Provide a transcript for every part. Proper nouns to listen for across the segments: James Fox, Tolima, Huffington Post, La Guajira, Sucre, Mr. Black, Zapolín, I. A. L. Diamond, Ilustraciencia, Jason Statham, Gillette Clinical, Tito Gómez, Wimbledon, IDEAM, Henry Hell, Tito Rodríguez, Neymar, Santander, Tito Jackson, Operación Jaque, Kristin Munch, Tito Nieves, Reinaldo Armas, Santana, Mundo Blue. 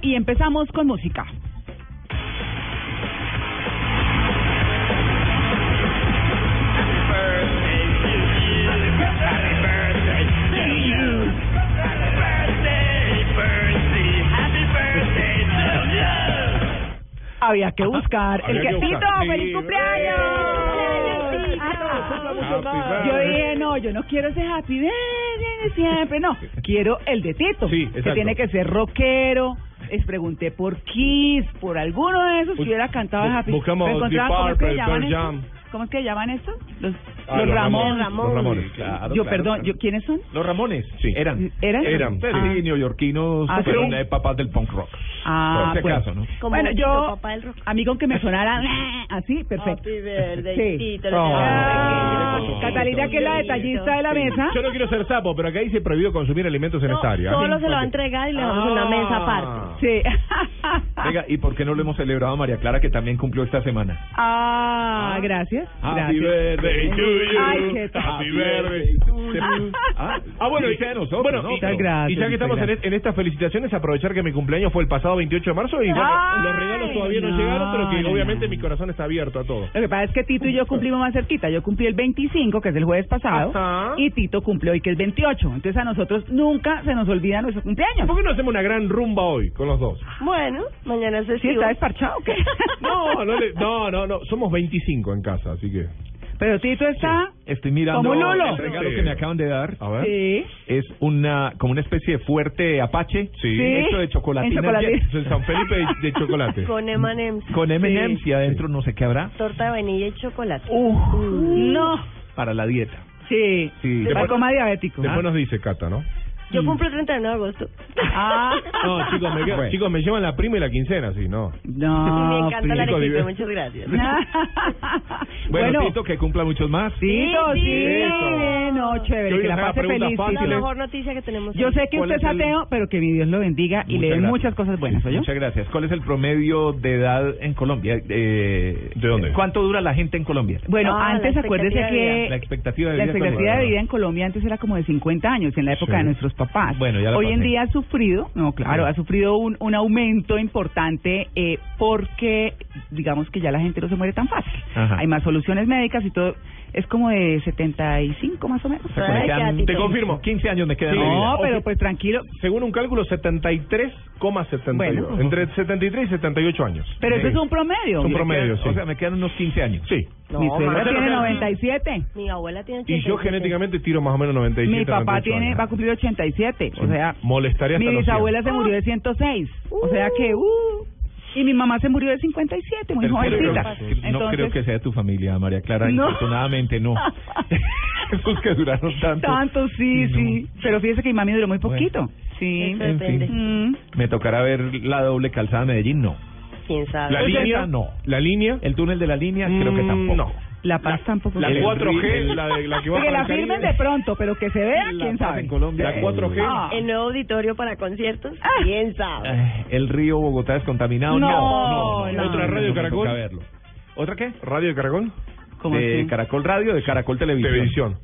Y empezamos con música. Había que buscar el quesito. ¡Feliz cumpleaños! Yo dije, no, yo no quiero ese happy birthday siempre, no. Quiero el de Tito, sí, que tiene que ser rockero. Les pregunté por Kiss, por alguno de esos que hubiera cantado el happy birthday. ¿Cómo es que llaman esto? Los Ramones. Los Ramones, claro. Yo, perdón, ¿yo quiénes son? Los Ramones, sí. Eran. Sí, neoyorquinos, pero ¿sí? Papás del punk rock. Ah, por este caso, ¿no? Como bueno, yo, a mí con que me sonaran así, perfecto. Happy birthday, Tito. Catalina, que es la detallista de la mesa. Yo no quiero ser sapo, pero acá dice prohibido consumir alimentos en esta área. Solo se lo va a entregar y le damos una mesa aparte. Sí. Venga, ¿y por qué no lo hemos celebrado a María Clara, que también cumplió esta semana? Ah, gracias. Happy birthday to you. Ay, qué tal. Happy birthday to you. Ah, bueno, y sea de nosotros. Bueno, ¿no? Y ya que estamos en estas felicitaciones, aprovechar que mi cumpleaños fue el pasado 28 de marzo y bueno, los regalos todavía no llegaron, pero que obviamente mi corazón está abierto a todo. Lo que pasa es que Tito y yo cumplimos más cerquita. Yo cumplí el 25, que es el jueves pasado, y Tito cumple hoy, que es 28. Entonces a nosotros nunca se nos olvida nuestro cumpleaños. ¿Por qué no hacemos una gran rumba hoy con los dos? Bueno, mañana se sigue. ¿Está desparchado o qué? No, somos 25 en casa, así que... Pero Tito está... Sí. Estoy mirando el regalo que me acaban de dar. A ver. Sí. Es como una especie de fuerte apache. Sí. Hecho de chocolatina. El San Felipe de chocolate. Con M&M's. Con M&M's y adentro no sé qué habrá. Torta de vainilla y chocolate. No. Para la dieta. Sí. Para el coma diabético. Después nos dice Cata, ¿no? Yo cumplo el 31 de agosto. No, chicos, me llevan la prima y la quincena, sí, no. No, me encanta la arequipe, muchas gracias. Bueno, Tito, que cumpla muchos más. Sí. No, chévere, que la pase feliz. La mejor noticia que tenemos. Yo sé que usted es ateo, pero que mi Dios lo bendiga y le dé muchas cosas buenas, ¿oyó? Muchas gracias. ¿Cuál es el promedio de edad en Colombia? ¿De dónde? ¿Cuánto dura la gente en Colombia? Bueno, antes acuérdese que la expectativa de vida en Colombia antes era como de 50 años, en la época de nuestros papás. Bueno, hoy en día ha sufrido un aumento importante porque digamos que ya la gente no se muere tan fácil. Ajá. Hay más soluciones médicas y todo. Es como de 75 más o menos. Te confirmo, 15 años me quedan. Sí, no, pero pues tranquilo. Según un cálculo, 73,72. Bueno. Entre 73 y 78 años. Pero eso es un promedio. O sea, me quedan unos 15 años. Sí. No, mi suegra tiene 97. Mi abuela tiene 87. Y yo genéticamente tiro más o menos 97. Mi papá va a cumplir 87. Sí. O sea, molestaría hasta los 100. Mi bisabuela se murió de 106. O sea que... Y mi mamá se murió de 57, muy jovencita. No creo que sea tu familia, María Clara. No. Afortunadamente no. Esos que duraron tanto. Tanto, sí. Pero fíjese que mi mami duró muy poquito. Bueno, sí. En fin. Me tocará ver la doble calzada de Medellín, no. ¿Quién sabe? La línea, no. ¿La línea? El túnel de la línea, creo que tampoco. No. La paz tampoco. La 4G, la que va a pasar. Que la firmen de pronto, pero que se vea, quién sabe. En Colombia, la 4G. El nuevo auditorio para conciertos, quién sabe. El río Bogotá descontaminado. No. Otra radio Caracol. No verlo. ¿Otra qué? Radio de Caracol. ¿Cómo de así? Caracol Radio, de Caracol Televisión.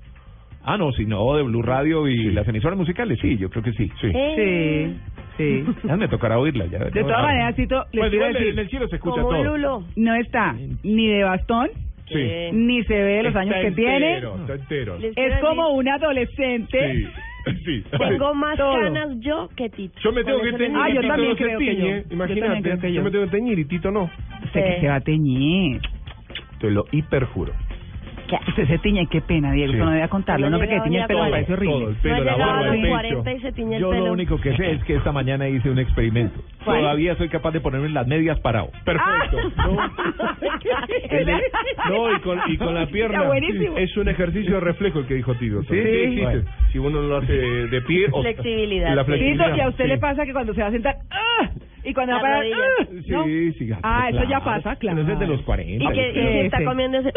Ah, no, de Blue Radio y las emisoras musicales, sí, yo creo que sí. Sí. Ya me tocará oírla. Ya. De todas maneras, Tito, les quiero decir, en el cielo se escucha todo. Lulo no está ni de bastón. Sí. Ni se ve los años que tiene. Está entero. Es como un adolescente. Sí. Tengo más ganas yo que Tito. Yo me tengo que teñir. Yo también creo que yo. Imagínate, yo me tengo que teñir y Tito no. Sé que se va a teñir. Te lo hiperjuro. sea, usted se tiñe, qué pena, Diego, sí. No debía contarlo. Un hombre que tiñe el pelo, me parece horrible. Todo el pelo, no la barba, el pecho. Y se tiñe el yo pelo. Lo único que sé es que esta mañana hice un experimento. ¿Cuál? Todavía soy capaz de ponerme las medias parado. Perfecto. Ah. No, y con la pierna. Es un ejercicio de reflejo el que dijo Tito. Sí, sí, sí. Bueno. Si uno lo hace de pie. Flexibilidad. La flexibilidad. Tito, y a usted sí le pasa que cuando se va a sentar... ¡ah! Y cuando va para... ¿no? Sí, sí. Ah, claro, eso ya pasa, claro. Eso es de los 40. Y que está comiendo ese...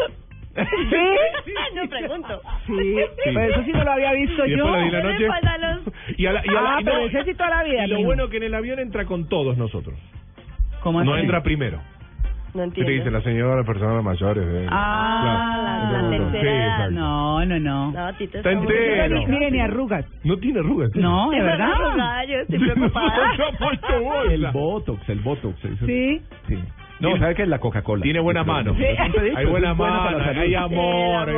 ¿Sí? No pregunto. Sí, sí, pero eso sí no lo había visto y yo. La noche... y pero eso sí toda la vida. Y lo bueno que en el avión entra con todos nosotros. ¿Cómo así? No entra primero. No entiendo. ¿Qué dice la señora, personas mayores? Ah, claro. La tercera. No. No, Tito está entero. Mire, ni arrugas. No tiene arrugas. No, de verdad. Yo estoy preocupada. El botox. Sí. No, ¿sabes qué es la Coca-Cola? Tiene buena mano. Sí. Hay buena mano, hay amor,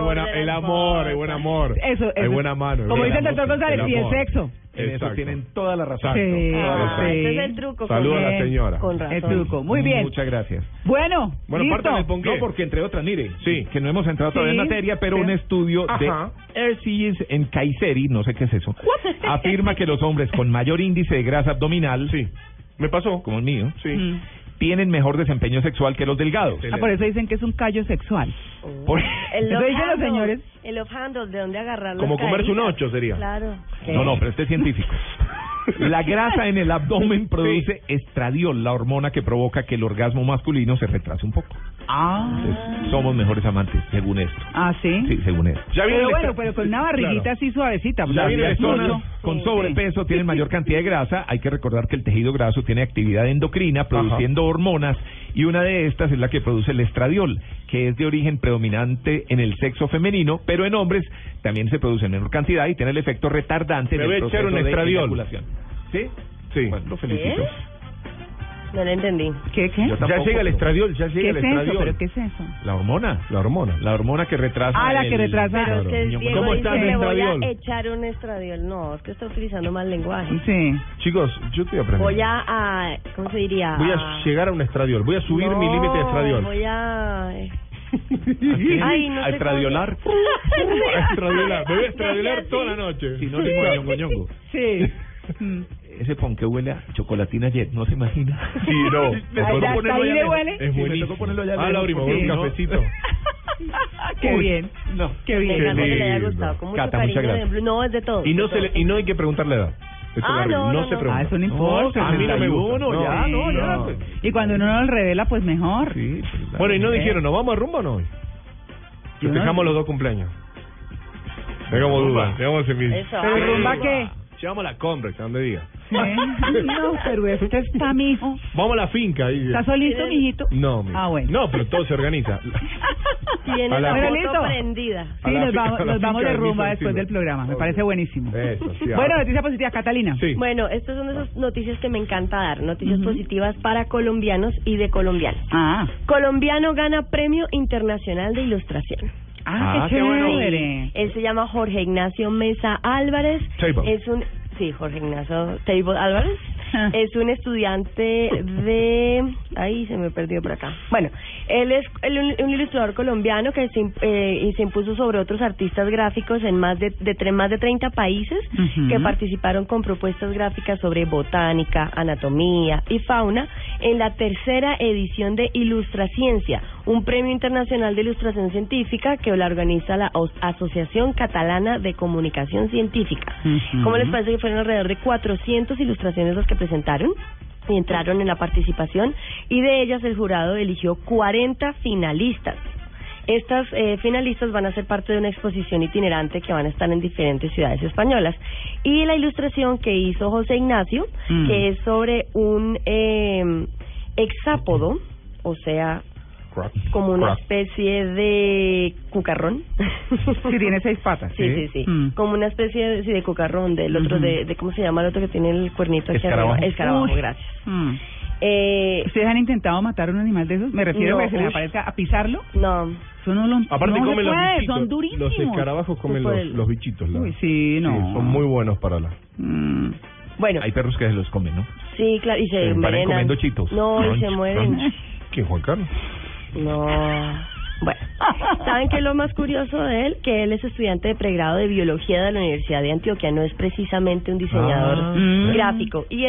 hay buen amor. Eso. Hay buena mano. Como dice el doctor González, y el sexo. En eso tienen toda la razón. Sí. Ese es el truco. Saluda a la señora. Con razón. El truco. Muy bien. Muchas gracias. Bueno, parte del pongo. No, porque entre otras, mire, sí, que no hemos entrado todavía en materia, pero un estudio de RCS en Kayseri, no sé qué es eso, afirma que los hombres con mayor índice de grasa abdominal, sí, me pasó, como el mío, sí, tienen mejor desempeño sexual que los delgados. Por eso dicen que es un callo sexual. Eso dicen los señores. El off-handle, ¿de dónde agarrarlo? Como comerse un 8 sería. Claro. No, pero este es científico. La grasa en el abdomen produce estradiol, la hormona que provoca que el orgasmo masculino se retrase un poco. Entonces, somos mejores amantes, según esto. ¿Sí? Sí, según esto. Pero con una barriguita así suavecita. Ya viene con sobrepeso, tienen mayor cantidad de grasa. Hay que recordar que el tejido graso tiene actividad endocrina, produciendo hormonas, y una de estas es la que produce el estradiol, que es de origen predominante en el sexo femenino, pero en hombres también se produce en menor cantidad y tiene el efecto retardante en el proceso de eyaculación. ¿Sí? Sí. Bueno, lo felicito. No lo entendí. ¿Qué? Ya llega el estradiol, ¿Pero qué es eso? La hormona que retrasa. La que retrasa. Pero es que ¿cómo está el estradiol? Voy a echar un estradiol. No, es que estoy utilizando mal lenguaje. Sí. Chicos, yo te voy a aprender. Voy a, ¿cómo se diría? Voy a llegar a un estradiol. Voy a subir mi límite de estradiol. Voy a... Ay, no, a estradiolar. Me voy a estradiolar toda la noche. Si no, tengo ñongo. Sí. Ese pan que huele a chocolatina jet, no se imagina. Sí, no. ¿Ahí le huele? Es buenísimo. Me tocó ponerlo allá. La abrimos, un cafecito. Qué bien. No, qué bien. Espero que le haya gustado. Con mucho cariño. No, es de todo. Y no hay que preguntarle la edad. No se pregunta. Eso no importa. A mí no me gusta. No. Y cuando uno no lo revela, pues mejor. Sí. Bueno, y no dijeron, ¿no vamos a rumba o no? Festejamos los dos cumpleaños. Tengamos duda. Tengamos semillas. ¿Pero rumba qué? Llevamos la Conrex, ¿a dónde diga? No, pero este está, mijo. Vamos a la finca. Ahí. ¿Está solito, mijito? No, mijo. Bueno. No, pero todo se organiza. Tiene la foto prendida. Sí, nos vamos de rumba después del programa. Me parece buenísimo. Eso, sí, bueno, noticia positiva, Catalina. Sí. Bueno, estas son esas noticias que me encanta dar. Noticias positivas para colombianos y de colombianos. Colombiano gana Premio Internacional de Ilustración. Qué bueno. Él se llama Jorge Ignacio Mesa Álvarez. Jorge Ignacio Table Álvarez. Es un estudiante de... Ahí se me perdió por acá. Bueno, él es un ilustrador colombiano que se impuso sobre otros artistas gráficos en más de 30 países que participaron con propuestas gráficas sobre botánica, anatomía y fauna en la tercera edición de Ilustraciencia, un premio internacional de ilustración científica que la organiza la Asociación Catalana de Comunicación Científica. ¿Cómo les parece que fueron alrededor de 400 ilustraciones los que presentaron y entraron en la participación, y de ellas el jurado eligió 40 finalistas? Estas finalistas van a ser parte de una exposición itinerante que van a estar en diferentes ciudades españolas. Y la ilustración que hizo José Ignacio, que es sobre un hexápodo, o sea... como una especie de cucarrón. Sí, tiene 6 patas. Sí. Como una especie de cucarrón, del otro, de ¿cómo se llama el otro que tiene el cuernito aquí arriba? Escarabajo, gracias. ¿Ustedes han intentado matar a un animal de esos? Me refiero a que se le aparezca a pisarlo. No. Aparte comen los bichitos. Son durísimos. Los escarabajos comen los bichitos. Son muy buenos para la... Bueno. Hay perros que se los comen, ¿no? Sí, claro, y se envenenan. Comiendo chitos. No, y se mueren. ¿Qué, Juan Carlos? No, Bueno, ¿saben qué es lo más curioso de él? Que él es estudiante de pregrado de biología de la Universidad de Antioquia, no es precisamente un diseñador gráfico. Y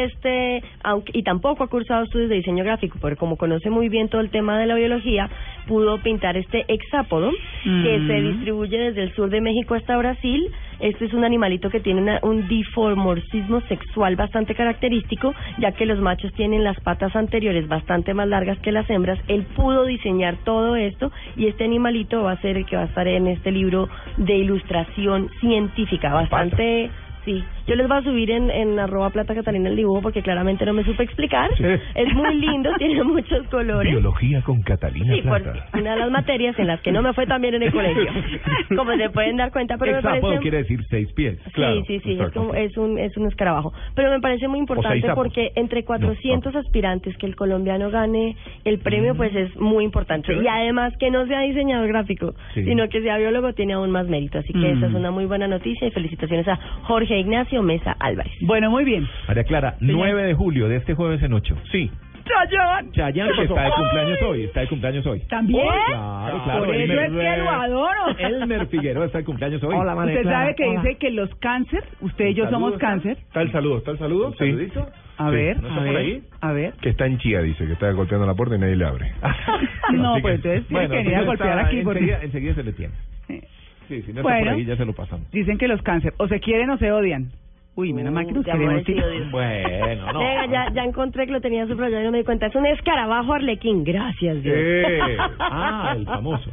y tampoco ha cursado estudios de diseño gráfico, porque como conoce muy bien todo el tema de la biología, pudo pintar este hexápodo, que se distribuye desde el sur de México hasta Brasil. Este es un animalito que tiene un dimorfismo sexual bastante característico, ya que los machos tienen las patas anteriores bastante más largas que las hembras. Él pudo diseñar todo esto y este animalito va a ser el que va a estar en este libro de ilustración científica, bastante... Sí, yo les voy a subir en @platacatalina el dibujo porque claramente no me supe explicar. Sí. Es muy lindo, tiene muchos colores. Biología con Catalina Plata. Sí, porque una de las materias en las que no me fue tan bien en el colegio, como se pueden dar cuenta. Pero me parece... quiere decir 6 pies. Claro, sí, sí, sí, es un escarabajo. Pero me parece muy importante porque entre 400 aspirantes que el colombiano gane el premio, pues es muy importante. Sí. Y además que no sea diseñador gráfico, sino que sea biólogo, tiene aún más mérito. Así que esa es una muy buena noticia y felicitaciones a Jorge Ignacio Mesa Álvarez. Bueno, muy bien. María Clara, 9 de julio de este jueves en 8. Sí. Chayanne. Chayanne que está de cumpleaños hoy. Está de cumpleaños hoy. ¿También? Claro, claro. Por eso es que lo adoro. Elmer Figueroa está de cumpleaños hoy. Hola, María Clara. Usted sabe que dice que los cáncer, usted y yo somos cáncer. Está el saludo. Sí. Saludito. A ver, ¿no está por ahí? A ver. Que está en Chía, dice, que está golpeando la puerta y nadie le abre. No, pues entonces tiene que venir a golpear aquí. Enseguida se le tiene. Sí, si no está por ahí, ya se lo pasamos. Dicen que los cáncer o se quieren o se odian. Uy, menos mal que nos queremos. Bueno, no. Venga, ya encontré que lo tenía subrayado y no me di cuenta. Es un escarabajo arlequín. Gracias, Dios. Ah, el famoso.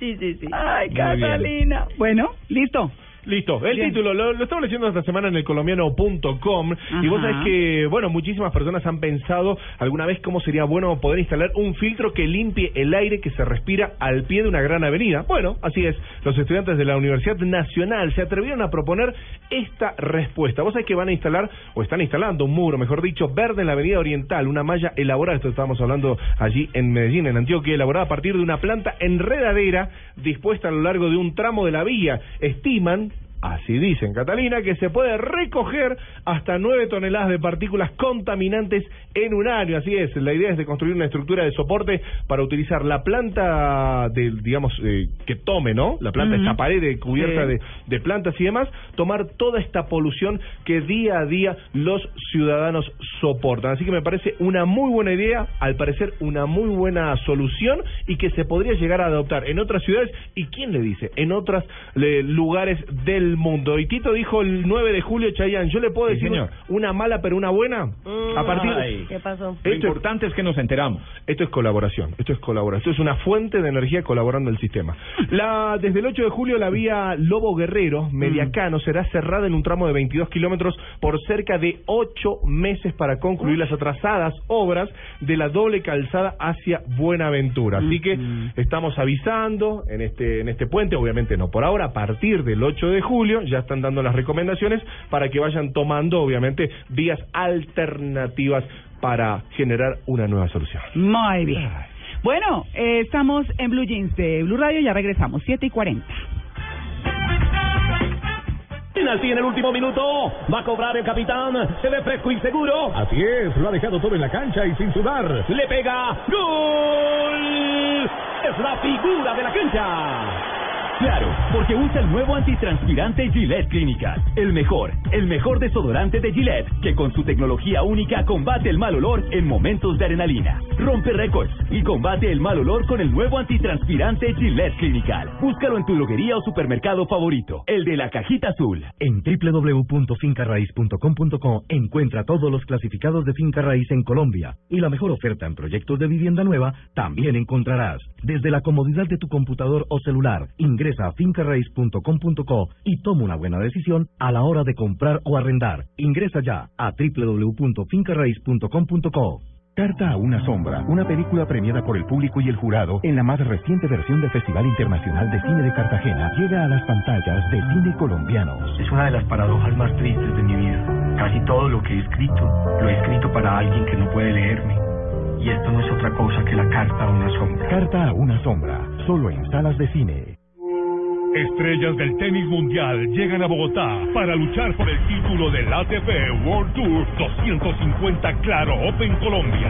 Sí, sí, sí. Ay, Catalina. Bueno, listo. Listo, el título lo estamos leyendo esta semana en elcolombiano.com. Y vos sabés que, bueno, muchísimas personas han pensado alguna vez cómo sería bueno poder instalar un filtro que limpie el aire que se respira al pie de una gran avenida. Bueno, así es, los estudiantes de la Universidad Nacional se atrevieron a proponer esta respuesta. Vos sabés que van a instalar, o están instalando un muro, mejor dicho, verde en la avenida Oriental, una malla elaborada, esto estábamos hablando allí en Medellín, en Antioquia, elaborada a partir de una planta enredadera dispuesta a lo largo de un tramo de la vía. Estiman, así dicen, Catalina, que se puede recoger hasta 9 toneladas de partículas contaminantes en un año. Así es, la idea es de construir una estructura de soporte para utilizar la planta, que tome, ¿no? La planta, esta pared cubierta de plantas y demás, tomar toda esta polución que día a día los ciudadanos soportan. Así que me parece una muy buena idea, al parecer una muy buena solución y que se podría llegar a adoptar en otras ciudades y, ¿quién le dice?, en otros lugares del mundo. Y Tito dijo el 9 de julio, Chayanne, yo le puedo decir una mala pero una buena. A partir de... ¿Qué pasó? Lo importante es que nos enteramos. Esto es colaboración, esto es una fuente de energía colaborando el sistema. Desde el 8 de julio la vía Lobo Guerrero, Mediacano, será cerrada en un tramo de 22 kilómetros por cerca de 8 meses para concluir las atrasadas obras de la doble calzada hacia Buenaventura. Así que estamos avisando en este puente, obviamente no por ahora, a partir del 8 de julio ya están dando las recomendaciones para que vayan tomando, obviamente, vías alternativas para generar una nueva solución. Muy bien. Bueno, estamos en Blue Jeans de Blue Radio, ya regresamos, 7:40. Así en el último minuto va a cobrar el capitán, se ve fresco y seguro. Así es, lo ha dejado todo en la cancha y sin sudar. Le pega, ¡gol! Es la figura de la cancha. Claro, porque usa el nuevo antitranspirante Gillette Clinical. El mejor desodorante de Gillette, que con su tecnología única combate el mal olor en momentos de adrenalina. Rompe récords y combate el mal olor con el nuevo antitranspirante Gillette Clinical. Búscalo en tu droguería o supermercado favorito, el de la cajita azul. En www.fincarraiz.com.co encuentra todos los clasificados de Finca Raíz en Colombia. Y la mejor oferta en proyectos de vivienda nueva también encontrarás. Desde la comodidad de tu computador o celular, ingresa a fincarraiz.com.co y toma una buena decisión a la hora de comprar o arrendar. Ingresa ya a www.fincarraiz.com.co. Carta a una sombra, una película premiada por el público y el jurado en la más reciente versión del Festival Internacional de Cine de Cartagena, llega a las pantallas de Cine Colombianos. Es una de las paradojas más tristes de mi vida. Casi todo lo que he escrito, lo he escrito para alguien que no puede leerme. Y esto no es otra cosa que la carta a una sombra. Carta a una sombra, solo en salas de cine. Estrellas del tenis mundial llegan a Bogotá para luchar por el título del ATP World Tour 250 Claro Open Colombia.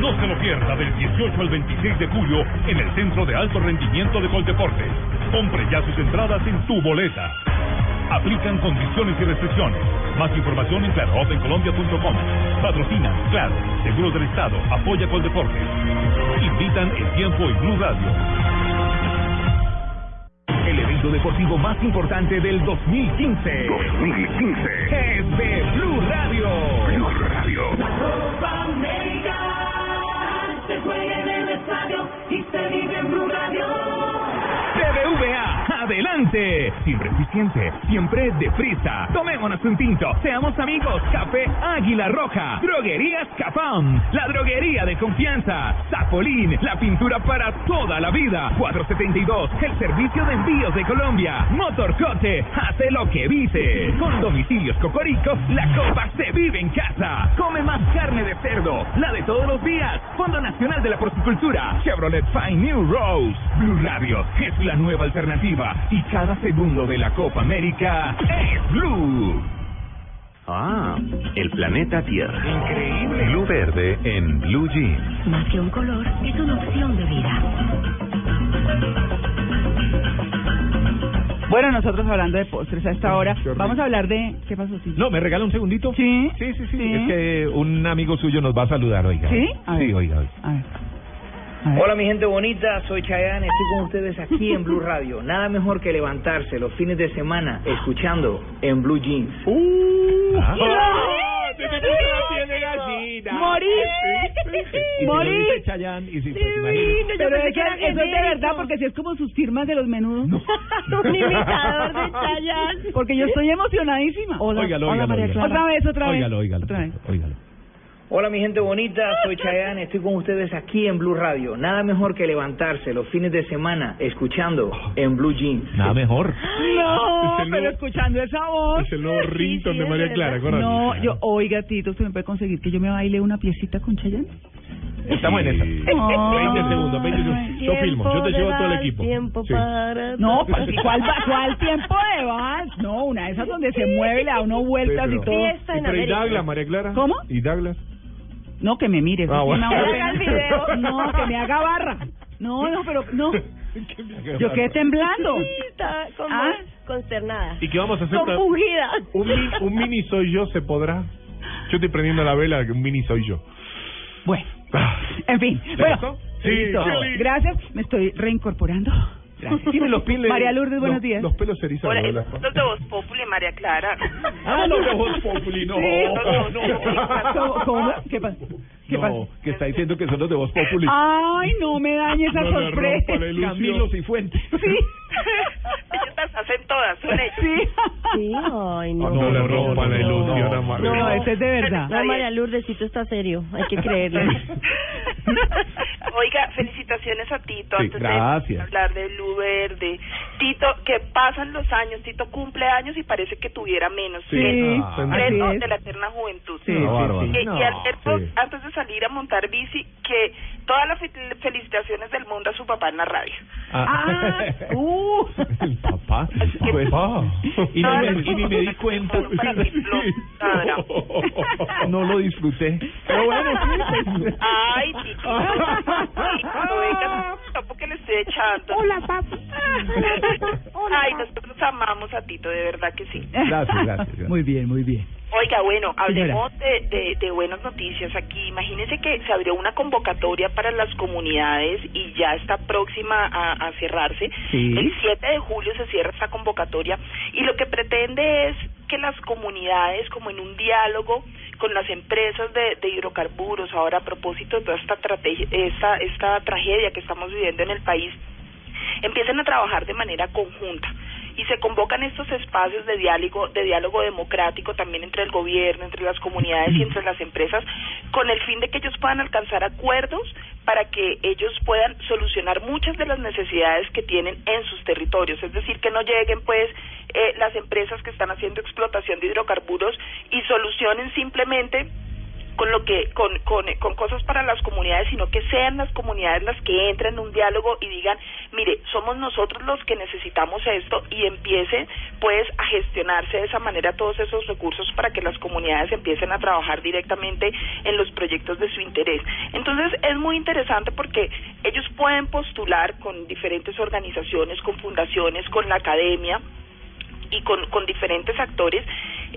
No se lo pierda del 18 al 26 de julio en el Centro de Alto Rendimiento de Coldeportes. Compre ya sus entradas en Tu Boleta. Aplican condiciones y restricciones. Más información en claro.colombia.com. Patrocina Claro, Seguros del Estado, apoya Coldeportes. Invitan El Tiempo y Blue Radio. El evento deportivo más importante del 2015 es de Blue Radio. Blue Radio. La Copa América se juega en el estadio y se vive en Blue Radio. BBVA, adelante. Siempre eficiente, siempre deprisa. Tomémonos un tinto, seamos amigos. Café Águila Roja, Droguerías Capam, la droguería de confianza. Zapolín, la pintura para toda la vida. 472, el servicio de envíos de Colombia. Motorcote, hace lo que dice. Con domicilios Cocorico, la copa se vive en casa. Come más carne de cerdo, la de todos los días. Fondo Nacional de la Porcicultura, Chevrolet Fine New Rose. Blue Radio es la nueva alternativa y cada segundo de la Copa América es Blue. Ah, el planeta Tierra. Increíble. Blue Verde en Blue Jeans. Más que un color, es una opción de vida. Bueno, nosotros hablando de postres a esta hora, vamos a hablar de... ¿Qué pasó? ¿Sí? No, ¿me regala un segundito? ¿Sí? Sí. Es que un amigo suyo nos va a saludar, oiga. ¿Sí? Oiga. A ver. Hola mi gente bonita, soy Chayanne, estoy con ustedes aquí en Blue Radio. Nada mejor que levantarse los fines de semana escuchando En Blue Jeans. ¡Morir! Pero eso es de verdad, porque si es como sus firmas de los menudos. No. Un imitador de Chayanne. Porque yo estoy emocionadísima. Óigalo. Otra vez. Hola mi gente bonita, soy Chayanne, estoy con ustedes aquí en Blue Radio. Nada mejor que levantarse los fines de semana escuchando En Blue Jeans. Nada mejor. No, pero escuchando esa voz. Es el nuevo ringtone de María Clara. No, yo, oiga Tito, ¿usted me puede conseguir que yo me baile una piecita con Chayanne? Estamos en esa. 20 segundos. Yo filmo, yo te llevo todo el equipo. Sí. No, ¿cuál tiempo de vals? No, una de esas donde se mueve, le da uno vueltas y todo. ¿Y Douglas, María Clara? ¿Cómo? ¿Y Douglas? No, que me mire. Bueno. No, que me haga barra. No. Yo quedé temblando. Consternada. ¿Y qué vamos a hacer? Compungida. Un mini soy yo se podrá. Yo estoy prendiendo la vela que un mini soy yo. Bueno, en fin. Bueno, sí. Gracias, me estoy reincorporando. Gracias. María Lourdes, buenos días. Los pelos erizados. Hola, los de Voz Populi, María Clara. Los de Voz Populi, no. ¿Cómo? ¿Qué pasa? Que está diciendo que son los de Voz Populi. Ay, no me dañe esa sorpresa. Camilo Cifuentes. Sí. Ellos hacen todas, son ellos. Sí, ay, no. No le rompa la ilusión a María. No, este es de verdad. No, María Lourdes, esto está serio. Hay que creerlo. Oiga, felicitaciones a Tito. Sí, antes de hablar de Blue Verde. Tito, que pasan los años. Tito cumple años y parece que tuviera menos. Sí, reto de la eterna juventud. Sí, y Alberto, antes de salir a montar bici, que todas las felicitaciones del mundo a su papá en la radio. El papá. Y ni me di cuenta. No lo disfruté. Pero bueno, ay, Tito. Porque le estoy echando. Hola, papi. Ay, nosotros amamos a Tito, de verdad que sí. Gracias. Muy bien. Oiga, bueno, hablemos de buenas noticias aquí. Imagínense que se abrió una convocatoria para las comunidades y ya está próxima a cerrarse. ¿Sí? El 7 de julio se cierra esta convocatoria y lo que pretende es que las comunidades, como en un diálogo con las empresas de hidrocarburos, ahora a propósito de toda esta tragedia que estamos viviendo en el país, empiecen a trabajar de manera conjunta. Y se convocan estos espacios de diálogo democrático también entre el gobierno, entre las comunidades y entre las empresas, con el fin de que ellos puedan alcanzar acuerdos para que ellos puedan solucionar muchas de las necesidades que tienen en sus territorios. Es decir, que no lleguen pues las empresas que están haciendo explotación de hidrocarburos y solucionen simplemente con lo que con cosas para las comunidades, sino que sean las comunidades las que entren en un diálogo y digan, mire, somos nosotros los que necesitamos esto, y empiecen pues a gestionarse de esa manera todos esos recursos para que las comunidades empiecen a trabajar directamente en los proyectos de su interés. Entonces es muy interesante porque ellos pueden postular con diferentes organizaciones, con fundaciones, con la academia y con diferentes actores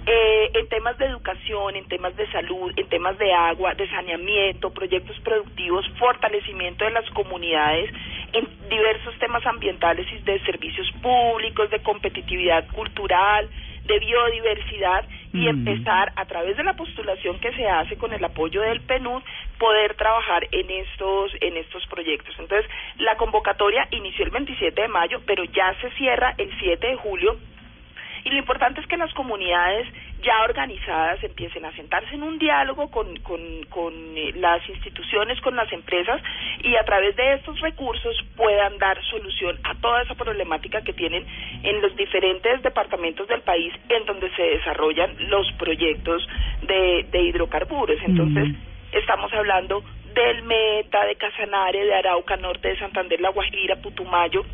en temas de educación, en temas de salud, en temas de agua, de saneamiento, proyectos productivos, fortalecimiento de las comunidades, en diversos temas ambientales y de servicios públicos, de competitividad cultural, de biodiversidad, y empezar a través de la postulación que se hace con el apoyo del PNUD poder trabajar en estos proyectos. Entonces, la convocatoria inició el 27 de mayo, pero ya se cierra el 7 de julio. Y lo importante es que las comunidades ya organizadas empiecen a sentarse en un diálogo con las instituciones, con las empresas, y a través de estos recursos puedan dar solución a toda esa problemática que tienen en los diferentes departamentos del país en donde se desarrollan los proyectos de hidrocarburos. Entonces, estamos hablando del Meta, de Casanare, de Arauca, Norte de Santander, La Guajira, Putumayo.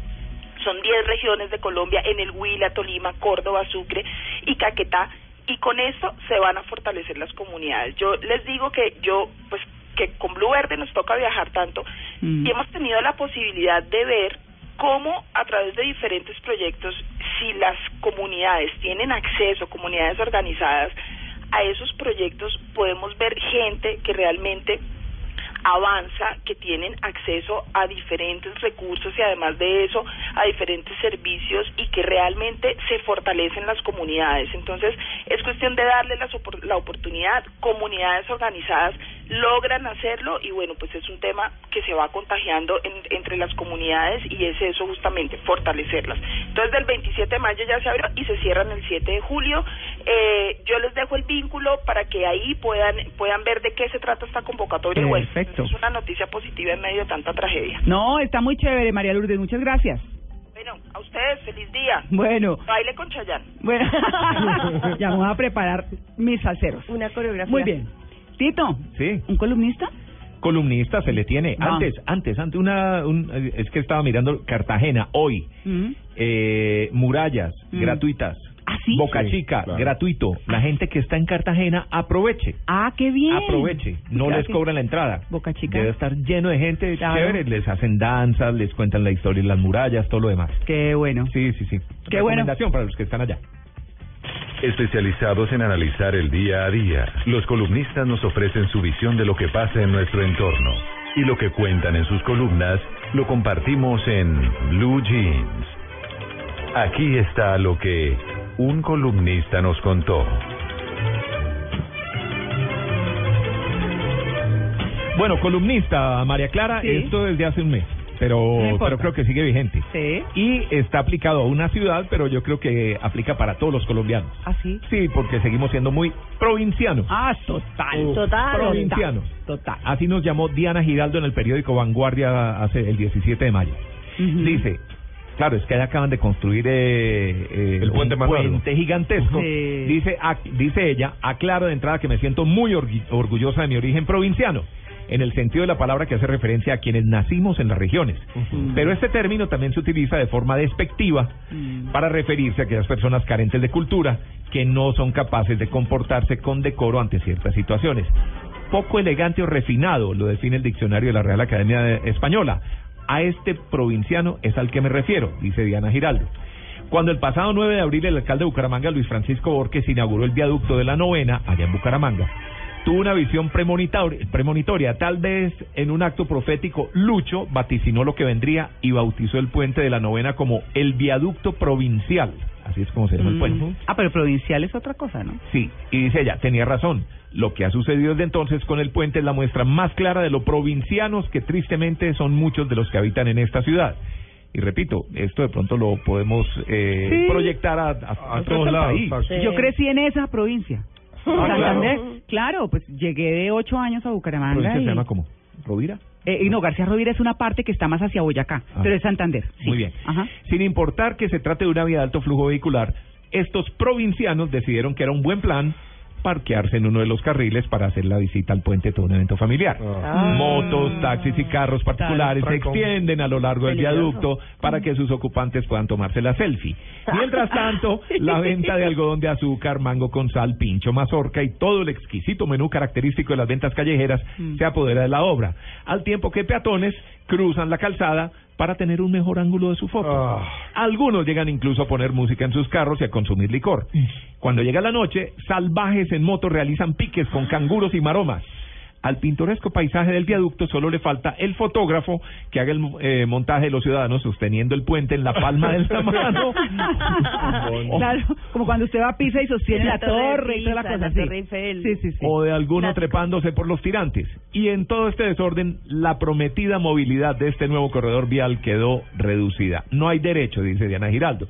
Son 10 regiones de Colombia, en el Huila, Tolima, Córdoba, Sucre y Caquetá, y con esto se van a fortalecer las comunidades. Yo les digo que pues que con Blue Verde nos toca viajar tanto y hemos tenido la posibilidad de ver cómo a través de diferentes proyectos, si las comunidades tienen acceso, comunidades organizadas, a esos proyectos podemos ver gente que realmente avanza, que tienen acceso a diferentes recursos y además de eso a diferentes servicios, y que realmente se fortalecen las comunidades. Entonces es cuestión de darle la oportunidad. Comunidades organizadas logran hacerlo, y bueno, pues es un tema que se va contagiando entre las comunidades, y es eso justamente, fortalecerlas. Entonces del 27 de mayo ya se abrió y se cierran el 7 de julio. Yo les dejo el vínculo para que ahí puedan ver de qué se trata esta convocatoria. Perfecto. Es una noticia positiva en medio de tanta tragedia. No, está muy chévere, María Lourdes, muchas gracias. Bueno, a ustedes, feliz día. Bueno. Baile con Chayanne. Bueno, ya vamos a preparar mis salseros. Una coreografía. Muy bien. Tito, sí. ¿Un columnista? Columnista se le tiene. No. Antes, es que estaba mirando Cartagena hoy. Murallas gratuitas. ¿Ah, sí? Boca Chica, claro. Gratuito. La gente que está en Cartagena, aproveche. Ah, qué bien. Aproveche. No les cobran la entrada. Boca Chica. Debe estar lleno de gente, claro. Chévere. Les hacen danzas, les cuentan la historia de las murallas, todo lo demás. Qué bueno. Sí. Qué bueno. Recomendación para los que están allá. Especializados en analizar el día a día, los columnistas nos ofrecen su visión de lo que pasa en nuestro entorno. Y lo que cuentan en sus columnas lo compartimos en Blue Jeans. Aquí está lo que un columnista nos contó. Bueno, columnista, María Clara, ¿sí? Esto desde hace un mes, pero creo que sigue vigente. Sí. Y está aplicado a una ciudad, pero yo creo que aplica para todos los colombianos. ¿Ah, sí? Sí, porque seguimos siendo muy provincianos. Ah, total. Provincianos. Total. Así nos llamó Diana Giraldo en el periódico Vanguardia hace el 17 de mayo. Uh-huh. Dice... Claro, es que allá acaban de construir el puente gigantesco. Sí. Dice ella, aclaro de entrada que me siento muy orgullosa de mi origen provinciano, en el sentido de la palabra que hace referencia a quienes nacimos en las regiones. Uh-huh. Pero este término también se utiliza de forma despectiva para referirse a aquellas personas carentes de cultura que no son capaces de comportarse con decoro ante ciertas situaciones. Poco elegante o refinado, lo define el diccionario de la Real Academia Española. A este provinciano es al que me refiero, dice Diana Giraldo. Cuando el pasado 9 de abril el alcalde de Bucaramanga, Luis Francisco Borges, inauguró el viaducto de la Novena, allá en Bucaramanga, tuvo una visión premonitoria. Tal vez en un acto profético, Lucho vaticinó lo que vendría y bautizó el puente de la Novena como el viaducto provincial. Así es como se llama el puente. Ah, pero provincial es otra cosa, ¿no? Sí, y dice ella, tenía razón. Lo que ha sucedido desde entonces con el puente es la muestra más clara de lo provincianos que tristemente son muchos de los que habitan en esta ciudad. Y repito, esto de pronto lo podemos proyectar a todos lados. Sí. Yo crecí en esa provincia. Santander. Claro, pues llegué de 8 años a Bucaramanga. ¿Provincia se llama cómo? ¿Rovira? No, García Rovira es una parte que está más hacia Boyacá, pero es Santander. Sí. Muy bien. Ajá. Sin importar que se trate de una vía de alto flujo vehicular, estos provincianos decidieron que era un buen plan parquearse en uno de los carriles para hacer la visita al puente, todo un evento familiar. Motos, taxis y carros particulares se extienden a lo largo del viaducto para que sus ocupantes puedan tomarse la selfie. Mientras tanto, la venta de algodón de azúcar, mango con sal, pincho, mazorca y todo el exquisito menú característico de las ventas callejeras se apodera de la obra, al tiempo que peatones cruzan la calzada para tener un mejor ángulo de su foto. Algunos llegan incluso a poner música en sus carros y a consumir licor. Cuando llega la noche, salvajes en moto realizan piques con canguros y maromas. Al pintoresco paisaje del viaducto solo le falta el fotógrafo que haga el montaje de los ciudadanos sosteniendo el puente en la palma de la mano. Claro, como cuando usted va a Pisa y sostiene la torre y toda la cosa así. Sí. O de alguno trepándose por los tirantes. Y en todo este desorden, la prometida movilidad de este nuevo corredor vial quedó reducida. No hay derecho, dice Diana Giraldo.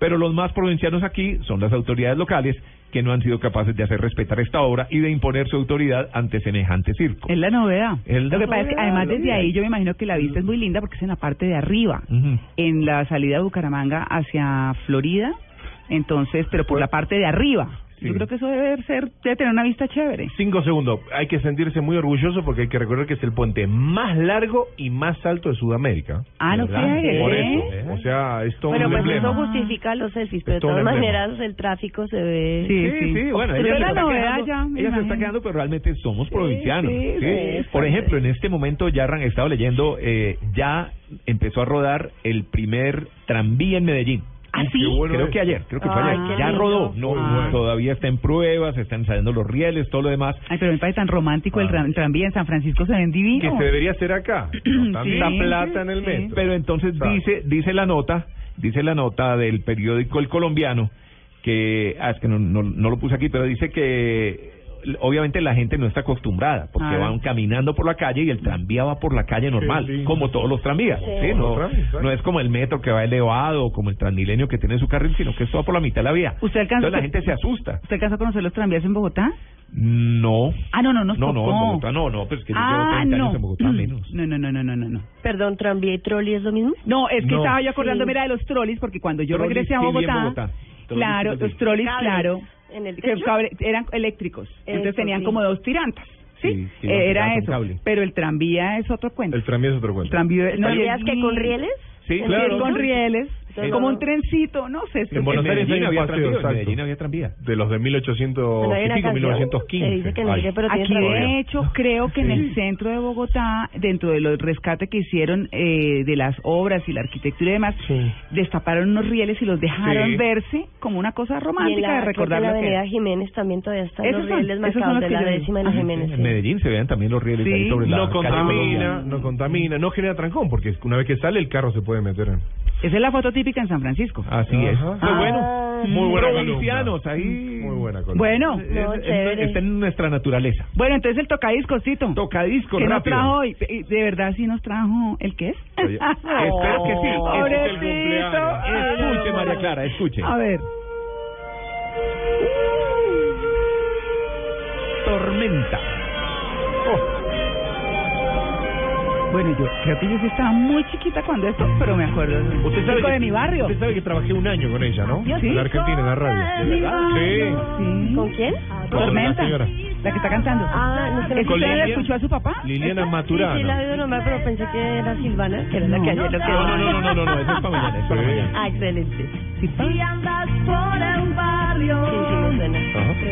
Pero los más provincianos aquí son las autoridades locales, que no han sido capaces de hacer respetar esta obra y de imponer su autoridad ante semejante circo. Es la novedad. Además, desde ahí yo me imagino que la vista es muy linda porque es en la parte de arriba, en la salida de Bucaramanga hacia Florida, entonces, pero por la parte de arriba. Sí. Yo creo que eso debe tener una vista chévere. 5 segundos. Hay que sentirse muy orgulloso porque hay que recordar que es el puente más largo y más alto de Sudamérica. Por eso. O sea, es todo un emblema. Eso justifica los selfies, pero de todas maneras el tráfico se ve... Sí. Bueno, ella se está quedando, pero realmente somos provincianos. Sí. Por ejemplo, en este momento ya han estado leyendo, ya empezó a rodar el primer tranvía en Medellín. ¿Así? Creo que fue ayer. Ya rodó. Todavía está en pruebas, están saliendo los rieles, todo lo demás. Ay, pero me parece tan romántico el tranvía en San Francisco, se ven divino. Que se debería hacer acá. Tanta plata en el metro. Pero entonces dice la nota del periódico El Colombiano que no lo puse aquí, pero dice que obviamente la gente no está acostumbrada porque van caminando por la calle y el tranvía va por la calle normal, como todos los tranvías. No es como el metro que va elevado, como el Transmilenio que tiene su carril, sino que esto va por la mitad de la vía. Entonces la gente se asusta. ¿Usted alcanzó a conocer los tranvías en Bogotá? No. No, en Bogotá no, pero es que yo llevo 30 años en Bogotá menos. No. Perdón, ¿tranvía y trolley es lo mismo? No, es que estaba yo acordándome de los trolleys porque cuando yo regresé a Bogotá. Claro, los trolleys, claro. Eran eléctricos, entonces tenían como 2 tirantes. Sí, era eso, pero el tranvía es otro cuento. ¿Tranvías que con rieles? Sí, claro. Con rieles, como un trencito, no sé. En Buenos Aires había tranvía. De los de 1800 y pico, 1915. Aquí, de hecho, creo que en el centro de Bogotá, dentro de los rescates que hicieron de las obras y la arquitectura y demás, destaparon unos rieles y los dejaron verse como una cosa romántica de recordar. En la avenida Jiménez también todavía están los rieles marcados de la décima de la Jiménez. En Medellín se vean también los rieles ahí sobre la calle. No contamina, no genera trancón, porque una vez que sale el carro se puede meter en... Esa es la foto típica en San Francisco. Así es. Muy buena columna. Bueno, está en nuestra naturaleza. Bueno, entonces el tocadiscos, Tito. Tocadiscos, rápido. ¿Qué nos trajo hoy? De verdad, sí nos trajo el qué es. Espero que sí. Este es el cumpleaños. Escuche, María Clara, escuche. A ver. Tormenta. Bueno, yo creo que yo estaba muy chiquita cuando esto, pero me acuerdo. De mi barrio. Usted sabe que trabajé un año con ella, ¿no? ¿Sí? En la Argentina, en la radio. ¿De verdad? Sí. ¿Con quién? Tormenta. La que está cantando. ¿Usted la escuchó a su papá? Liliana Maturana. Sí, la he oído nombrar, pero pensé que era Silvana, que era la que ayer lo quedó. No, eso es para mañana. Excelente. Si andas por el barrio,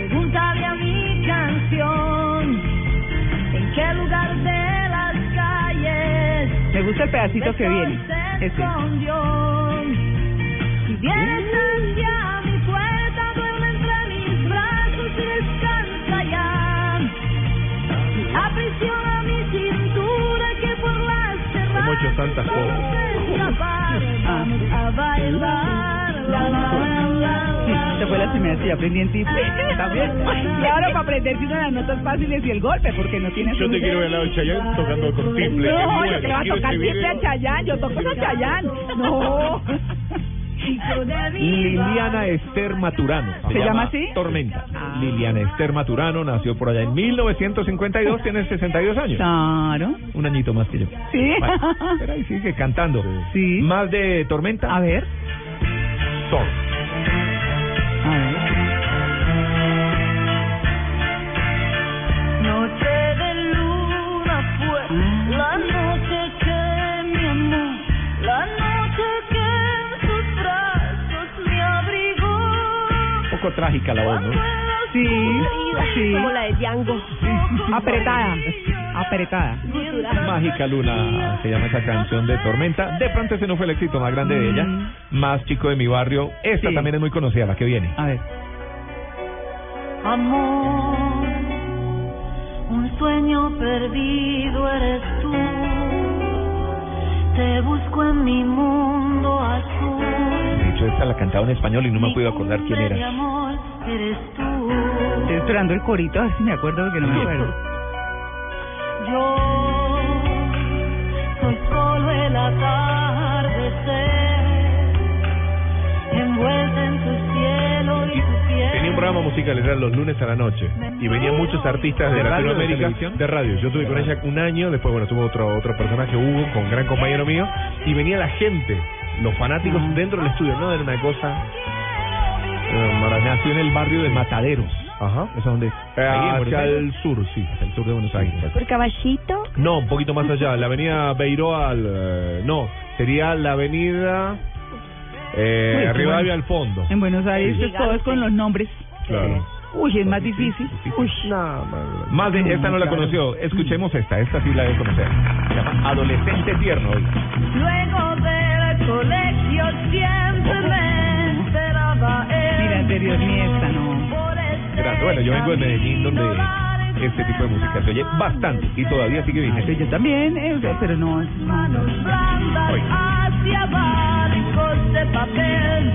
pregúntale a mi canción, ¿en qué lugar de... Me gusta el pedacito que viene. Este. Si vienes hacia mi puerta, duerme entre mis brazos y descansa ya. Aprisiona mi cintura que por las cerradas puedes escapar. Vamos a bailar. Esta fue la primera que aprendí en ti. También. Claro, para aprenderse una de las notas fáciles y el golpe, porque no tienes... Yo te quiero ver al lado de Chayanne tocando con timbre. No, yo te voy a tocar timbre a Chayanne. Yo toco a Chayanne. No. Liliana Esther Maturano. ¿Se llama así? Tormenta. Liliana Esther Maturano nació por allá en 1952, tiene 62 años. Claro. Un añito más que yo. Sí. Pero ahí sigue cantando. Sí. Más de Tormenta. A ver. Sol. poco trágica la voz, ¿no? Sí, sí. Como la de Django. Apretada. Apretada. Mágica Luna se llama esa canción de Tormenta. De pronto ese no fue el éxito más grande de ella. Más Chico de Mi Barrio. Esta también es muy conocida, la que viene. A ver. Amor, un sueño perdido eres tú. Te busco en mi mundo azul. De hecho, esta la cantaba en español y no me pude acordar quién era. Mi amor, eres tú. Estoy esperando el corito, a ver si me acuerdo, porque no me acuerdo. Yo soy solo el atardecer, envuelta en tu cielo y tu piel. Tenía un programa musical, era los lunes a la noche, y venían muchos artistas de Latinoamérica de radio. Yo estuve con ella un año, después bueno, tuvo otro personaje, Hugo, con gran compañero mío, y venía la gente, los fanáticos dentro del estudio, ¿no? Era una cosa... Nació en el barrio de Mataderos. Ajá. ¿Eso dónde es? Hacia el sur, sí. Hacia el sur de Buenos Aires. ¿Por Caballito? No, un poquito más allá. La avenida Beiroa al... no, sería la avenida... Rivadavia al fondo. En Buenos Aires, sí. Todos con los nombres. Claro. Uy, es más difícil. Uy, no, más de... Esta no la conoció. Escuchemos esta sí la debe conocer. Se llama Adolescente Tierno. Hoy. Luego del colegio siempre me enteraba... Mira, anterior ni esta, no... Bueno, yo vengo de Medellín, donde este tipo de música se oye bastante y todavía sigue vigente. Yo también, pero no es. Hacia barcos de papel.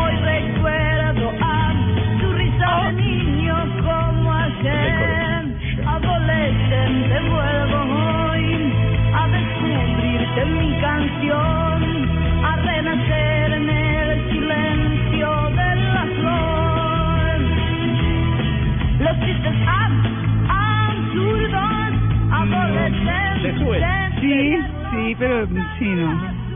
Hoy recuerdo a tu risa de niño como ayer. Adolescente, vuelvo hoy a descubrirte en mi canción, a renacer en el silencio de la flor. Los chistes absurdos, adolescentes. Sí, pero sí, no.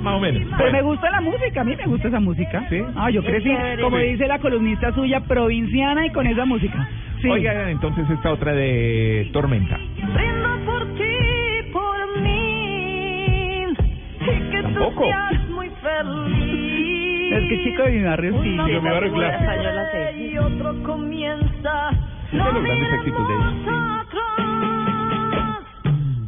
Más o menos. Pero me gusta la música, a mí me gusta esa música. Sí. Ah, yo crecí, como dice la columnista suya, provinciana y con esa música. Sí. Oigan, entonces esta otra de Tormenta. Rindo por ti, por mí. Y que tú seas muy feliz. Es que Chico de Mi Barrio, sí. Yo me barrio clásico. Y otro comienza. No de los grandes éxitos de ellos.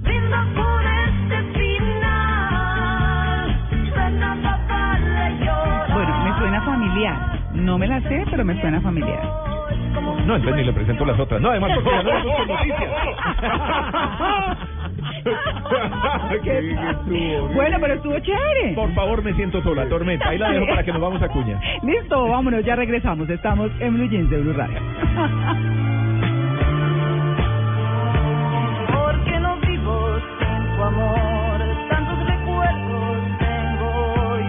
Brinda por este final. Suena papá le llora. Bueno, me suena familiar. No me la sé, pero me suena familiar. No, entonces ni le presento las otras. No, además, porque no le gustan noticias. Bueno, pero estuvo chévere. Por favor, me siento sola, Tormenta. Ahí la dejo para que nos vamos a cuña. Listo, vámonos, ya regresamos. Estamos en Blue Jeans de Blue Radio. Porque no vivo sin tu amor, tantos recuerdos tengo hoy.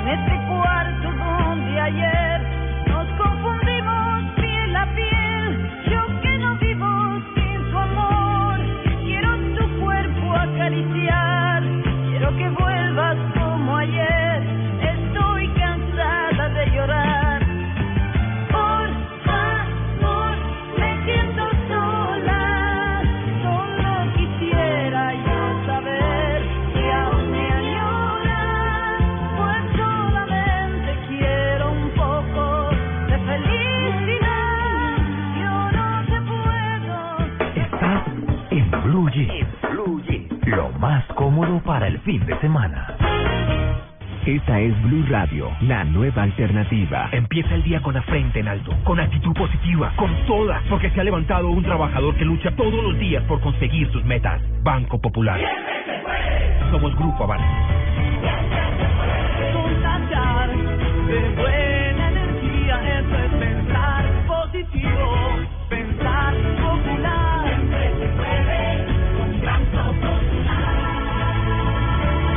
En este cuarto donde ayer nos confundimos piel a piel. Yo que no vivo sin tu amor, quiero tu cuerpo acariciar, quiero que vuelvas como ayer. Estoy cansada de llorar. Blue Jeans, lo más cómodo para el fin de semana. Esta es Blue Radio, la nueva alternativa. Empieza el día con la frente en alto, con actitud positiva, con todas, porque se ha levantado un trabajador que lucha todos los días por conseguir sus metas. Banco Popular. ¡Siempre se puede! Somos Grupo Aval. Contagiar de buena energía, eso es pensar positivo, pensar popular. Siempre se puede.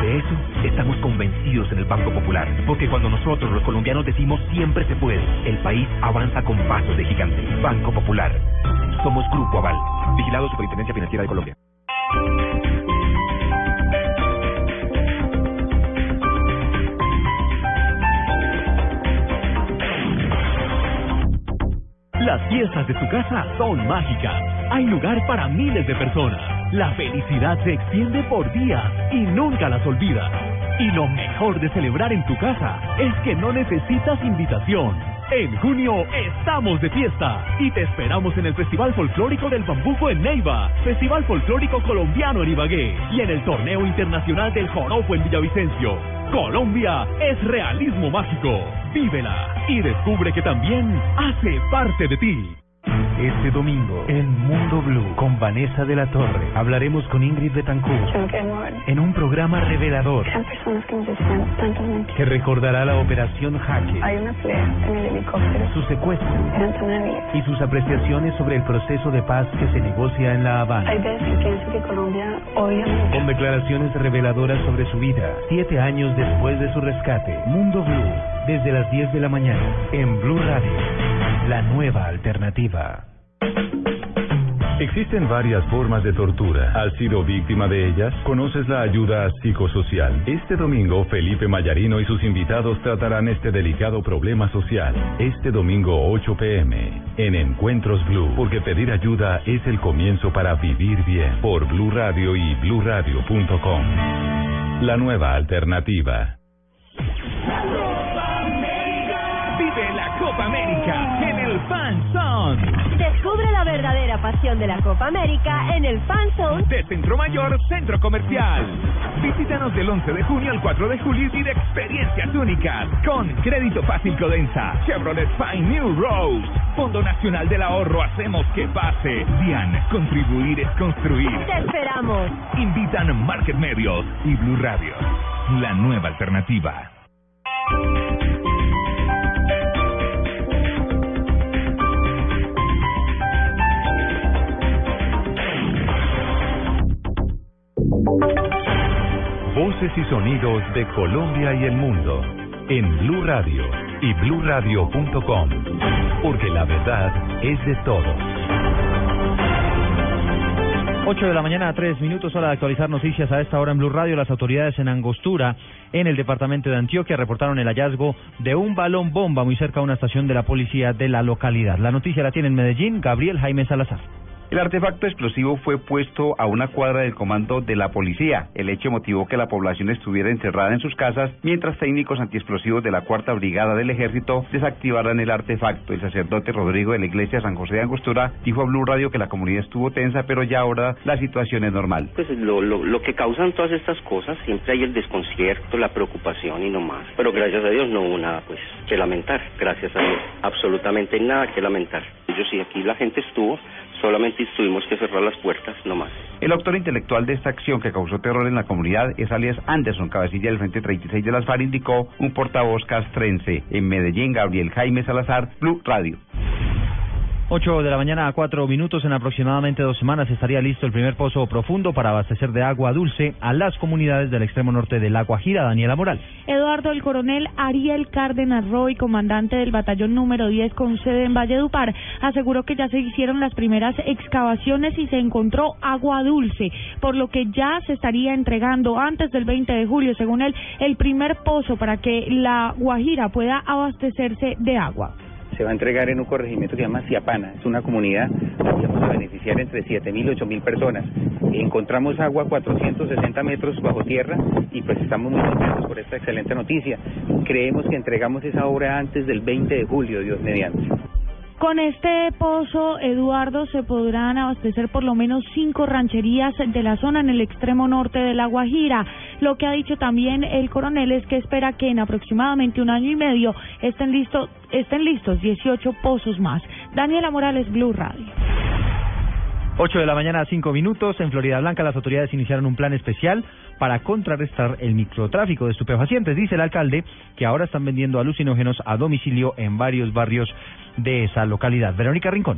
De eso estamos convencidos en el Banco Popular, porque cuando nosotros los colombianos decimos siempre se puede, el país avanza con pasos de gigante. Banco Popular. Somos Grupo Aval, vigilado Superintendencia Financiera de Colombia. Las fiestas de tu casa son mágicas. Hay lugar para miles de personas. La felicidad se extiende por días y nunca las olvidas. Y lo mejor de celebrar en tu casa es que no necesitas invitación. En junio estamos de fiesta y te esperamos en el Festival Folclórico del Bambuco en Neiva, Festival Folclórico Colombiano en Ibagué y en el Torneo Internacional del Joropo en Villavicencio. Colombia es realismo mágico. Vívela y descubre que también hace parte de ti. Este domingo, en Mundo Blue, con Vanessa de la Torre, hablaremos con Ingrid Betancourt en un programa revelador que recordará la operación Jaque, hay una pelea en el helicóptero, su secuestro y sus apreciaciones sobre el proceso de paz que se negocia en La Habana. Hay veces que pienso que Colombia odia mucho. Con declaraciones reveladoras sobre su vida, 7 años después de su rescate. Mundo Blue, desde las 10 de la mañana, en Blue Radio. La nueva alternativa. Existen varias formas de tortura. ¿Has sido víctima de ellas? ¿Conoces la ayuda psicosocial? Este domingo, Felipe Mayarino y sus invitados tratarán este delicado problema social. Este domingo, 8 p.m. en Encuentros Blue. Porque pedir ayuda es el comienzo para vivir bien. Por Blue Radio y bluradio.com. La nueva alternativa. Vive la Copa América en el Fan Zone. Descubre la verdadera pasión de la Copa América en el Fan Zone de Centro Mayor Centro Comercial. Visítanos del 11 de junio al 4 de julio y de experiencias únicas con Crédito Fácil Codensa, Chevrolet Fine New Rose, Fondo Nacional del Ahorro. Hacemos que pase. DIAN, contribuir es construir. Te esperamos. Invitan Market Medios y Blue Radio, la nueva alternativa. Voces y sonidos de Colombia y el mundo en Blue Radio y bluradio.com, porque la verdad es de todos. 8 de la mañana, 3 minutos, hora de actualizar noticias a esta hora en Blue Radio. Las autoridades en Angostura, en el departamento de Antioquia, reportaron el hallazgo de un balón bomba muy cerca de una estación de la policía de la localidad. La noticia la tiene en Medellín Gabriel Jaime Salazar. El artefacto explosivo fue puesto a una cuadra del comando de la policía. El hecho motivó que la población estuviera encerrada en sus casas mientras técnicos antiexplosivos de la 4ª Brigada del Ejército desactivaran el artefacto. El sacerdote Rodrigo de la Iglesia San José de Angostura dijo a Blue Radio que la comunidad estuvo tensa, pero ya ahora la situación es normal. Pues lo que causan todas estas cosas, siempre hay el desconcierto, la preocupación y no más. Pero gracias a Dios no hubo nada pues que lamentar, gracias a Dios. Absolutamente nada que lamentar. Yo sí, aquí la gente estuvo, solamente tuvimos que cerrar las puertas, no más. El autor intelectual de esta acción que causó terror en la comunidad es alias Anderson, cabecilla del Frente 36 de las FARC, indicó un portavoz castrense. En Medellín, Gabriel Jaime Salazar, Blue Radio. 8 de la mañana a 4 minutos. En aproximadamente 2 semanas estaría listo el primer pozo profundo para abastecer de agua dulce a las comunidades del extremo norte de La Guajira. Daniela Morales. Eduardo, el coronel Ariel Cárdenas Roy, comandante del batallón número 10 con sede en Valledupar, aseguró que ya se hicieron las primeras excavaciones y se encontró agua dulce, por lo que ya se estaría entregando antes del 20 de julio, según él, el primer pozo para que La Guajira pueda abastecerse de agua. Se va a entregar en un corregimiento que se llama Ciapana, es una comunidad que vamos a beneficiar entre 7.000 y 8.000 personas. Encontramos agua 460 metros bajo tierra y pues estamos muy contentos por esta excelente noticia. Creemos que entregamos esa obra antes del 20 de julio, Dios mediante. Con este pozo, Eduardo, se podrán abastecer por lo menos 5 rancherías de la zona en el extremo norte de La Guajira. Lo que ha dicho también el coronel es que espera que en aproximadamente 1 año y medio estén listos 18 pozos más. Daniela Morales, Blue Radio. 8 de la mañana a 5 minutos. En Florida Blanca, las autoridades iniciaron un plan especial para contrarrestar el microtráfico de estupefacientes. Dice el alcalde que ahora están vendiendo alucinógenos a domicilio en varios barrios de esa localidad. Verónica Rincón.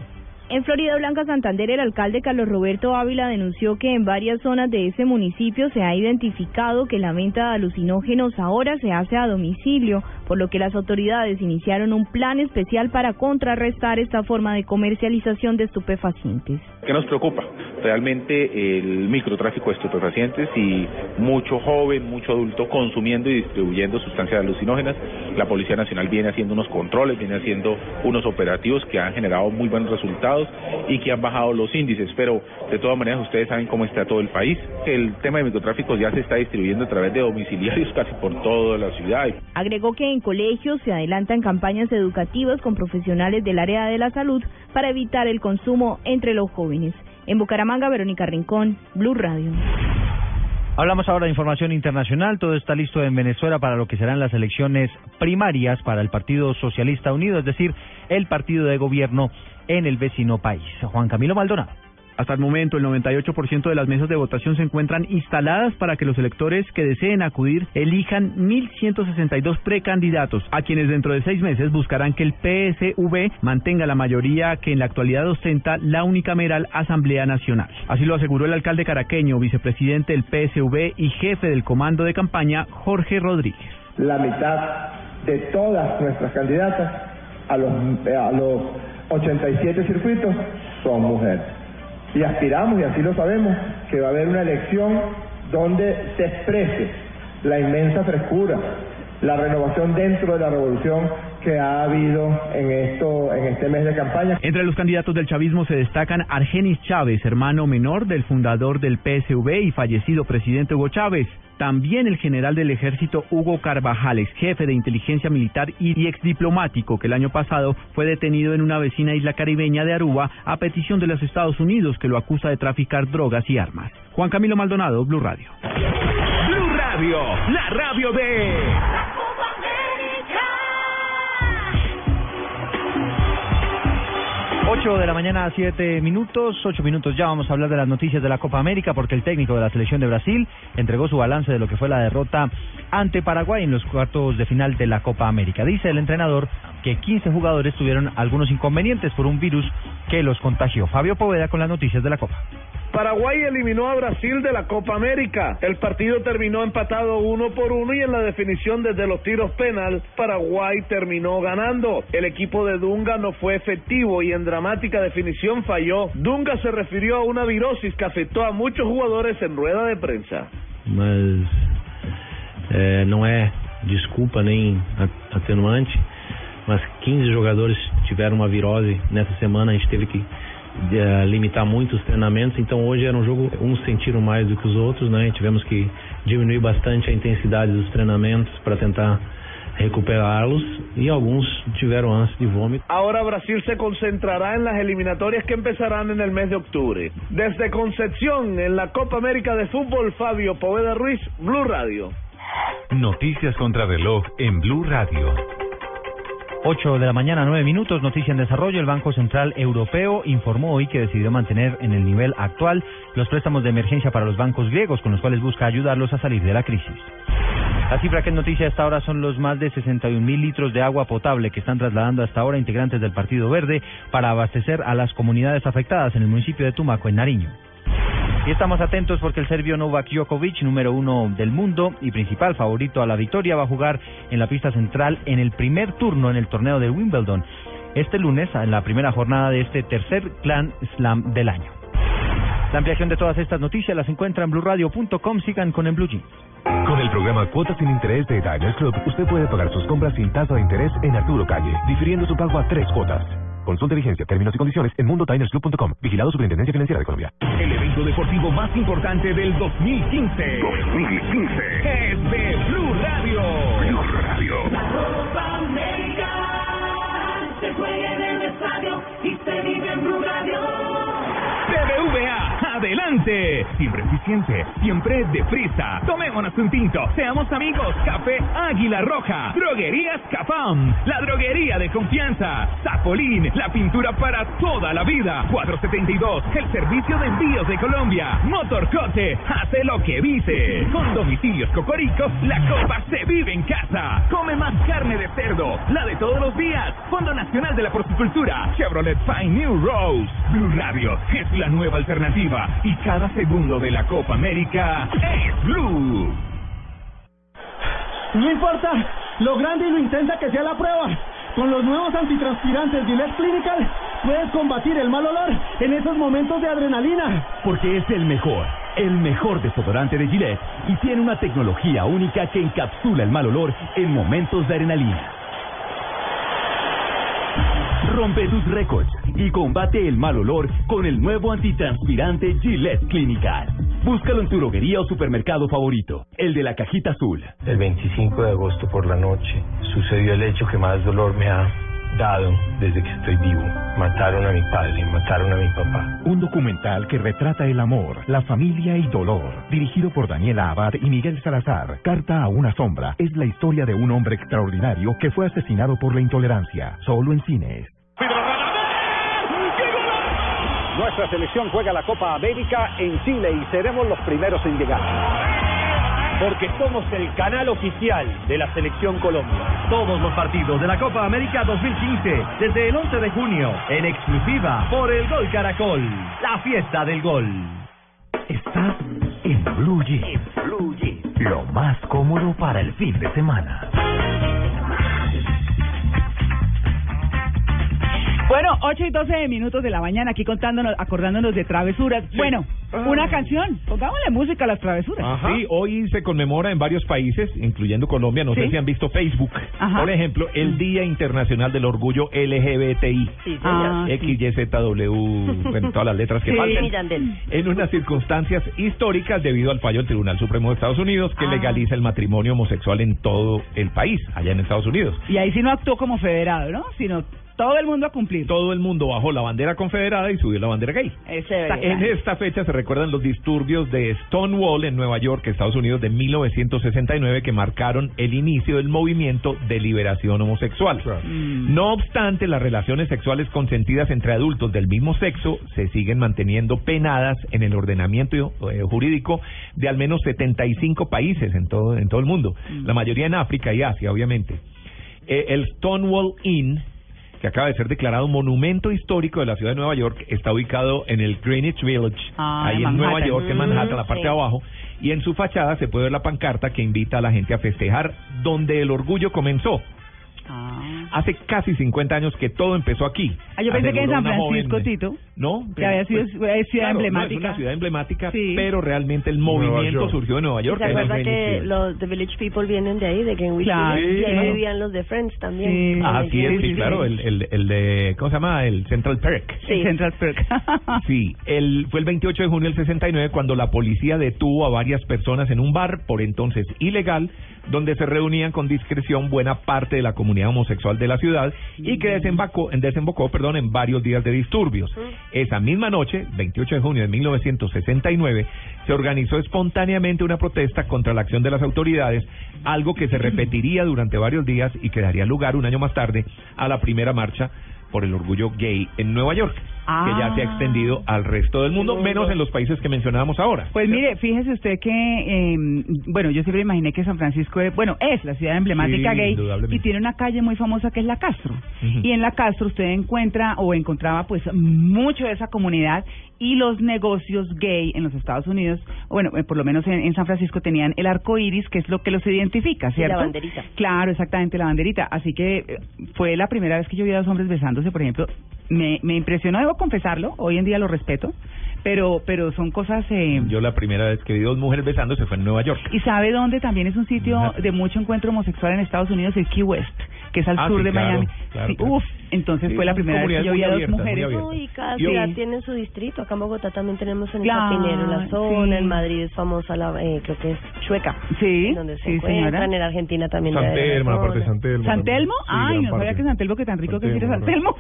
En Florida Blanca, Santander, el alcalde Carlos Roberto Ávila denunció que en varias zonas de ese municipio se ha identificado que la venta de alucinógenos ahora se hace a domicilio, por lo que las autoridades iniciaron un plan especial para contrarrestar esta forma de comercialización de estupefacientes. ¿Qué nos preocupa? Realmente el microtráfico de estupefacientes y mucho joven, mucho adulto consumiendo y distribuyendo sustancias alucinógenas. La Policía Nacional viene haciendo unos controles, viene haciendo unos operativos que han generado muy buenos resultados. grados y que han bajado los índices, pero de todas maneras ustedes saben cómo está todo el país. El tema de microtráfico ya se está distribuyendo a través de domiciliarios casi por toda la ciudad. Agregó que en colegios se adelantan campañas educativas con profesionales del área de la salud para evitar el consumo entre los jóvenes. En Bucaramanga, Verónica Rincón, Blue Radio. Hablamos ahora de información internacional. Todo está listo en Venezuela para lo que serán las elecciones primarias para el Partido Socialista Unido, es decir, el partido de gobierno en el vecino país. Juan Camilo Maldonado. Hasta el momento, el 98% de las mesas de votación se encuentran instaladas para que los electores que deseen acudir elijan 1.162 precandidatos, a quienes dentro de 6 meses buscarán que el PSV mantenga la mayoría que en la actualidad ostenta la unicameral Asamblea Nacional. Así lo aseguró el alcalde caraqueño, vicepresidente del PSV y jefe del comando de campaña, Jorge Rodríguez. La mitad de todas nuestras candidatas a los 87 circuitos son mujeres. Y aspiramos, y así lo sabemos, que va a haber una elección donde se exprese la inmensa frescura, la renovación dentro de la revolución que ha habido en este mes de campaña. Entre los candidatos del chavismo se destacan Argenis Chávez, hermano menor del fundador del PSV y fallecido presidente Hugo Chávez. También el general del ejército Hugo Carvajal, ex jefe de inteligencia militar y ex diplomático, que el año pasado fue detenido en una vecina isla caribeña de Aruba a petición de los Estados Unidos, que lo acusa de traficar drogas y armas. Juan Camilo Maldonado, Blue Radio. Blue Radio, la radio de... de la mañana, 8 minutos. Ya vamos a hablar de las noticias de la Copa América, porque el técnico de la selección de Brasil entregó su balance de lo que fue la derrota ante Paraguay en los cuartos de final de la Copa América. Dice el entrenador que 15 jugadores tuvieron algunos inconvenientes por un virus que los contagió. Fabio Poveda con las noticias de la Copa. Paraguay eliminó a Brasil de la Copa América. El partido terminó empatado 1-1 y en la definición desde los tiros penal, Paraguay terminó ganando. El equipo de Dunga no fue efectivo y en dramática definición falló. Dunga se refirió a una virosis que afectó a muchos jugadores en rueda de prensa. Mas no es desculpa ni atenuante, mas 15 jugadores tuvieron una virosis. Nesta semana a gente teve que limitar muitos treinamentos, então hoje era um jogo sentiram mais do que os outros, né? Tivemos que diminuir bastante a intensidade dos treinamentos para tentar recuperarlos y algunos tuvieron ansias de vómito. Ahora Brasil se concentrará en las eliminatorias que empezarán en el mes de octubre. Desde Concepción, en la Copa América de Fútbol, Fabio Poveda Ruiz, Blue Radio. Noticias contra reloj en Blue Radio. 8 de la mañana, 9 minutos, noticia en desarrollo. El Banco Central Europeo informó hoy que decidió mantener en el nivel actual los préstamos de emergencia para los bancos griegos, con los cuales busca ayudarlos a salir de la crisis. La cifra que es noticia a esta hora son los más de 61.000 litros de agua potable que están trasladando hasta ahora integrantes del Partido Verde para abastecer a las comunidades afectadas en el municipio de Tumaco, en Nariño. Y estamos atentos porque el serbio Novak Djokovic, número 1 del mundo y principal favorito a la victoria, va a jugar en la pista central en el primer turno en el torneo de Wimbledon este lunes, en la primera jornada de este tercer Grand Slam del año. La ampliación de todas estas noticias las encuentra en blueradio.com. Sigan con el Blue Jeans. Con el programa Cuotas sin Interés de Diners Club, usted puede pagar sus compras sin tasa de interés en Arturo Calle, difiriendo su pago a 3 cuotas. Consulta vigencia, términos y condiciones en mundotinersclub.com. Vigilado Superintendencia Financiera de Colombia. El evento deportivo más importante del 2015. 2015. Es de Blue Radio. Blue Radio. La Copa América se juega en el estadio y se vive en Blue Radio. BBVA, adelante. Siempre eficiente, siempre deprisa. Tomémonos un tinto. Seamos amigos. Café Águila Roja. Droguerías Cafam. La droguería de confianza. Zapolín, la pintura para toda la vida. 472, el servicio de envíos de Colombia. Motorcote, hace lo que dice. Con domicilios Cocorico, la copa se vive en casa. Come más carne de cerdo, la de todos los días. Fondo Nacional de la Porcicultura. Chevrolet Pine New Rose. Blue Radio es la nueva alternativa. Y cada segundo de la Copa América es Blue. No importa lo grande y lo intensa que sea la prueba. Con los nuevos antitranspirantes Gillette Clinical puedes combatir el mal olor en esos momentos de adrenalina. Porque es el mejor desodorante de Gillette y tiene una tecnología única que encapsula el mal olor en momentos de adrenalina. Rompe tus récords y combate el mal olor con el nuevo antitranspirante Gillette Clinical. Búscalo en tu droguería o supermercado favorito, el de la cajita azul. El 25 de agosto por la noche sucedió el hecho que más dolor me ha dado desde que estoy vivo. Mataron a mi padre, mataron a mi papá. Un documental que retrata el amor, la familia y dolor. Dirigido por Daniela Abad y Miguel Salazar. Carta a una sombra es la historia de un hombre extraordinario que fue asesinado por la intolerancia. Solo en cines. Nuestra selección juega la Copa América en Chile y seremos los primeros en llegar. Porque somos el canal oficial de la Selección Colombia. Todos los partidos de la Copa América 2015, desde el 11 de junio, en exclusiva por el Gol Caracol. La fiesta del gol. Estás en Blue Jeans. Lo más cómodo para el fin de semana. Bueno, 8:12 de la mañana, aquí contándonos, acordándonos de travesuras. Sí. Bueno, una canción, pongámosle música a las travesuras. Ajá. Sí, hoy se conmemora en varios países, incluyendo Colombia, no sé si han visto Facebook. Ajá. Por ejemplo, el Día Internacional del Orgullo LGBTI. Sí, XYZW, bueno, todas las letras que faltan. En unas circunstancias históricas debido al fallo del Tribunal Supremo de Estados Unidos que legaliza el matrimonio homosexual en todo el país, allá en Estados Unidos. Y ahí sí no actuó como federado, ¿no? Sino... todo el mundo a cumplir. Todo el mundo bajó la bandera confederada y subió la bandera gay. En esta fecha se recuerdan los disturbios de Stonewall en Nueva York, Estados Unidos, de 1969, que marcaron el inicio del movimiento de liberación homosexual. No obstante, las relaciones sexuales consentidas entre adultos del mismo sexo se siguen manteniendo penadas en el ordenamiento jurídico de al menos 75 países en todo el mundo. La mayoría en África y Asia, obviamente. El Stonewall Inn, que acaba de ser declarado monumento histórico de la ciudad de Nueva York, está ubicado en el Greenwich Village, ahí en Nueva York, en Manhattan, la parte de abajo, y en su fachada se puede ver la pancarta que invita a la gente a festejar donde el orgullo comenzó. Hace casi 50 años que todo empezó aquí. Yo pensé que en San Francisco, Tito. No, que había sido ciudad emblemática. No, es una ciudad emblemática, pero realmente el movimiento surgió en Nueva York. ¿Se acuerdan que los The Village People vienen de ahí, de Greenwich? Claro. Y ahí vivían los de Friends también. Así es, sí, claro. El de, ¿cómo se llama? El Central Park. Sí, Central Park. Sí, fue el 28 de junio del 69 cuando la policía detuvo a varias personas en un bar, por entonces ilegal, donde se reunían con discreción buena parte de la comunidad homosexual de la ciudad y que desembocó en varios días de disturbios. Esa misma noche, 28 de junio de 1969, se organizó espontáneamente una protesta contra la acción de las autoridades, algo que se repetiría durante varios días y que daría lugar un año más tarde a la primera marcha por el orgullo gay en Nueva York, que ya se ha extendido al resto del mundo, menos en los países que mencionábamos ahora. Pues mire, fíjese usted que, bueno, yo siempre imaginé que San Francisco es la ciudad emblemática gay, y tiene una calle muy famosa que es la Castro. Y en la Castro usted encontraba pues mucho de esa comunidad, y los negocios gay en los Estados Unidos, bueno, por lo menos en San Francisco tenían el arco iris, que es lo que los identifica, ¿cierto? Y la banderita. Claro, exactamente, la banderita. Así que fue la primera vez que yo vi a dos hombres besándose, por ejemplo. Me impresionó, debo confesarlo, hoy en día lo respeto, pero son cosas... Yo la primera vez que vi dos mujeres besándose fue en Nueva York. ¿Y sabe dónde también es un sitio de mucho encuentro homosexual en Estados Unidos? El Key West, que es al sur de Miami. Claro, sí, entonces fue la primera vez que yo vi a dos mujeres. Y cada ciudad tiene su distrito. Acá en Bogotá también tenemos en el Chapinero la zona, en Madrid es famosa la creo que es Chueca. Sí, donde se encuentran, en Argentina también. San Telmo, la parte de San Telmo. ¿San Telmo? Ay, no sabía que San Telmo, que tan rico que era San Telmo.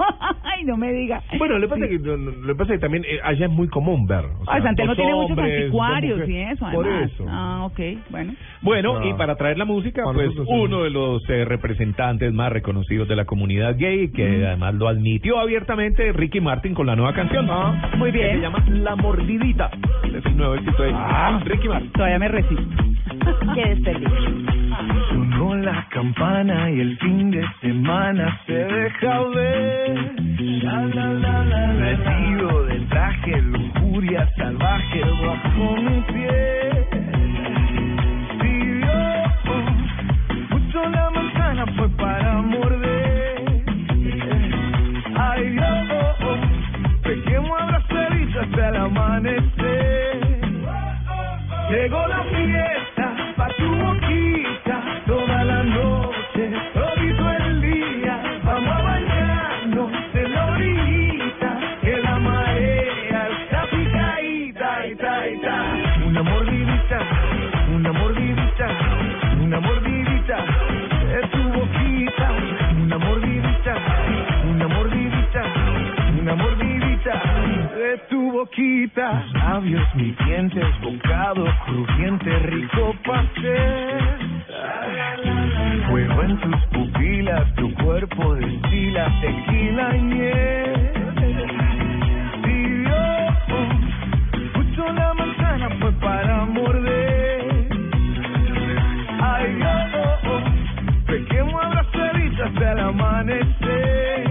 Ay, no me diga. Bueno, lo que pasa es que también allá es muy común ver. San Telmo tiene muchos anticuarios y eso, además. Por eso. Okay, bueno. Bueno, y para traer la música, pues uno de los representantes más reconocidos de la comunidad gay, que además lo admitió abiertamente, Ricky Martin, con la nueva canción. Muy bien. Que se llama La Mordidita. Es un nuevo éxito de Ricky Martin. Todavía me resisto. Qué desperdicio. Sonó la campana y el fin de semana se deja ver. Vestido de traje, lujuria salvaje bajo mi pie. Si mucho la manzana fue para morder. Ay, pequemos abrazaditos hasta el amanecer. Llegó la fiesta pa' tu boquita, toda la noche, todito el día. Vamos a bañarnos. una mordidita, una mordidita, una mordidita de tu boquita, una mordidita, una mordidita, una mordidita de tu boquita. Mis labios, mis dientes, bocado crujiente, rico pastel, fuego en tus pupilas, tu cuerpo destila tequila y miel. Fue para morder. Ay, oh, oh, pequemos abrazaditas hasta el amanecer.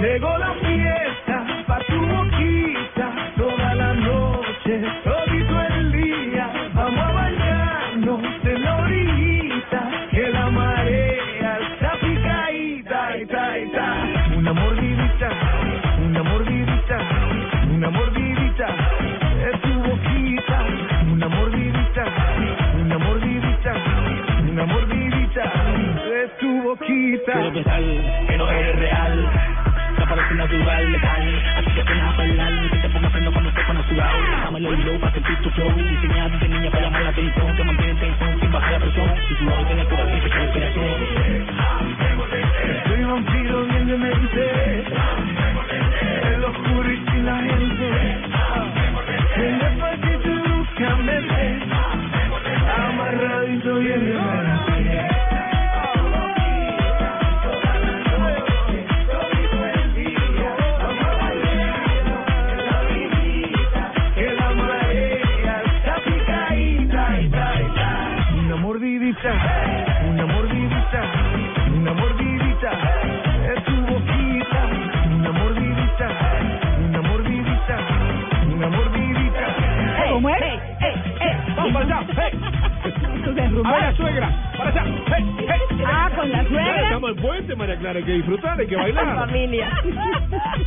Llegó la fiesta pa' tu boquita, toda la noche, todito el día. Vamos a bañarnos en la orillita, que la marea está picadita, ita, ita. Una mordidita, una mordidita, una mordidita. Quiero pensar que no eres real, no parece natural, letal. Así que apenas a bailar, que te ponga freno cuando estés con el sudado. Dame el oído para sentir tu flow, diseñada de niña para llamar la atención. Te mantienes tensión sin bajar la presión, y tu voz tiene toda la inspiración. Soy vampiro bien de mente, el oscuro y sin la gente. En el patito bruscamente, amarradito bien de mente. Una mordidita, una mordidita, es tu boquita. Una mordidita, una mordidita, una mordidita. ¿Cómo es? Vamos para allá, Ahora, suegra, para allá, Ah, con la suegra. Ya estamos en puente, María Clara, hay que disfrutar, hay que bailar. La familia.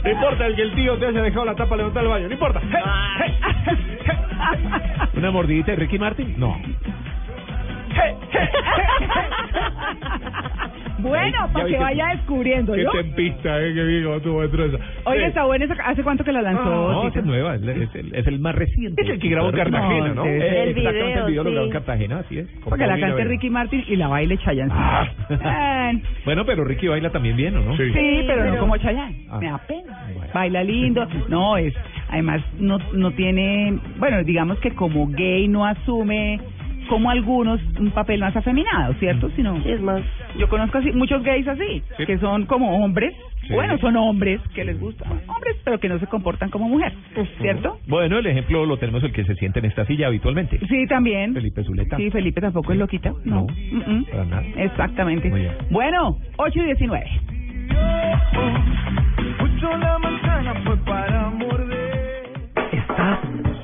No importa el que el tío te haya dejado la tapa levantar el baño, no importa. ¿Una mordidita de Ricky Martin? No. Bueno, para que vaya descubriendo, ¿yo? Que te empista, que bien tuvo dentro de eso. Oye, está buena esa. ¿Hace cuánto que la lanzó? No, esa es nueva, es el más reciente. Es el que grabó en Cartagena, ¿no? El video lo grabó en Cartagena, así es. Porque la canta Ricky Martin y la baile Chayanne. Bueno, pero Ricky baila también bien, ¿o no? Sí, pero no como Chayanne. Me da pena. Baila lindo. No, es. Además, no tiene. Bueno, digamos que como gay no asume, como algunos, un papel más afeminado, ¿cierto? Sino, es más, yo conozco así, muchos gays así, sí, que son como hombres, sí, bueno, son hombres que les gustan hombres, pero que no se comportan como mujer, ¿cierto? Bueno, el ejemplo lo tenemos el que se siente en esta silla habitualmente. Sí, también. Felipe Zuleta. Sí, Felipe tampoco es loquita. No. Para nada. Exactamente. Bueno, 8:19. Estás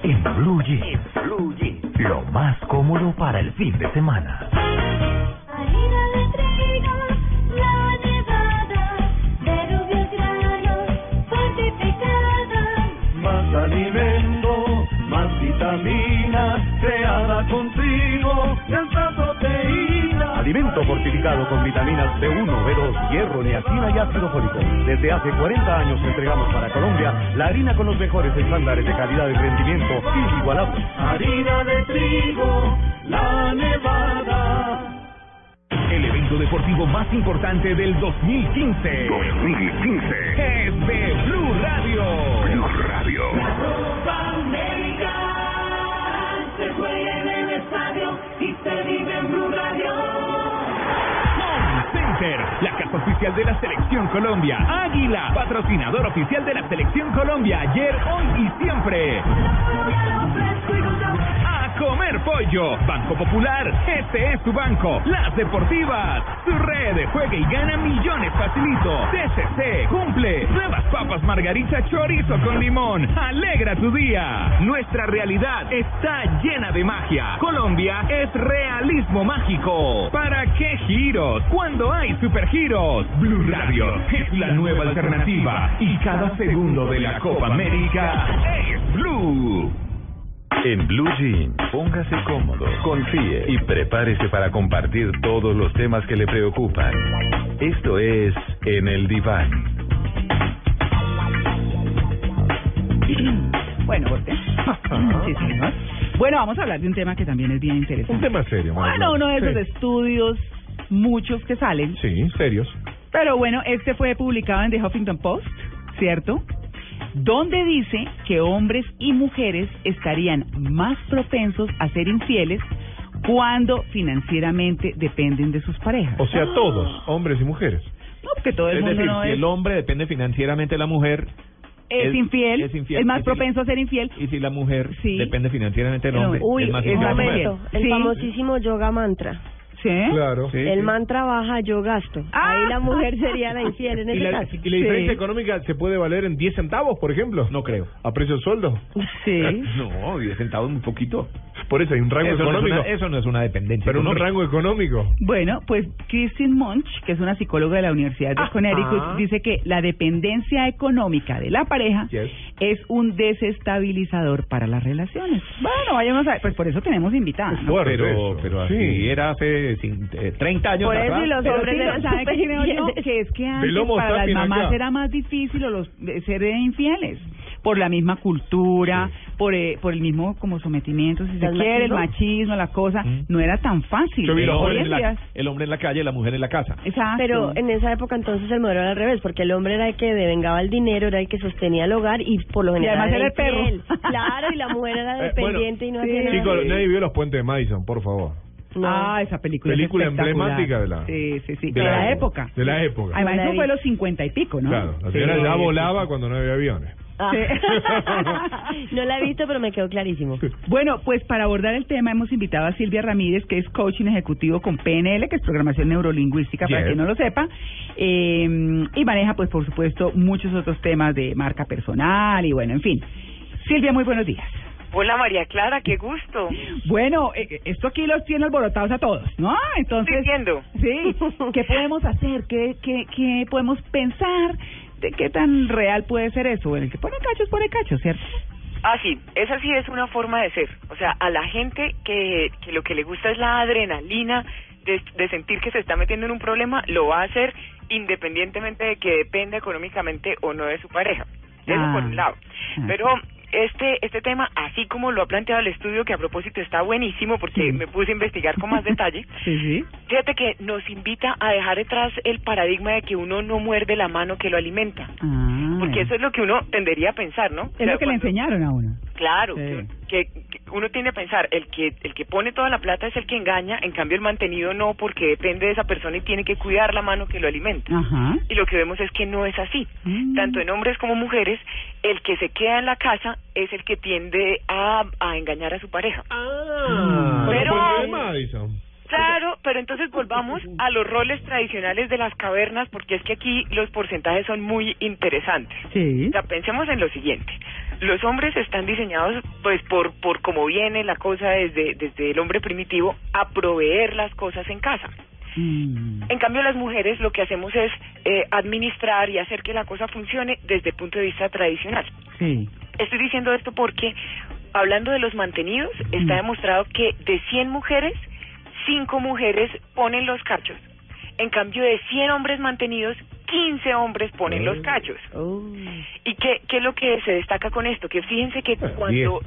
en Blue Jeans. Blue Jeans. Lo más cómodo para el fin de semana. Harina de trigo, la nevada, de rubios granos, fortificada. Más alimento, más vitamina, creada contigo, tanta proteína. Alimento fortificado con vitaminas B1, B2, hierro, niacina y ácido fólico. Desde hace 40 años entregamos para Colombia la harina con los mejores estándares de calidad y rendimiento inigualables. Harina de trigo, la nevada. El evento deportivo más importante del 2015. 2015. Es de Blue Radio. Blue Radio. La Copa América se juega en el estadio y se vive en Blue Radio. La casa oficial de la Selección Colombia. Águila, patrocinador oficial de la Selección Colombia. Ayer, hoy y siempre. A comer pollo. Banco Popular, este es tu banco. Las Deportivas, tu red. Juega y gana millones facilito. TCC, cumple. Nuevas papas margarita chorizo con limón. Alegra tu día. Nuestra realidad está llena de magia. Colombia es realismo mágico. ¿Para qué giros? Cuando hay supergiros. Blue Radio es la nueva alternativa y cada segundo de la Copa América es Blue. En Blue Jeans, póngase cómodo, confíe y prepárese para compartir todos los temas que le preocupan. Esto es En el Diván. Bueno, ¿por qué? Muchísimas. Bueno, vamos a hablar de un tema que también es bien interesante. Un tema serio. Bueno, uno de esos estudios, muchos que salen. Sí, serios. Pero bueno, este fue publicado en The Huffington Post, ¿cierto? Donde dice que hombres y mujeres estarían más propensos a ser infieles cuando financieramente dependen de sus parejas. O sea, todos, hombres y mujeres. No, porque todo el mundo decir, no es... el hombre depende financieramente de la mujer... Es infiel, es más propenso a ser infiel. Y si la mujer depende financieramente del hombre, es más infiel a la mujer. El famosísimo yoga mantra. ¿Sí? Claro. Sí, el man trabaja, yo gasto. Ahí la mujer sería la infiel en ese caso. ¿Y la diferencia económica se puede valer en 10 centavos, por ejemplo? No creo. ¿A precio de sueldo? Sí. No, 10 centavos es muy poquito. Por eso hay un rango económico. Eso no es una dependencia. Pero un rango económico. Bueno, pues Kristin Munch, que es una psicóloga de la Universidad de Connecticut, dice que la dependencia económica de la pareja es un desestabilizador para las relaciones. Bueno, vayamos a... Pues por eso tenemos invitados. ¿No? Pero así era hace... 30 años por eso, y los hombres que es que antes para las mamás era más difícil ser infieles por la misma cultura, por el mismo como sometimiento, si se quiere, el machismo, la cosa, no era tan fácil. El hombre en la calle, la mujer en la casa. Exacto. Pero en esa época entonces el modelo era al revés, porque el hombre era el que devengaba el dinero, era el que sostenía el hogar y por lo general era el perro. Claro, y la mujer era dependiente y no hacía nada. Chicos, nadie vio Los Puentes de Madison, por favor. No. Esa película emblemática de la época. De la época. Además, eso fue los 50 y pico, ¿no? Claro, la señora ya volaba cuando no había aviones. No la he visto, pero me quedó clarísimo. Bueno, pues para abordar el tema hemos invitado a Silvia Ramírez, que es coaching ejecutivo con PNL, que es programación neurolingüística, para quien no lo sepa, y maneja, pues por supuesto, muchos otros temas de marca personal y bueno, en fin. Silvia, muy buenos días. Hola María Clara, qué gusto. Bueno, esto aquí los tiene alborotados a todos, ¿no? Entonces, sí, ¿qué podemos hacer? ¿Qué podemos pensar? ¿De qué tan real puede ser eso? El que pone cachos, ¿cierto? Ah, sí, esa sí es una forma de ser. O sea, a la gente que lo que le gusta es la adrenalina de sentir que se está metiendo en un problema, lo va a hacer independientemente de que dependa económicamente o no de su pareja. Eso por un lado. Pero... Este tema, así como lo ha planteado el estudio, que a propósito está buenísimo porque me puse a investigar con más detalle, fíjate que nos invita a dejar detrás el paradigma de que uno no muerde la mano que lo alimenta, porque eso es lo que uno tendería a pensar, ¿no? Es lo que le enseñaron a uno. Claro, que uno tiende a pensar, el que pone toda la plata es el que engaña, en cambio el mantenido no, porque depende de esa persona y tiene que cuidar la mano que lo alimenta. Ajá. Y lo que vemos es que no es así. Tanto en hombres como mujeres, el que se queda en la casa es el que tiende a engañar a su pareja. Pero claro, pero entonces volvamos a los roles tradicionales de las cavernas, porque es que aquí los porcentajes son muy interesantes. O sea, pensemos en lo siguiente. Los hombres están diseñados, pues, por cómo viene la cosa desde el hombre primitivo, a proveer las cosas en casa. En cambio, las mujeres lo que hacemos es administrar y hacer que la cosa funcione desde el punto de vista tradicional. Estoy diciendo esto porque, hablando de los mantenidos, está demostrado que de 100 mujeres, 5 mujeres ponen los cachos. En cambio, de 100 hombres mantenidos, 15 hombres ponen los cachos. ¿Y qué es lo que se destaca con esto? Que fíjense que cuando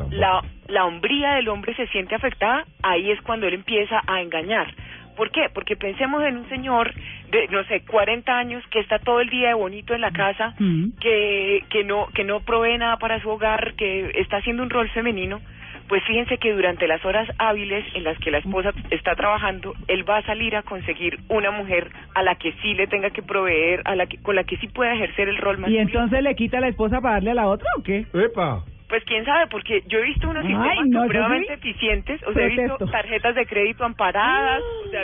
la hombría del hombre se siente afectada, ahí es cuando él empieza a engañar. ¿Por qué? Porque pensemos en un señor de, no sé, 40 años, que está todo el día de bonito en la casa, que no provee nada para su hogar, que está haciendo un rol femenino. Pues fíjense que durante las horas hábiles en las que la esposa está trabajando, él va a salir a conseguir una mujer a la que sí le tenga que proveer, con la que sí pueda ejercer el rol masculino. ¿Y entonces le quita a la esposa para darle a la otra o qué? ¡Epa! Pues quién sabe, porque yo he visto unos sistemas supremamente eficientes, o sea, he visto tarjetas de crédito amparadas, o sea,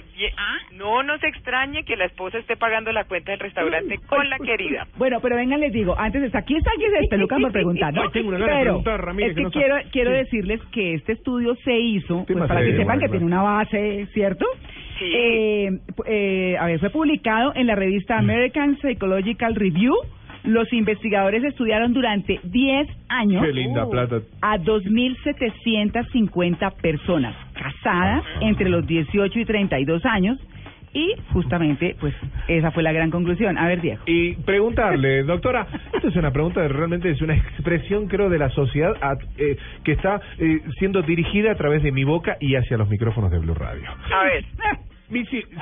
no nos extrañe que la esposa esté pagando la cuenta del restaurante con la querida. Bueno, pero vengan, les digo, antes de aquí está alguien del peluca por preguntar, ¿no? Tengo una gana de preguntar, Ramírez, es que quiero decirles que este estudio se hizo, pues, para que sepan que tiene una base, ¿cierto? Sí. A ver, fue publicado en la revista American Psychological Review. Los investigadores estudiaron durante 10 años a 2.750 personas casadas entre los 18 y 32 años Y justamente, pues, esa fue la gran conclusión. A ver, Diego. Y preguntarle, doctora, esta es una pregunta, realmente es una expresión, creo, de la sociedad que está siendo dirigida a través de mi boca y hacia los micrófonos de Blue Radio. A ver.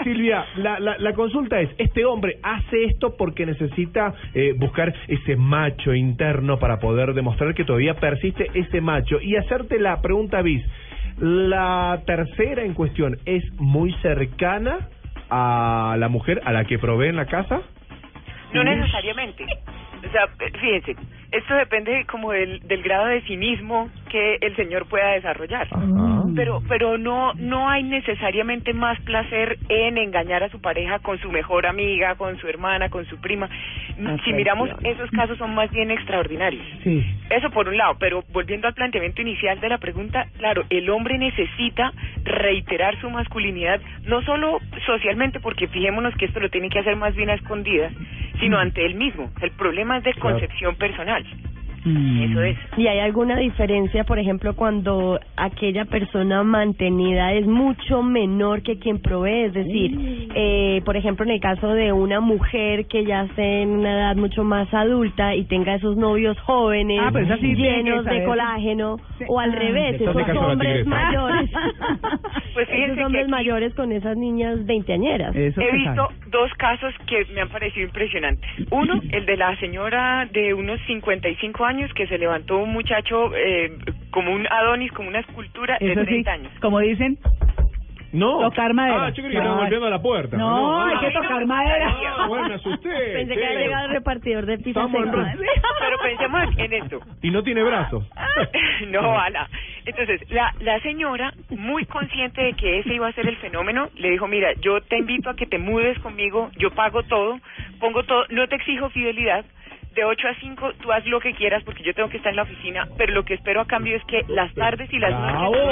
Silvia, la consulta es, ¿este hombre hace esto porque necesita buscar ese macho interno para poder demostrar que todavía persiste ese macho? Y hacerte la pregunta bis, ¿la tercera en cuestión es muy cercana a la mujer a la que provee en la casa? No necesariamente. O sea, fíjense, esto depende como del grado de cinismo que el señor pueda desarrollar. Ajá. Pero no hay necesariamente más placer en engañar a su pareja con su mejor amiga, con su hermana, con su prima. Atención. Si miramos, esos casos son más bien extraordinarios. Sí. Eso por un lado, pero volviendo al planteamiento inicial de la pregunta, claro, el hombre necesita reiterar su masculinidad, no solo socialmente, porque fijémonos que esto lo tiene que hacer más bien a escondidas, sino ante él mismo. El problema es de concepción personal. Eso es. ¿Y hay alguna diferencia, por ejemplo, cuando aquella persona mantenida es mucho menor que quien provee? Es decir, por ejemplo, en el caso de una mujer que ya esté en una edad mucho más adulta y tenga esos novios jóvenes, sí, llenos de colágeno, sí, o al revés, esos hombres mayores, pues esos hombres mayores con esas niñas veinteañeras. He visto dos casos que me han parecido impresionantes. Uno, el de la señora de unos 55 años que se levantó un muchacho como un Adonis, como una escultura de 30 años. Como dicen, no tocar madera. Yo creo que estaba golpeando a la puerta. No, hay que tocar madera. Bueno, me asusté. Pensé que había llegado el repartidor de pizza. Pero pensemos en esto. Y no tiene brazos. No, ala. Entonces, la señora, muy consciente de que ese iba a ser el fenómeno, le dijo, mira, yo te invito a que te mudes conmigo, yo pago todo, pongo todo, no te exijo fidelidad. De 8 a 5, tú haz lo que quieras porque yo tengo que estar en la oficina, pero lo que espero a cambio es que las tardes y las noches...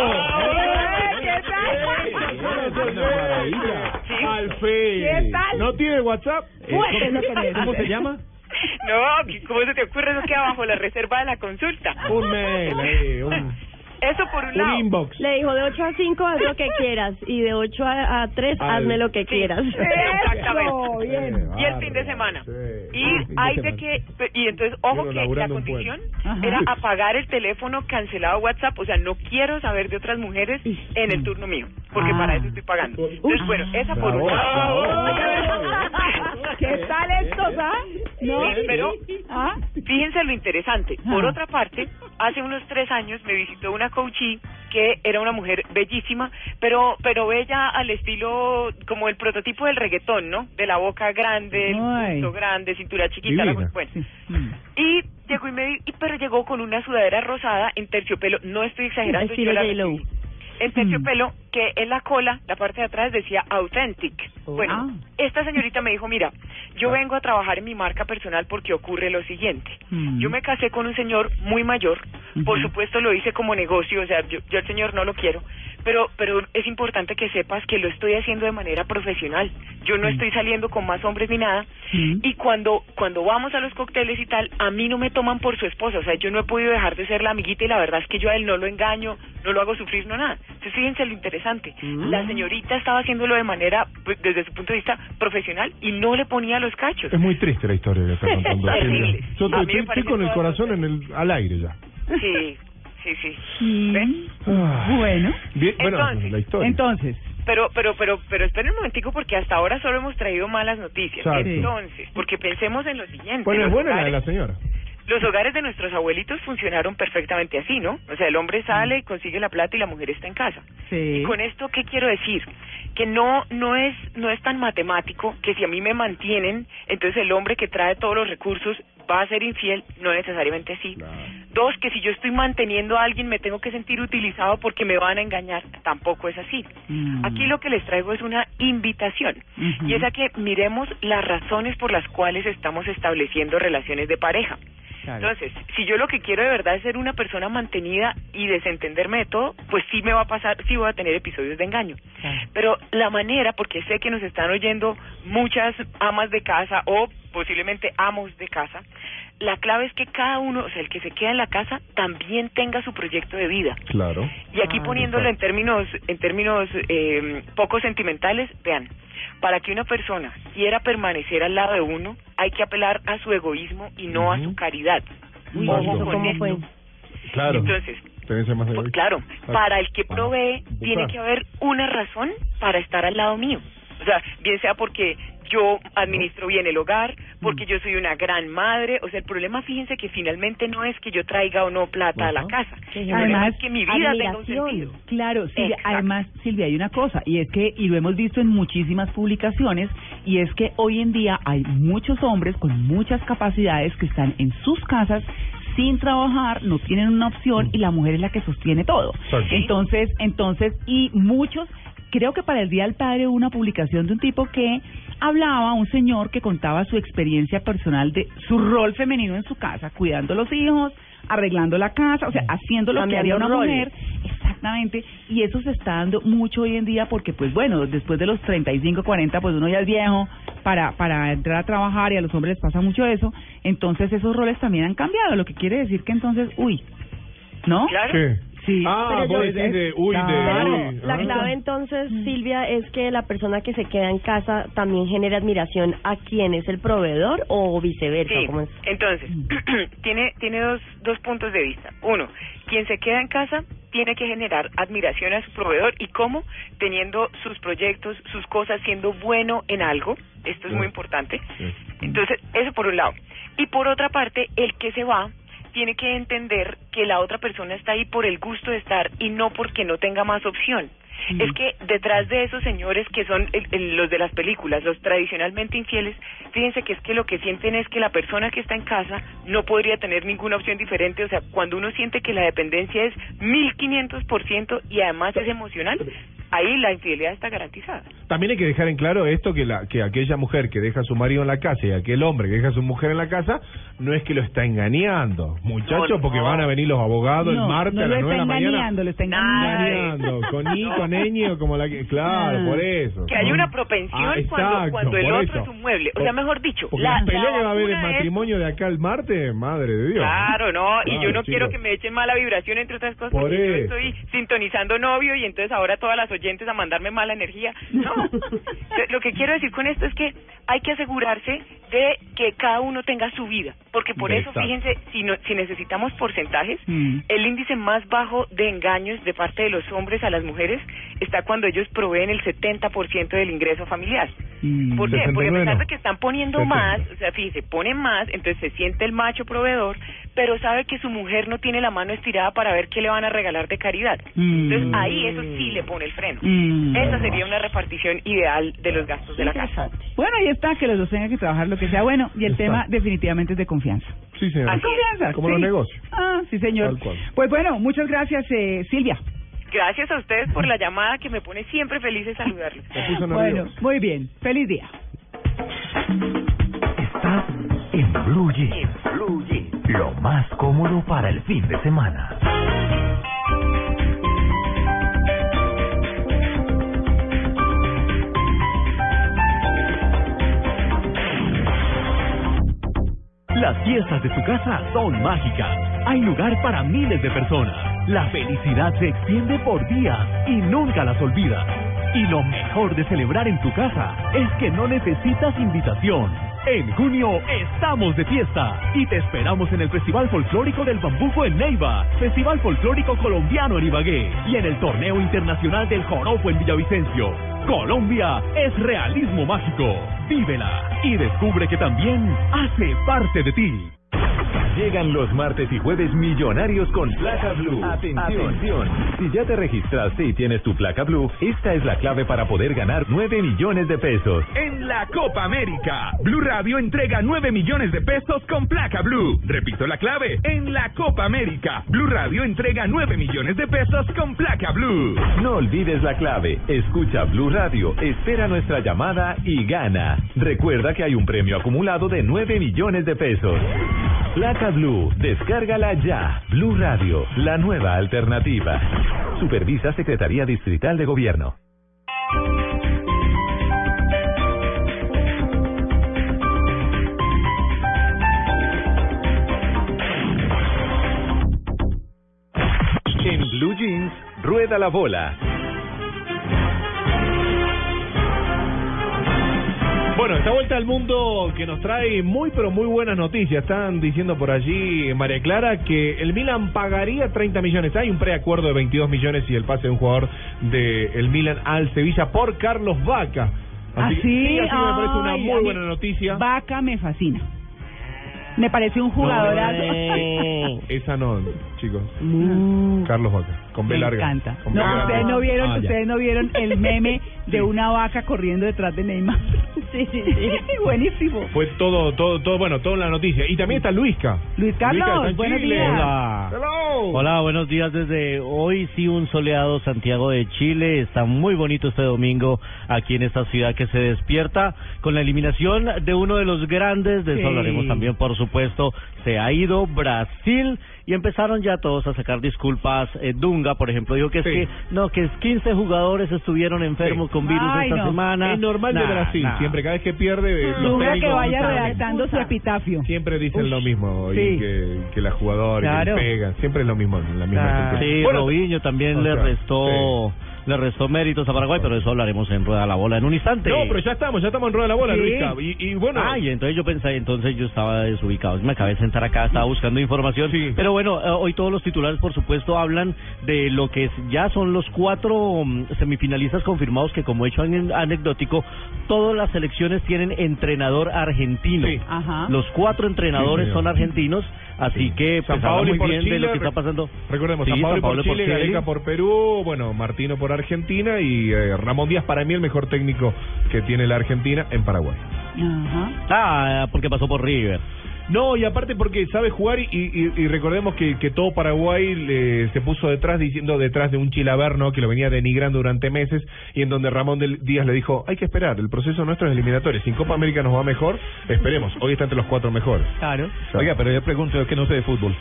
¿Qué tal? ¿No tiene WhatsApp? ¿Cómo se llama? No, ¿cómo se te ocurre? Eso queda bajo la reserva de la consulta. Un mail, eso por un lado. Inbox. Le dijo, de 8 a 5 haz lo que quieras y de 8 a 3 hazme lo que quieras. Exactamente. Bien. Y el fin de semana. Sí. Y hay de que... Y entonces, ojo, que la condición era apagar el teléfono, cancelado WhatsApp. O sea, no quiero saber de otras mujeres en el turno mío, porque para eso estoy pagando. Entonces, bueno, esa por un lado. ¿Qué tal esto, no? Pero fíjense lo interesante. Por otra parte, hace unos 3 años me visitó una coachee que era una mujer bellísima, pero bella al estilo, como el prototipo del reggaetón, ¿no? De la boca grande, el busto grande, cintura chiquita, bueno. Y llegó y me dijo, pero llegó con una sudadera rosada en terciopelo, no estoy exagerando, yo la recibí. En terciopelo, que en la cola, la parte de atrás decía Authentic. Bueno, esta señorita me dijo, mira, yo vengo a trabajar en mi marca personal porque ocurre lo siguiente. Yo me casé con un señor muy mayor, por supuesto lo hice como negocio, o sea, yo al señor no lo quiero, pero es importante que sepas que lo estoy haciendo de manera profesional. Yo no estoy saliendo con más hombres ni nada, y cuando vamos a los cócteles y tal, a mí no me toman por su esposa, o sea, yo no he podido dejar de ser la amiguita y la verdad es que yo a él no lo engaño, no lo hago sufrir, no nada. Entonces, fíjense lo interesante. La señorita estaba haciéndolo de manera, pues, desde su punto de vista profesional y no le ponía los cachos. Es muy triste la historia que está contando. Yo estoy con el corazón al aire ya. Sí. ¿Ven? Bueno. Bien, entonces, la historia. Entonces. Pero esperen un momentico porque hasta ahora solo hemos traído malas noticias. Exacto. Entonces, porque pensemos en lo siguiente. Bueno, es buena la de la señora. Los hogares de nuestros abuelitos funcionaron perfectamente así, ¿no? O sea, el hombre sale y consigue la plata y la mujer está en casa. Sí. Y con esto, ¿qué quiero decir? Que no es tan matemático que si a mí me mantienen, entonces el hombre que trae todos los recursos va a ser infiel, no necesariamente así. No. Dos, que si yo estoy manteniendo a alguien me tengo que sentir utilizado porque me van a engañar, tampoco es así. Aquí lo que les traigo es una invitación, y es a que miremos las razones por las cuales estamos estableciendo relaciones de pareja. Entonces, si yo lo que quiero de verdad es ser una persona mantenida y desentenderme de todo, pues sí me va a pasar, sí voy a tener episodios de engaño. Pero la manera, porque sé que nos están oyendo muchas amas de casa o posiblemente amos de casa, la clave es que cada uno, o sea, el que se queda en la casa también tenga su proyecto de vida. Claro. Y aquí poniéndolo en términos poco sentimentales, vean, para que una persona quiera permanecer al lado de uno, hay que apelar a su egoísmo y no a su caridad. Uy, ojo con esto. Claro. Entonces, claro, para el que provee tiene que haber una razón para estar al lado mío. O sea, bien sea porque yo administro bien el hogar, porque yo soy una gran madre. O sea, el problema, fíjense, que finalmente no es que yo traiga o no plata a la casa. Sí, además, es que mi vida tenga un sentido. Claro, sí, además, Silvia, hay una cosa, y es que, y lo hemos visto en muchísimas publicaciones, y es que hoy en día hay muchos hombres con muchas capacidades que están en sus casas sin trabajar, no tienen una opción, y la mujer es la que sostiene todo. Entonces, y muchos... Creo que para el Día del Padre hubo una publicación de un tipo que hablaba, un señor que contaba su experiencia personal de su rol femenino en su casa, cuidando a los hijos, arreglando la casa, o sea, haciendo lo que haría una mujer. Exactamente, y eso se está dando mucho hoy en día porque, pues bueno, después de los 35, 40, pues uno ya es viejo para entrar a trabajar y a los hombres les pasa mucho eso. Entonces esos roles también han cambiado, lo que quiere decir que entonces, ¿no? Claro. Sí. Sí, ah, pero yo, la clave entonces, Silvia, es que la persona que se queda en casa también genera admiración a quien es el proveedor o viceversa. Sí, ¿cómo es? Entonces, tiene dos puntos de vista. Uno, quien se queda en casa tiene que generar admiración a su proveedor. ¿Y cómo? Teniendo sus proyectos, sus cosas, siendo bueno en algo. Esto es muy importante. Entonces, eso por un lado. Y por otra parte, el que se va tiene que entender que la otra persona está ahí por el gusto de estar y no porque no tenga más opción. Es que detrás de esos señores que son los de las películas, los tradicionalmente infieles, fíjense que es que lo que sienten es que la persona que está en casa no podría tener ninguna opción diferente. O sea, cuando uno siente que la dependencia es 1500% y además es emocional, ahí la infidelidad está garantizada. También hay que dejar en claro esto, que aquella mujer que deja a su marido en la casa y aquel hombre que deja a su mujer en la casa, no es que lo está engañando, muchachos, porque van a venir los abogados el martes a las 9 de la mañana. No, lo está engañando, con I, con ñ, como la que... Claro, por eso. Que hay una propensión cuando el otro es un mueble. O sea, mejor dicho, la pelea que va a haber en matrimonio de acá el martes, madre de Dios. Claro, no, y yo no quiero que me echen mala vibración, entre otras cosas, porque yo estoy sintonizando novio y entonces ahora todas las oyentes a mandarme mala energía. No, lo que quiero decir con esto es que hay que asegurarse de que cada uno tenga su vida, porque por eso, fíjense, si necesitamos porcentajes, el índice más bajo de engaños de parte de los hombres a las mujeres está cuando ellos proveen el 70% del ingreso familiar. ¿Por qué? Porque a pesar de que están poniendo más, o sea, fíjense, ponen más, entonces se siente el macho proveedor, pero sabe que su mujer no tiene la mano estirada para ver qué le van a regalar de caridad. Entonces ahí eso sí le pone el freno. Esa sería una repartición ideal de los gastos de la casa. Bueno, ahí está, que los dos tengan que trabajar lo que sea bueno, y el tema definitivamente es de confianza. Sí, señor. Confianza. Como los negocios. Ah, sí, señor. Pues bueno, muchas gracias, Silvia. Gracias a ustedes por la llamada, que me pone siempre feliz de saludarles. Bueno, muy bien. Feliz día. Estás en Blue Jeans. Blue Jeans, lo más cómodo para el fin de semana. Las fiestas de su casa son mágicas. Hay lugar para miles de personas. La felicidad se extiende por días y nunca las olvidas. Y lo mejor de celebrar en tu casa es que no necesitas invitación. En junio estamos de fiesta y te esperamos en el Festival Folclórico del Bambuco en Neiva, Festival Folclórico Colombiano en Ibagué y en el Torneo Internacional del Joropo en Villavicencio. Colombia es realismo mágico. Vívela y descubre que también hace parte de ti. Llegan los martes y jueves millonarios con placa Blue. Atención. Si ya te registraste y tienes tu placa Blue, esta es la clave para poder ganar 9 millones de pesos. En la Copa América, Blue Radio entrega 9 millones de pesos con placa Blue. Repito la clave. En la Copa América, Blue Radio entrega 9 millones de pesos con placa Blue. No olvides la clave. Escucha Blue Radio, espera nuestra llamada y gana. Recuerda que hay un premio acumulado de 9 millones de pesos. Placa Blue, descárgala ya. Blue Radio, la nueva alternativa. Supervisa Secretaría Distrital de Gobierno. rueda la bola. Bueno, esta vuelta al mundo que nos trae muy pero muy buenas noticias. Están diciendo por allí, María Clara, que el Milan pagaría 30 millones. Hay un preacuerdo de 22 millones y el pase de un jugador del Milan al Sevilla por Carlos Bacca. Así me parece una muy buena noticia. Bacca me fascina. Me parece un jugadorazo. No, esa no, chicos. Carlos Bacca, con B larga. Me encanta. No, ustedes no vieron el meme de una vaca corriendo detrás de Neymar. Sí. Buenísimo. Fue todo en la noticia. Y también está Luisca. Luis Carlos, buenos días. Hola, buenos días desde hoy, sí, un soleado Santiago de Chile. Está muy bonito este domingo aquí en esta ciudad que se despierta con la eliminación de uno de los grandes. De eso hablaremos también, por supuesto. Se ha ido Brasil y empezaron ya todos a sacar disculpas. Dunga, por ejemplo, dijo que es que 15 jugadores estuvieron enfermos con virus esta semana. Es normal de Brasil, siempre cada vez que pierde. Dunga que vaya redactando su epitafio. Siempre dicen lo mismo, que la jugadora que pega, siempre es lo mismo. La misma Robinho también le restó méritos a Paraguay, pero de eso hablaremos en Rueda la Bola en un instante. No, pero ya estamos en Rueda la Bola, Luisa. Y bueno... entonces yo estaba desubicado. Me acabé de sentar acá, estaba buscando información. Sí. Pero bueno, hoy todos los titulares, por supuesto, hablan de lo que ya son los 4 semifinalistas confirmados, que como hecho anecdótico, todas las selecciones tienen entrenador argentino. Sí. Ajá. Los 4 entrenadores son argentinos, así que pues, habla muy bien Chile, de lo que está pasando. Recordemos, San Pablo por Chile, Gareca por Perú, bueno, Martino por Argentina y Ramón Díaz, para mí el mejor técnico que tiene la Argentina, en Paraguay. Uh-huh. Porque pasó por River. No, y aparte porque sabe jugar y recordemos que todo Paraguay se puso detrás de un Chilaverno que lo venía denigrando durante meses y en donde Ramón Díaz le dijo, hay que esperar, el proceso nuestro es eliminatorio, si en Copa América nos va mejor, esperemos, hoy está entre los 4 mejores. Claro. Oiga, pero yo pregunto, es que no sé de fútbol.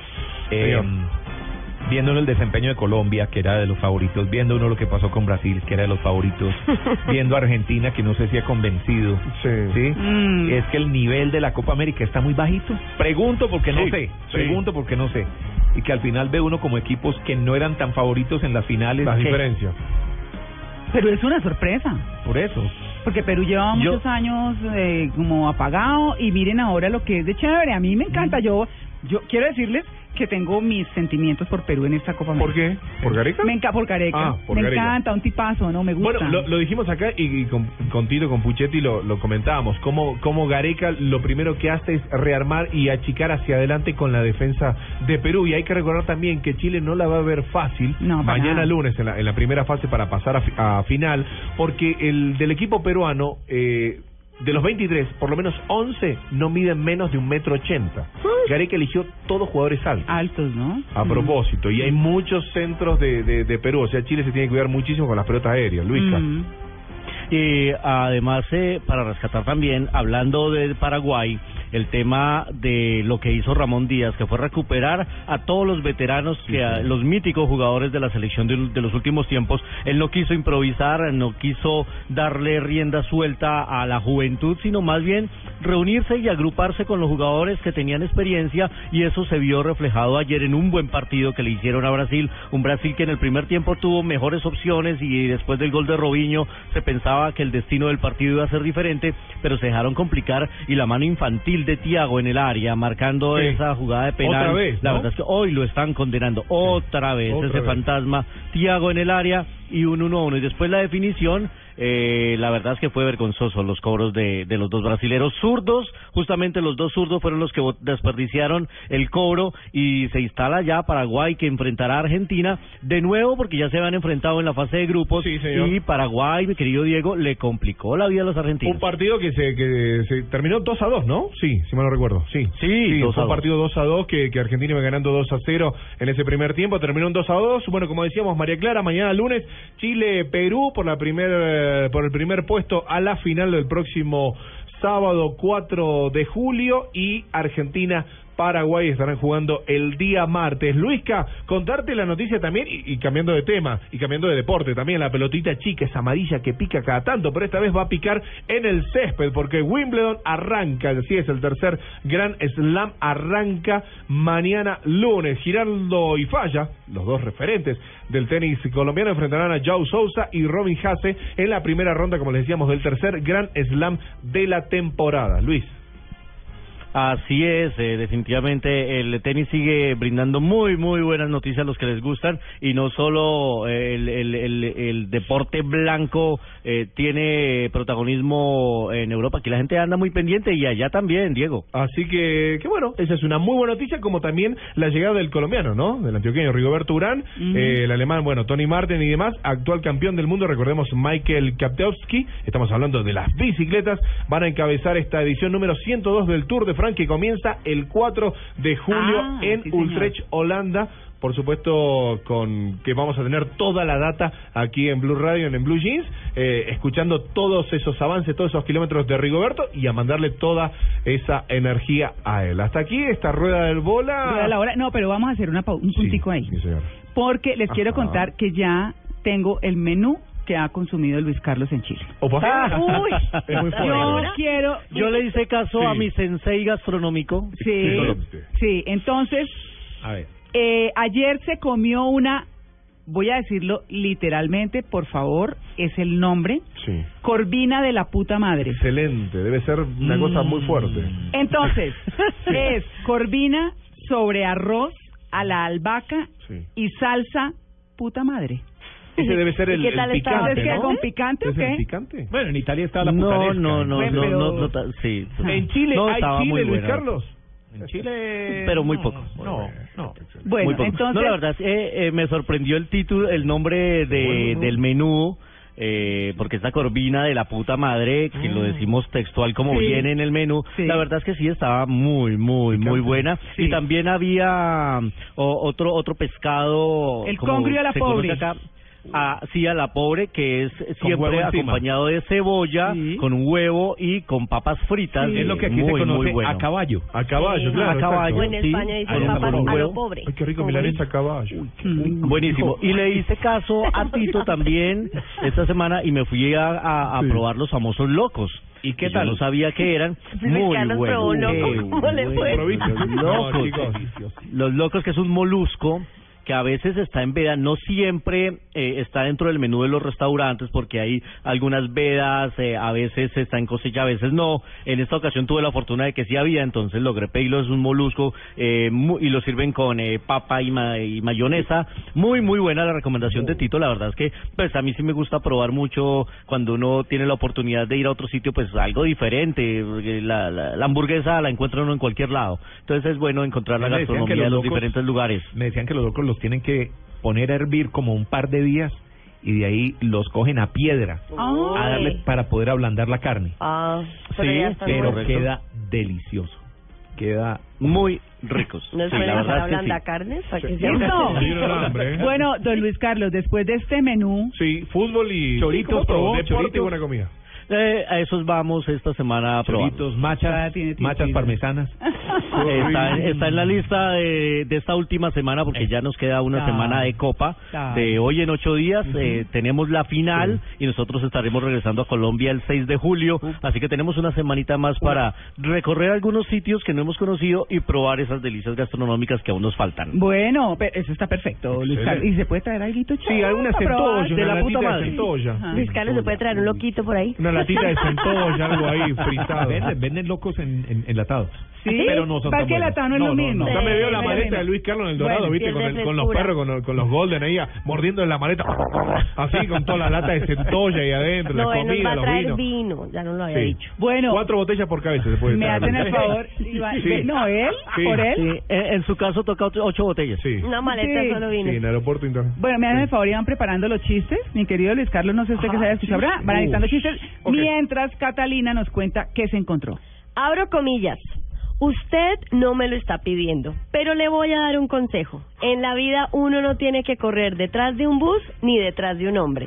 Viendo uno el desempeño de Colombia, que era de los favoritos, viendo uno lo que pasó con Brasil, que era de los favoritos, viendo a Argentina, que no sé si ha convencido, es que el nivel de la Copa América está muy bajito. Pregunto porque no sé. Y que al final ve uno como equipos que no eran tan favoritos en las finales. Las diferencias. Pero es una sorpresa. Por eso. Porque Perú llevaba muchos años como apagado y miren ahora lo que es de chévere. A mí me encanta. Yo quiero decirles que tengo mis sentimientos por Perú en esta Copa América. ¿Por qué? ¿Por Gareca? Me encanta, un tipazo, ¿no? Me gusta. Bueno, lo dijimos acá y con Tito, con Puchetti lo comentábamos, cómo Gareca lo primero que hace es rearmar y achicar hacia adelante con la defensa de Perú, y hay que recordar también que Chile no la va a ver fácil mañana lunes en la primera fase para pasar a final, porque el del equipo peruano, de los 23, por lo menos 11 no miden menos de 1,80 m. Gareca eligió todos jugadores altos. Altos, ¿no? A propósito. Y hay muchos centros de Perú. O sea, Chile se tiene que cuidar muchísimo con las pelotas aéreas, Luisca. Y además, para rescatar también, hablando de Paraguay, el tema de lo que hizo Ramón Díaz, que fue recuperar a todos los veteranos, los míticos jugadores de la selección de los últimos tiempos. Él no quiso improvisar, no quiso darle rienda suelta a la juventud, sino más bien reunirse y agruparse con los jugadores que tenían experiencia, y eso se vio reflejado ayer en un buen partido que le hicieron a Brasil, un Brasil que en el primer tiempo tuvo mejores opciones y después del gol de Robinho se pensaba que el destino del partido iba a ser diferente, pero se dejaron complicar y la mano infantil de Thiago en el área, marcando esa jugada de penal. Otra vez, ¿no? La verdad es que hoy lo están condenando otra vez. Fantasma, Thiago en el área y un 1-1, y después la definición. La verdad es que fue vergonzoso los cobros de los dos brasileros zurdos, justamente los dos zurdos fueron los que desperdiciaron el cobro, y se instala ya Paraguay, que enfrentará a Argentina de nuevo porque ya se habían enfrentado en la fase de grupos, y Paraguay, mi querido Diego, le complicó la vida a los argentinos. Un partido que se terminó 2-2, ¿no? Sí, si mal no recuerdo. Sí, fue un partido 2-2 que Argentina iba ganando 2-0 en ese primer tiempo, terminó en 2-2. Bueno, como decíamos, María Clara, mañana lunes Chile-Perú por el primer puesto a la final del próximo sábado 4 de julio, y Argentina Paraguay estarán jugando el día martes. Luisca, contarte la noticia también y cambiando de tema y cambiando de deporte también, la pelotita chica es amarilla que pica cada tanto, pero esta vez va a picar en el césped porque Wimbledon arranca, así es, el tercer Grand Slam arranca mañana lunes. Giraldo y Falla, los dos referentes del tenis colombiano, enfrentarán a João Sousa y Robin Haase en la primera ronda, como les decíamos, del tercer Grand Slam de la temporada. Luis. Así es, definitivamente el tenis sigue brindando muy buenas noticias a los que les gustan, y no solo el deporte blanco tiene protagonismo en Europa, aquí la gente anda muy pendiente y allá también, Diego. Así que bueno, esa es una muy buena noticia, como también la llegada del colombiano, ¿no? Del antioqueño Rigoberto Urán, el alemán, bueno, Tony Martin y demás, actual campeón del mundo, recordemos, Michael Kaptowski, estamos hablando de las bicicletas, van a encabezar esta edición número 102 del Tour de Francia, que comienza el 4 de julio en Utrecht, Holanda. Por supuesto, con que vamos a tener toda la data aquí en Blue Radio, en Blue Jeans, escuchando todos esos avances, todos esos kilómetros de Rigoberto, y a mandarle toda esa energía a él. Hasta aquí esta rueda del bola. Rueda de la hora. No, pero vamos a hacer un puntico ahí. Sí, señor. Porque les quiero contar que ya tengo el menú que ha consumido Luis Carlos en Chile. Uy, es muy fuerte. Yo le hice caso a mi sensei gastronómico. Sí, entonces, a ver. Ayer se comió una, voy a decirlo literalmente, por favor, es el nombre, corvina de la puta madre. Excelente, debe ser una cosa muy fuerte. Entonces, es corvina sobre arroz a la albahaca y salsa puta madre. Ese debe ser el picante, ¿no? ¿Con picante o qué? Bueno, en Italia está la putanesca. No, sí. En Chile, ¿hay Chile, Luis Carlos? En Chile... Pero muy poco. No. Bueno, entonces... No, la verdad, me sorprendió el título, el nombre del menú... porque esta corvina de la puta madre, que lo decimos textual como viene en el menú, la verdad es que sí estaba muy buena, y también había otro pescado, el congrio a la pobre, a la pobre, que es siempre acompañado de cebolla, con un huevo y con papas fritas. Es lo que aquí se conoce a caballo. Claro. A caballo. En España dicen papas a lo pobre. Ay, qué rico, milanesa a caballo. Buenísimo. Y le hice caso a Tito también esta semana y me fui a probar los famosos locos. ¿Y qué tal? Yo no sabía que eran muy buenos. Los locos, que es un molusco que a veces está en veda, no siempre está dentro del menú de los restaurantes, porque hay algunas vedas, a veces está en costilla, a veces no. En esta ocasión tuve la fortuna de que sí había, entonces logré pedirlo. Es un molusco y lo sirven con papa y mayonesa. Muy buena la recomendación de Tito, la verdad es que pues a mí sí me gusta probar mucho cuando uno tiene la oportunidad de ir a otro sitio, pues algo diferente. La hamburguesa la encuentra uno en cualquier lado, entonces es bueno encontrar la gastronomía de los diferentes lugares. Me decían que los locos los tienen que poner a hervir como un par de días y de ahí los cogen a piedra a darle para poder ablandar la carne. Pero queda delicioso. Queda muy ricos. ¿No suelen hacer ablanda carnes? Bueno, don Luis Carlos, después de este menú... Sí, fútbol y... Choritos, deporte y buena comida. A esos vamos esta semana a probar. Machas parmesanas. Está en la lista de esta última semana, porque ya nos queda una semana de Copa. De hoy en 8 días tenemos la final, y nosotros estaremos regresando a Colombia el 6 de julio. Así que tenemos una semanita más para recorrer algunos sitios que no hemos conocido y probar esas delicias gastronómicas que aún nos faltan. Bueno, pero eso está perfecto, Luis Carlos. ¿Y se puede traer algo? Sí, alguna centolla. De la puta madre. Luis Carlos, ¿se puede traer un loquito por ahí? Una latita de centolla, algo ahí fritado. Venden locos enlatados. Sí, pero no son tan buenos. No es lo mismo. Ya me veo la maleta de Luis Carlos en el Dorado, ¿viste? Con los perros, con los Golden ahí, mordiendo en la maleta. Así, con toda la lata de centolla ahí adentro, la comida, los vinos. Vino, ya no lo había dicho. Bueno. 4 botellas por cabeza se puede traer. Me hacen el favor. No, él, por él. En su caso toca 8 botellas. Una maleta solo vino. Sí, en el aeropuerto internacional. Bueno, me hacen el favor, iban preparando los chistes. Mi querido Luis Carlos, no sé usted qué sabe escuchar. Van editando chistes. Mientras Catalina nos cuenta qué se encontró. Abro comillas. Usted no me lo está pidiendo, pero le voy a dar un consejo. En la vida uno no tiene que correr detrás de un bus ni detrás de un hombre.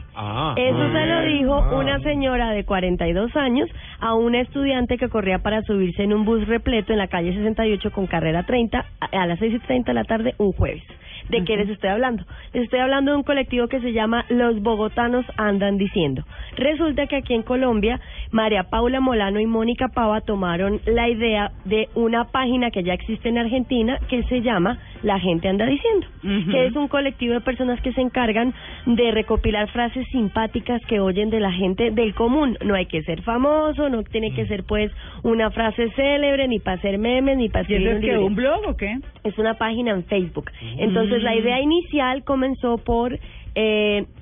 Eso se lo dijo una señora de 42 años a una estudiante que corría para subirse en un bus repleto en la calle 68 con carrera 30 a las 6:30 de la tarde un jueves. ¿De qué les estoy hablando? Les estoy hablando de un colectivo que se llama Los Bogotanos Andan Diciendo. Resulta que aquí en Colombia, María Paula Molano y Mónica Pava tomaron la idea de una página que ya existe en Argentina que se llama La Gente Anda Diciendo, que es un colectivo de personas que se encargan de recopilar frases simpáticas que oyen de la gente del común. No hay que ser famoso, no tiene que ser pues una frase célebre, ni para hacer memes, ni para escribir un libro. ¿Y eso es un blog o qué? Es una página en Facebook. Entonces, la idea inicial comenzó por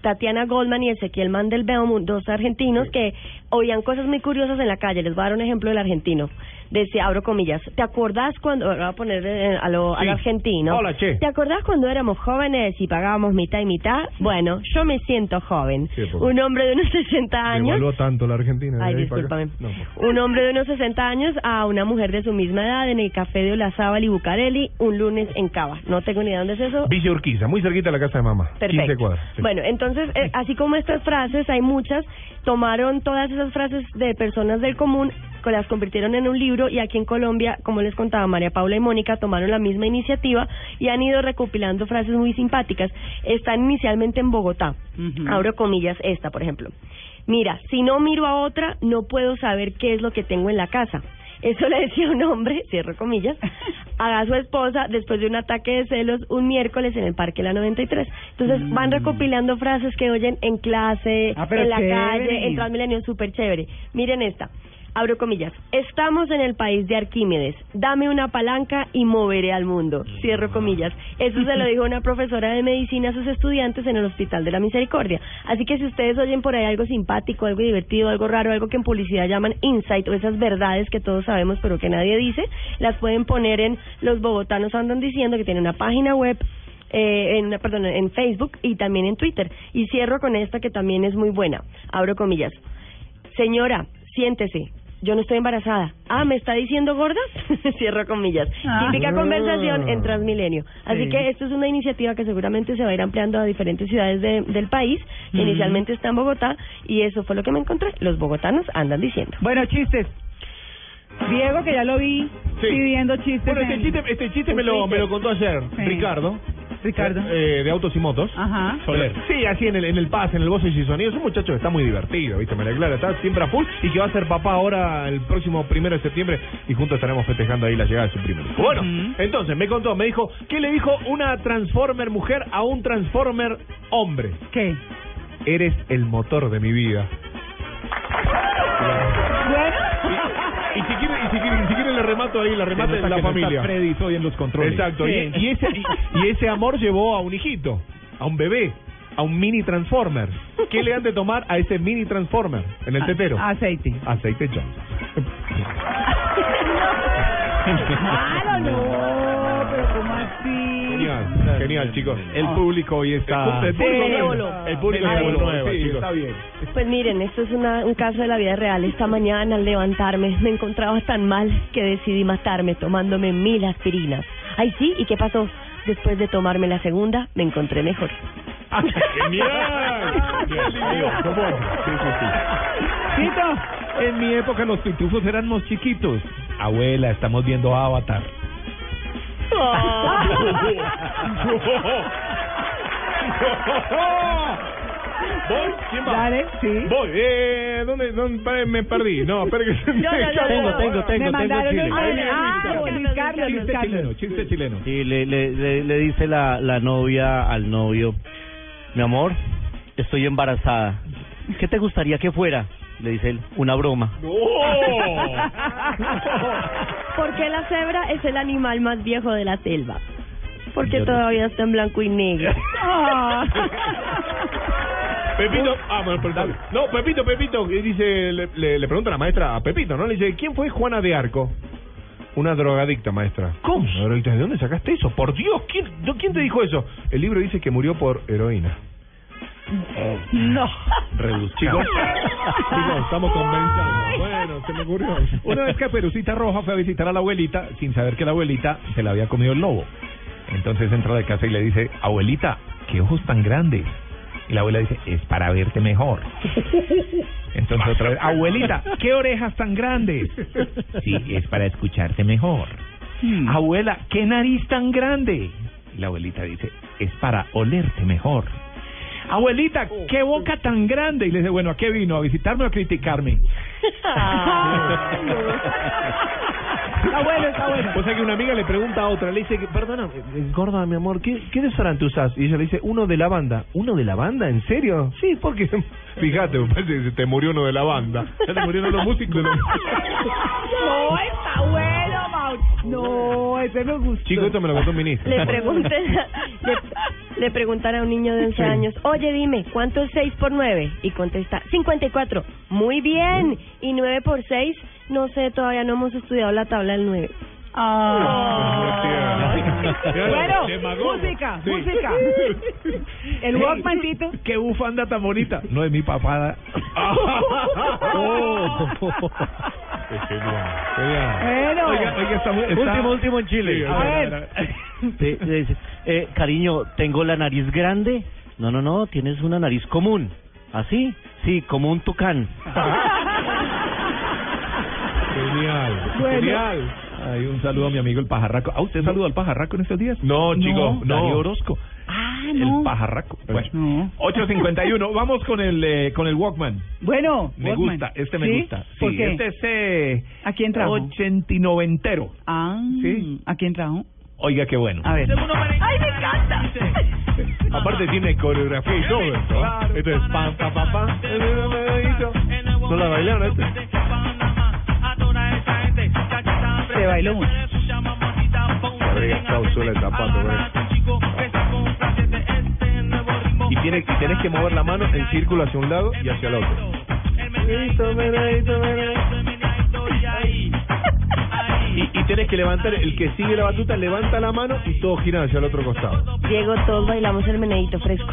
Tatiana Goldman y Ezequiel Mandelbaum, dos argentinos que oían cosas muy curiosas en la calle. Les voy a dar un ejemplo del argentino. Decía, abro comillas, ¿te acordás cuando... Voy a poner al argentino. Hola, che. ¿Te acordás cuando éramos jóvenes y pagábamos mitad y mitad? Sí. Bueno, yo me siento joven. Sí, porque... Un hombre de unos 60 años... Devaluó tanto la Argentina. Ay, discúlpame. No, pues... Un hombre de unos 60 años a una mujer de su misma edad en el café de Olazábal y Bucareli un lunes en Cava. No tengo ni idea dónde es eso. Villa Urquiza, muy cerquita de la casa de mamá. Perfecto. 15 cuadras. Sí. Bueno, entonces, así como estas frases, hay muchas. Tomaron todas esas frases de personas del común, las convirtieron en un libro, y aquí en Colombia, como les contaba, María Paula y Mónica tomaron la misma iniciativa y han ido recopilando frases muy simpáticas. Están inicialmente en Bogotá. Abro comillas, esta, por ejemplo. Mira, si no miro a otra, no puedo saber qué es lo que tengo en la casa. Eso le decía un hombre, cierro comillas, a su esposa después de un ataque de celos un miércoles en el Parque La 93. Entonces van recopilando frases que oyen en clase, en la calle, en Transmilenio, súper chévere. Miren esta. Abro comillas. Estamos en el país de Arquímedes. Dame una palanca y moveré al mundo. Cierro comillas. Eso se lo dijo una profesora de medicina a sus estudiantes en el Hospital de la Misericordia. Así que si ustedes oyen por ahí algo simpático, algo divertido, algo raro, algo que en publicidad llaman insight o esas verdades que todos sabemos pero que nadie dice, las pueden poner en Los Bogotanos Andan Diciendo, que tiene una página web. En Facebook y también en Twitter. Y cierro con esta que también es muy buena. Abro comillas. Señora, siéntese. Yo no estoy embarazada. Ah, ¿me está diciendo gorda? Cierro comillas. Típica conversación en Transmilenio. Así que esto es una iniciativa que seguramente se va a ir ampliando a diferentes ciudades del país. Inicialmente está en Bogotá y eso fue lo que me encontré. Los bogotanos andan diciendo. Bueno, chistes. Diego, que ya lo vi pidiendo chistes. Bueno, este chiste me lo contó ayer Ricardo. De Autos y Motos. Ajá. Soler. Sí, así en el Paz, en el Voces y Sonidos. Un muchacho que está muy divertido, ¿viste? María Clara está siempre a full y que va a ser papá ahora el próximo 1 de septiembre y juntos estaremos festejando ahí la llegada de su primer hijo. Bueno, entonces me contó, me dijo, ¿qué le dijo una Transformer mujer a un Transformer hombre? ¿Qué? Eres el motor de mi vida. Y si quiere le remato ahí, la remata en la familia. Freddy hoy en los controles. Exacto. Sí. Y ese amor llevó a un hijito, a un bebé, a un mini Transformer. ¿Qué le han de tomar a ese mini Transformer en el tetero? Aceite. Aceite Johnson. Claro, no, pero ¿cómo así? Genial, chicos. El público hoy está... El público nuevo, chicos. Está bien. Pues miren, esto es un caso de la vida real. Esta mañana al levantarme me encontraba tan mal que decidí matarme tomándome 1000 aspirinas. Ay, sí, ¿y qué pasó? Después de tomarme la segunda, me encontré mejor. ¡Ah, genial! Tito, en mi época los pitufos eran más chiquitos. Abuela, estamos viendo Avatar. ¿Voy? ¿Quién va? Dale, sí. Voy. ¿Dónde? Me perdí. No, espera que se me... Tengo chiste chileno. Sí, le dice la novia al novio, mi amor, estoy embarazada. ¿Qué te gustaría que fuera? Le dice él, una broma. ¡No! Porque la cebra es el animal más viejo de la selva. Porque todavía está en blanco y negro. Pepito, perdón. No, Pepito, dice, le pregunta la maestra a Pepito, ¿no? Le dice, ¿quién fue Juana de Arco? Una drogadicta, maestra. ¿Cómo? ¿De dónde sacaste eso? Por Dios, ¿quién te dijo eso? El libro dice que murió por heroína. No. Reducido. No, estamos convencidos. Bueno, se me ocurrió. Una vez Caperucita Roja fue a visitar a la abuelita sin saber que la abuelita se la había comido el lobo. Entonces entra a la casa y le dice: abuelita, qué ojos tan grandes. Y la abuela dice: es para verte mejor. Entonces otra vez: abuelita, qué orejas tan grandes. Sí, es para escucharte mejor. Abuela, qué nariz tan grande. Y la abuelita dice: es para olerte mejor. Abuelita, qué boca tan grande. Y le dice: bueno, ¿a qué vino? ¿A visitarme o a criticarme? Ay, está bueno, está bueno. O sea que una amiga le pregunta a otra, le dice: perdona, gorda, mi amor, ¿qué desodorante usás? Y ella le dice: uno de lavanda. ¿Uno de lavanda? ¿En serio? Sí, porque... Fíjate, parece que se te murió uno de lavanda. Ya te murieron los músicos. No, está bueno, Mau. No, ese me gustó. Chico, esto me lo contó un ministro. Le preguntan a un niño de 11 años: oye, dime, ¿cuánto es 6 por 9? Y contesta: 54. Muy bien. ¿Y 9 por 6? No sé, todavía no hemos estudiado la tabla del 9. Bueno, música, sí. Música. El Walkmancito. Qué bufanda tan bonita. No, es mi papada. Bueno. Oiga, último en Chile. A ver. Cariño, tengo la nariz grande. No, tienes una nariz común. ¿Así? Sí, como un tucán. Genial, bueno. Genial. Ay, un saludo a mi amigo el pajarraco. ¿Ah, usted saluda al pajarraco en estos días? No, chico, no. Darío Orozco. Ah, no. El pajarraco. Bueno, no. 8:51. Vamos con el Walkman. Bueno, me Walkman. Gusta, este me ¿sí? gusta. Sí, ¿por qué? Este es ¿a quién trajo? 80 y 90. Ah, sí. ¿A quién trajo? Oiga, qué bueno. A ver. Ay, me encanta. Aparte tiene coreografía y todo esto. Claro. Esto es pam, pam, pam, pam. No la bailaron este. Se bailó mucho. Habría estado sola el zapato, ¿verdad? Y tienes que mover la mano en círculo hacia un lado y hacia el otro. Y tienes que levantar, el que sigue la batuta levanta la mano y todos giran hacia el otro costado. Diego, todos bailamos el meneíto fresco.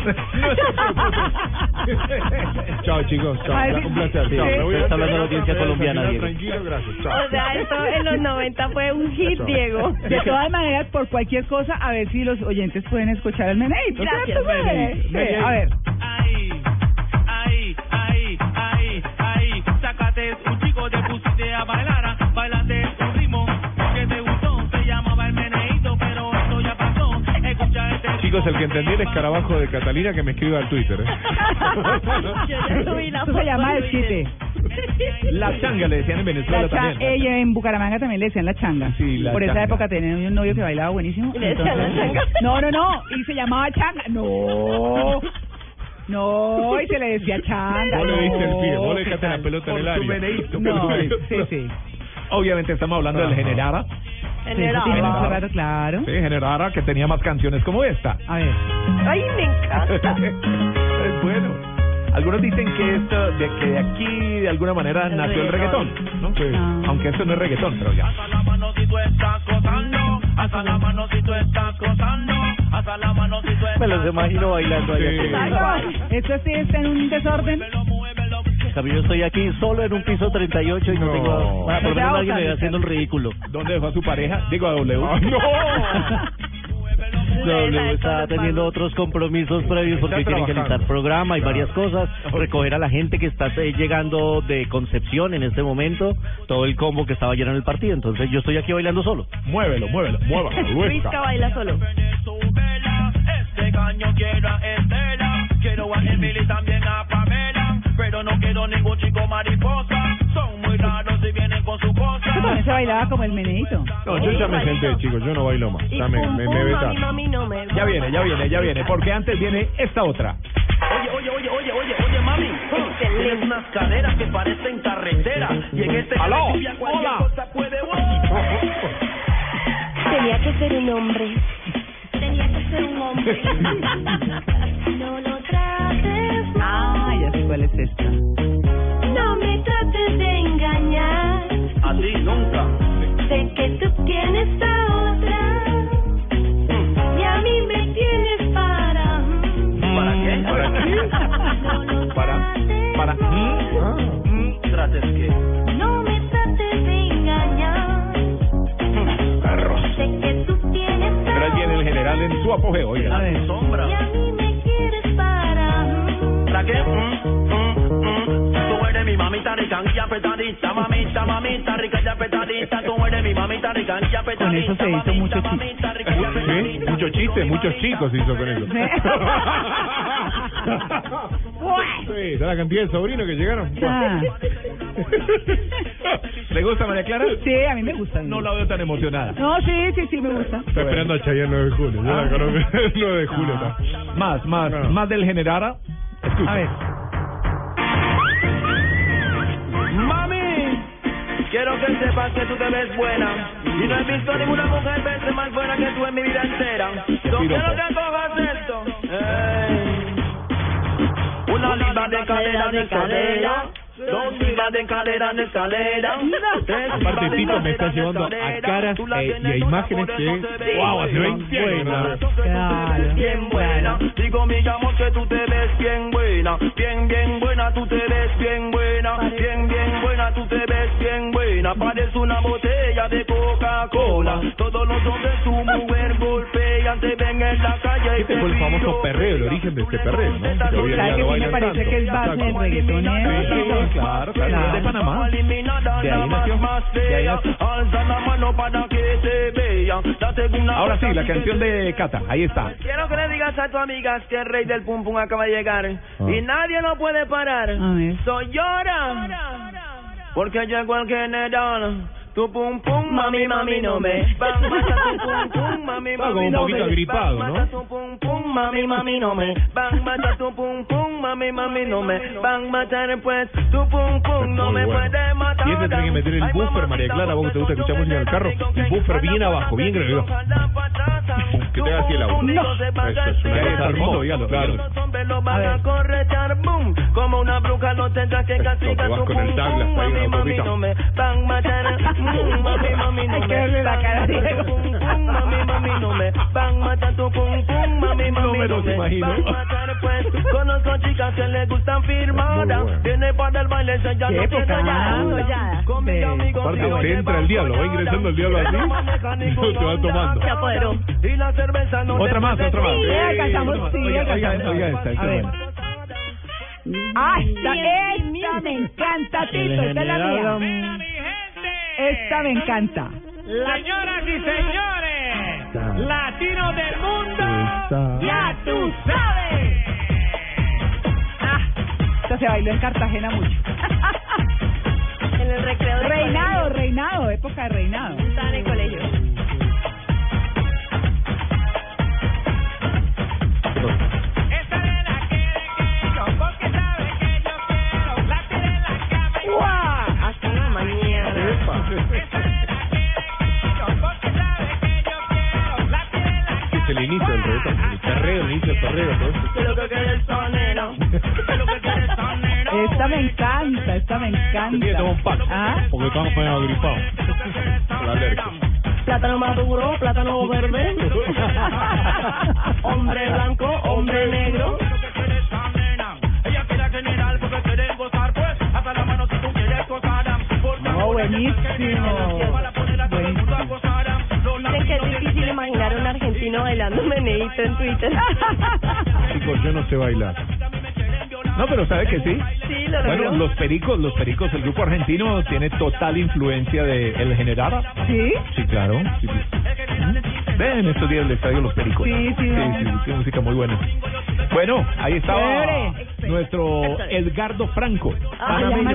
Chao, chicos, chao, un placer. Sí. Está hablando la audiencia colombiana, Diego. Tranquilo, gracias, chao. O sea, esto en los 90 fue un hit, chao. Diego. De todas maneras, por cualquier cosa, a ver si los oyentes pueden escuchar el meneíto. Gracias, meneíto. Sí, a ver. Ahí, sácate un chico de pusiste a bailar, a bailate un ritmo que te gustó, se llamaba el meneíto, pero esto ya pasó. Escucha este ritmo. Chicos, el que entendí el escarabajo de Catalina, que me escriba al Twitter. Esto se llama el chiste. La changa le decían en Venezuela también. Ella en Bucaramanga también le decían la changa. Sí, la por changa. Esa época tenía un novio que bailaba buenísimo. ¿Le decían la changa? No. Y se llamaba changa. No, y se le decía changa. Vos le diste el pie, vos le dejaste la pelota en el área. Sí. Obviamente estamos hablando del Generara. Generara, claro. Sí, Generara, que tenía más canciones como esta. A ver. Ay, me encanta. Es bueno. Algunos dicen que esto, que de aquí, de alguna manera, nació el reggaetón, ¿no? Sí. Aunque esto no es reggaetón, pero ya. Me los imagino bailando allá. Esto sí está en un desorden. Yo estoy aquí solo en un piso 38 y no tengo... Bueno, por lo menos alguien me va haciendo el ridículo. ¿Dónde dejó a su pareja? Digo, a W. ¡Ay, no! W está teniendo otros compromisos previos porque tiene que editar programa y varias cosas. Recoger a la gente que está llegando de Concepción en este momento. Todo el combo que estaba ayer en el partido. Entonces yo estoy aquí bailando solo. Muévelo. Prisca baila solo. Yo quiero a Estela, quiero a Emily y también a Pamela, pero no quiero ningún chico mariposa, son muy raros y vienen con su cosa. Tú también se bailaba como el meneíto. No, yo ya me senté, chicos, yo no bailo más. Dame, me beta. Ya viene, porque antes viene esta otra. Oye, mami, tienes unas caderas que parecen carreteras y en este... ¡Aló! ¡Hola! Tenía que ser un hombre. No lo trates mal. Ah, ya sé cuál es esta. No me trates de engañar. A ti nunca. Sé que tú tienes a otra. Y a mí me tienes para. ¿Para qué? apogeo, oiga. La de sombra. Y a mí me quieres para. ¿Para qué? Tú eres mi mamita ricanquilla petadita, mamita ricanquilla petadita. Tú eres mi mamita ricanquilla petadita. Con eso se hizo mucho chiste. ¿Sí? Mucho chiste, muchos chicos se hizo con eso. Sí, está la cantidad de sobrinos que llegaron. Ah. ¿Le gusta María Clara? Sí, a mí me gusta. No la veo tan emocionada. No, sí, me gusta. Está esperando a Chayanne 9 de julio. Ah. Yo la 9 de julio. Ah. Más del Generara. Escucha. A ver. Mami, quiero que sepas que tú te ves buena. Y no he visto a ninguna mujer verse más buena que tú en mi vida entera. No quiero que cojas esto. Una linda de cadera, de cadera. Dos divas de escalera en escalera. Aparte, Tito me está llevando a caras y a imágenes que wow, hace 20 años. Bien buena. Digo, mi amor, que tú te ves bien buena. Bien buena, tú te ves bien buena. Bien buena, tú te ves bien buena. Parece una botella de Coca-Cola. Todos los hombres tu mujer golpean, te ven en la calle y te fue el famoso perreo, el origen de este perreo, ¿no? Claro que sí, me parece que el base del reggaetonero. Claro, de Panamá. De ahí nació. Alza la mano para que se vea. Ahora sí, la canción de Cata, ahí está. Quiero que le digas a tu amiga que el rey del pum pum acaba de llegar. Y nadie lo puede parar. Soy llora. Porque llegó el general. Tu pum pum, mami, no me. Bang, mata tu pum pum, mami, no me. Está como un poquito agripado, ¿no? Mata tu pum pum, mami, no me. Bang, mata tu pum pum, mami, no me. Bang, mata después. Tu pum pum, no me puede matar. Y este tiene que meter el buffer, María Clara, vos que te gusta escuchar música en el carro. El buffer bien abajo, bien grave. Que te haga así el agua. Eso es una cosa del mundo, dígalo. Como una bruja no tendrás que castigar. Vas con el tag, las traigo una poquita. Hay que verle la cara, Diego. No me los imagino. Conozco chicas que les gustan firmadas. Tiene para el baile, se ya no tiene nada. Aparte, te entra el diablo, va ingresando el diablo así. No te va tomando. Se apoderó. Otra más. Oiga esta. Esta me encanta, Tito. Esta es la mía. Esta me encanta. Señoras y señores, latinos del mundo, ya tú sabes. Esto se bailó en Cartagena mucho. En el recreo de Reinado, época de reinado. Estaba en el colegio. Esta de la que quiero, porque sabes que yo quiero. La que de la que me ¡guau! Hasta la mañana. Es el inicio del reggaetón, el perreo, ¿no? Esta me encanta. Tiene que tomar un palo, porque estamos poniendo gripados. Plátano maduro, plátano verde. Hombre blanco, hombre negro. Buenísimo. Es que es difícil imaginar a un argentino bailando meneíto en Twitter. Chicos, yo no sé bailar. No, pero ¿sabe que sí? Sí, lo logró. Bueno, los pericos, el grupo argentino tiene total influencia de El Generara. ¿Sí? Sí, claro. Sí. Ven estos días el estadio Los Pericos. Sí, música muy buena. Bueno, ahí estaba nuestro Edgardo Franco.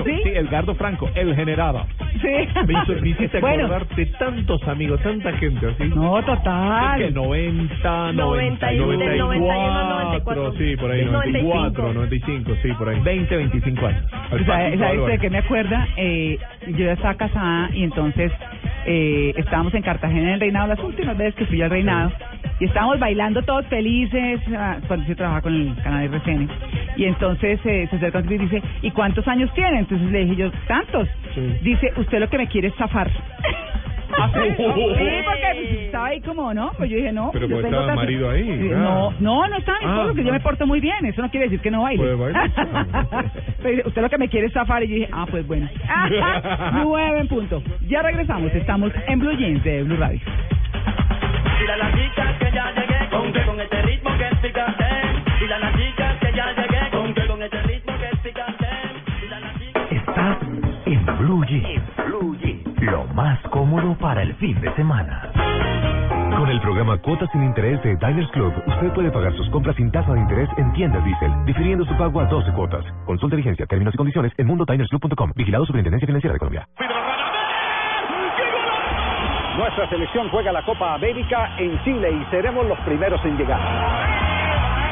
Sí, Edgardo Franco, El Generara. Sí. Me hiciste acordar de tantos amigos, tanta gente así. No, total. Es que 90, 91, 94. Sí, por ahí, 94, 95, sí, por ahí. 20, 25 años. ¿Sabes de qué me acuerda? Yo ya estaba casada y entonces estábamos en Cartagena en el reinado, las últimas veces que fui al reinado. Y estábamos bailando todos felices cuando yo trabajaba con el canal RCN. Y entonces se acerca y dice, ¿y cuántos años tiene? Entonces le dije yo, tantos. Sí. Dice, usted lo que me quiere es zafar. Sí, porque estaba ahí como, ¿no? Pues yo dije, no. Pero porque estaba marido ahí. No estaba mi esposo, porque yo me porto muy bien. Eso no quiere decir que no baile. Puede bailar. Pero dice, usted lo que me quiere es zafar. Y yo dije, pues bueno. 9 en punto. Ya regresamos. Estamos en Blue Jeans de Blue Radio. Dile a las chicas que ya llegué con este ritmo que es picante. Dile a las chicas que ya llegué con este ritmo que es picante. Estás en Blue Jeans, lo más cómodo para el fin de semana. Con el programa Cuotas sin Interés de Diners Club, usted puede pagar sus compras sin tasa de interés en tiendas Diesel, difiriendo su pago a 12 cuotas. Consulte vigencia, términos y condiciones en mundodinersclub.com. Vigilado Superintendencia Financiera de Colombia. Nuestra selección juega la Copa América en Chile y seremos los primeros en llegar.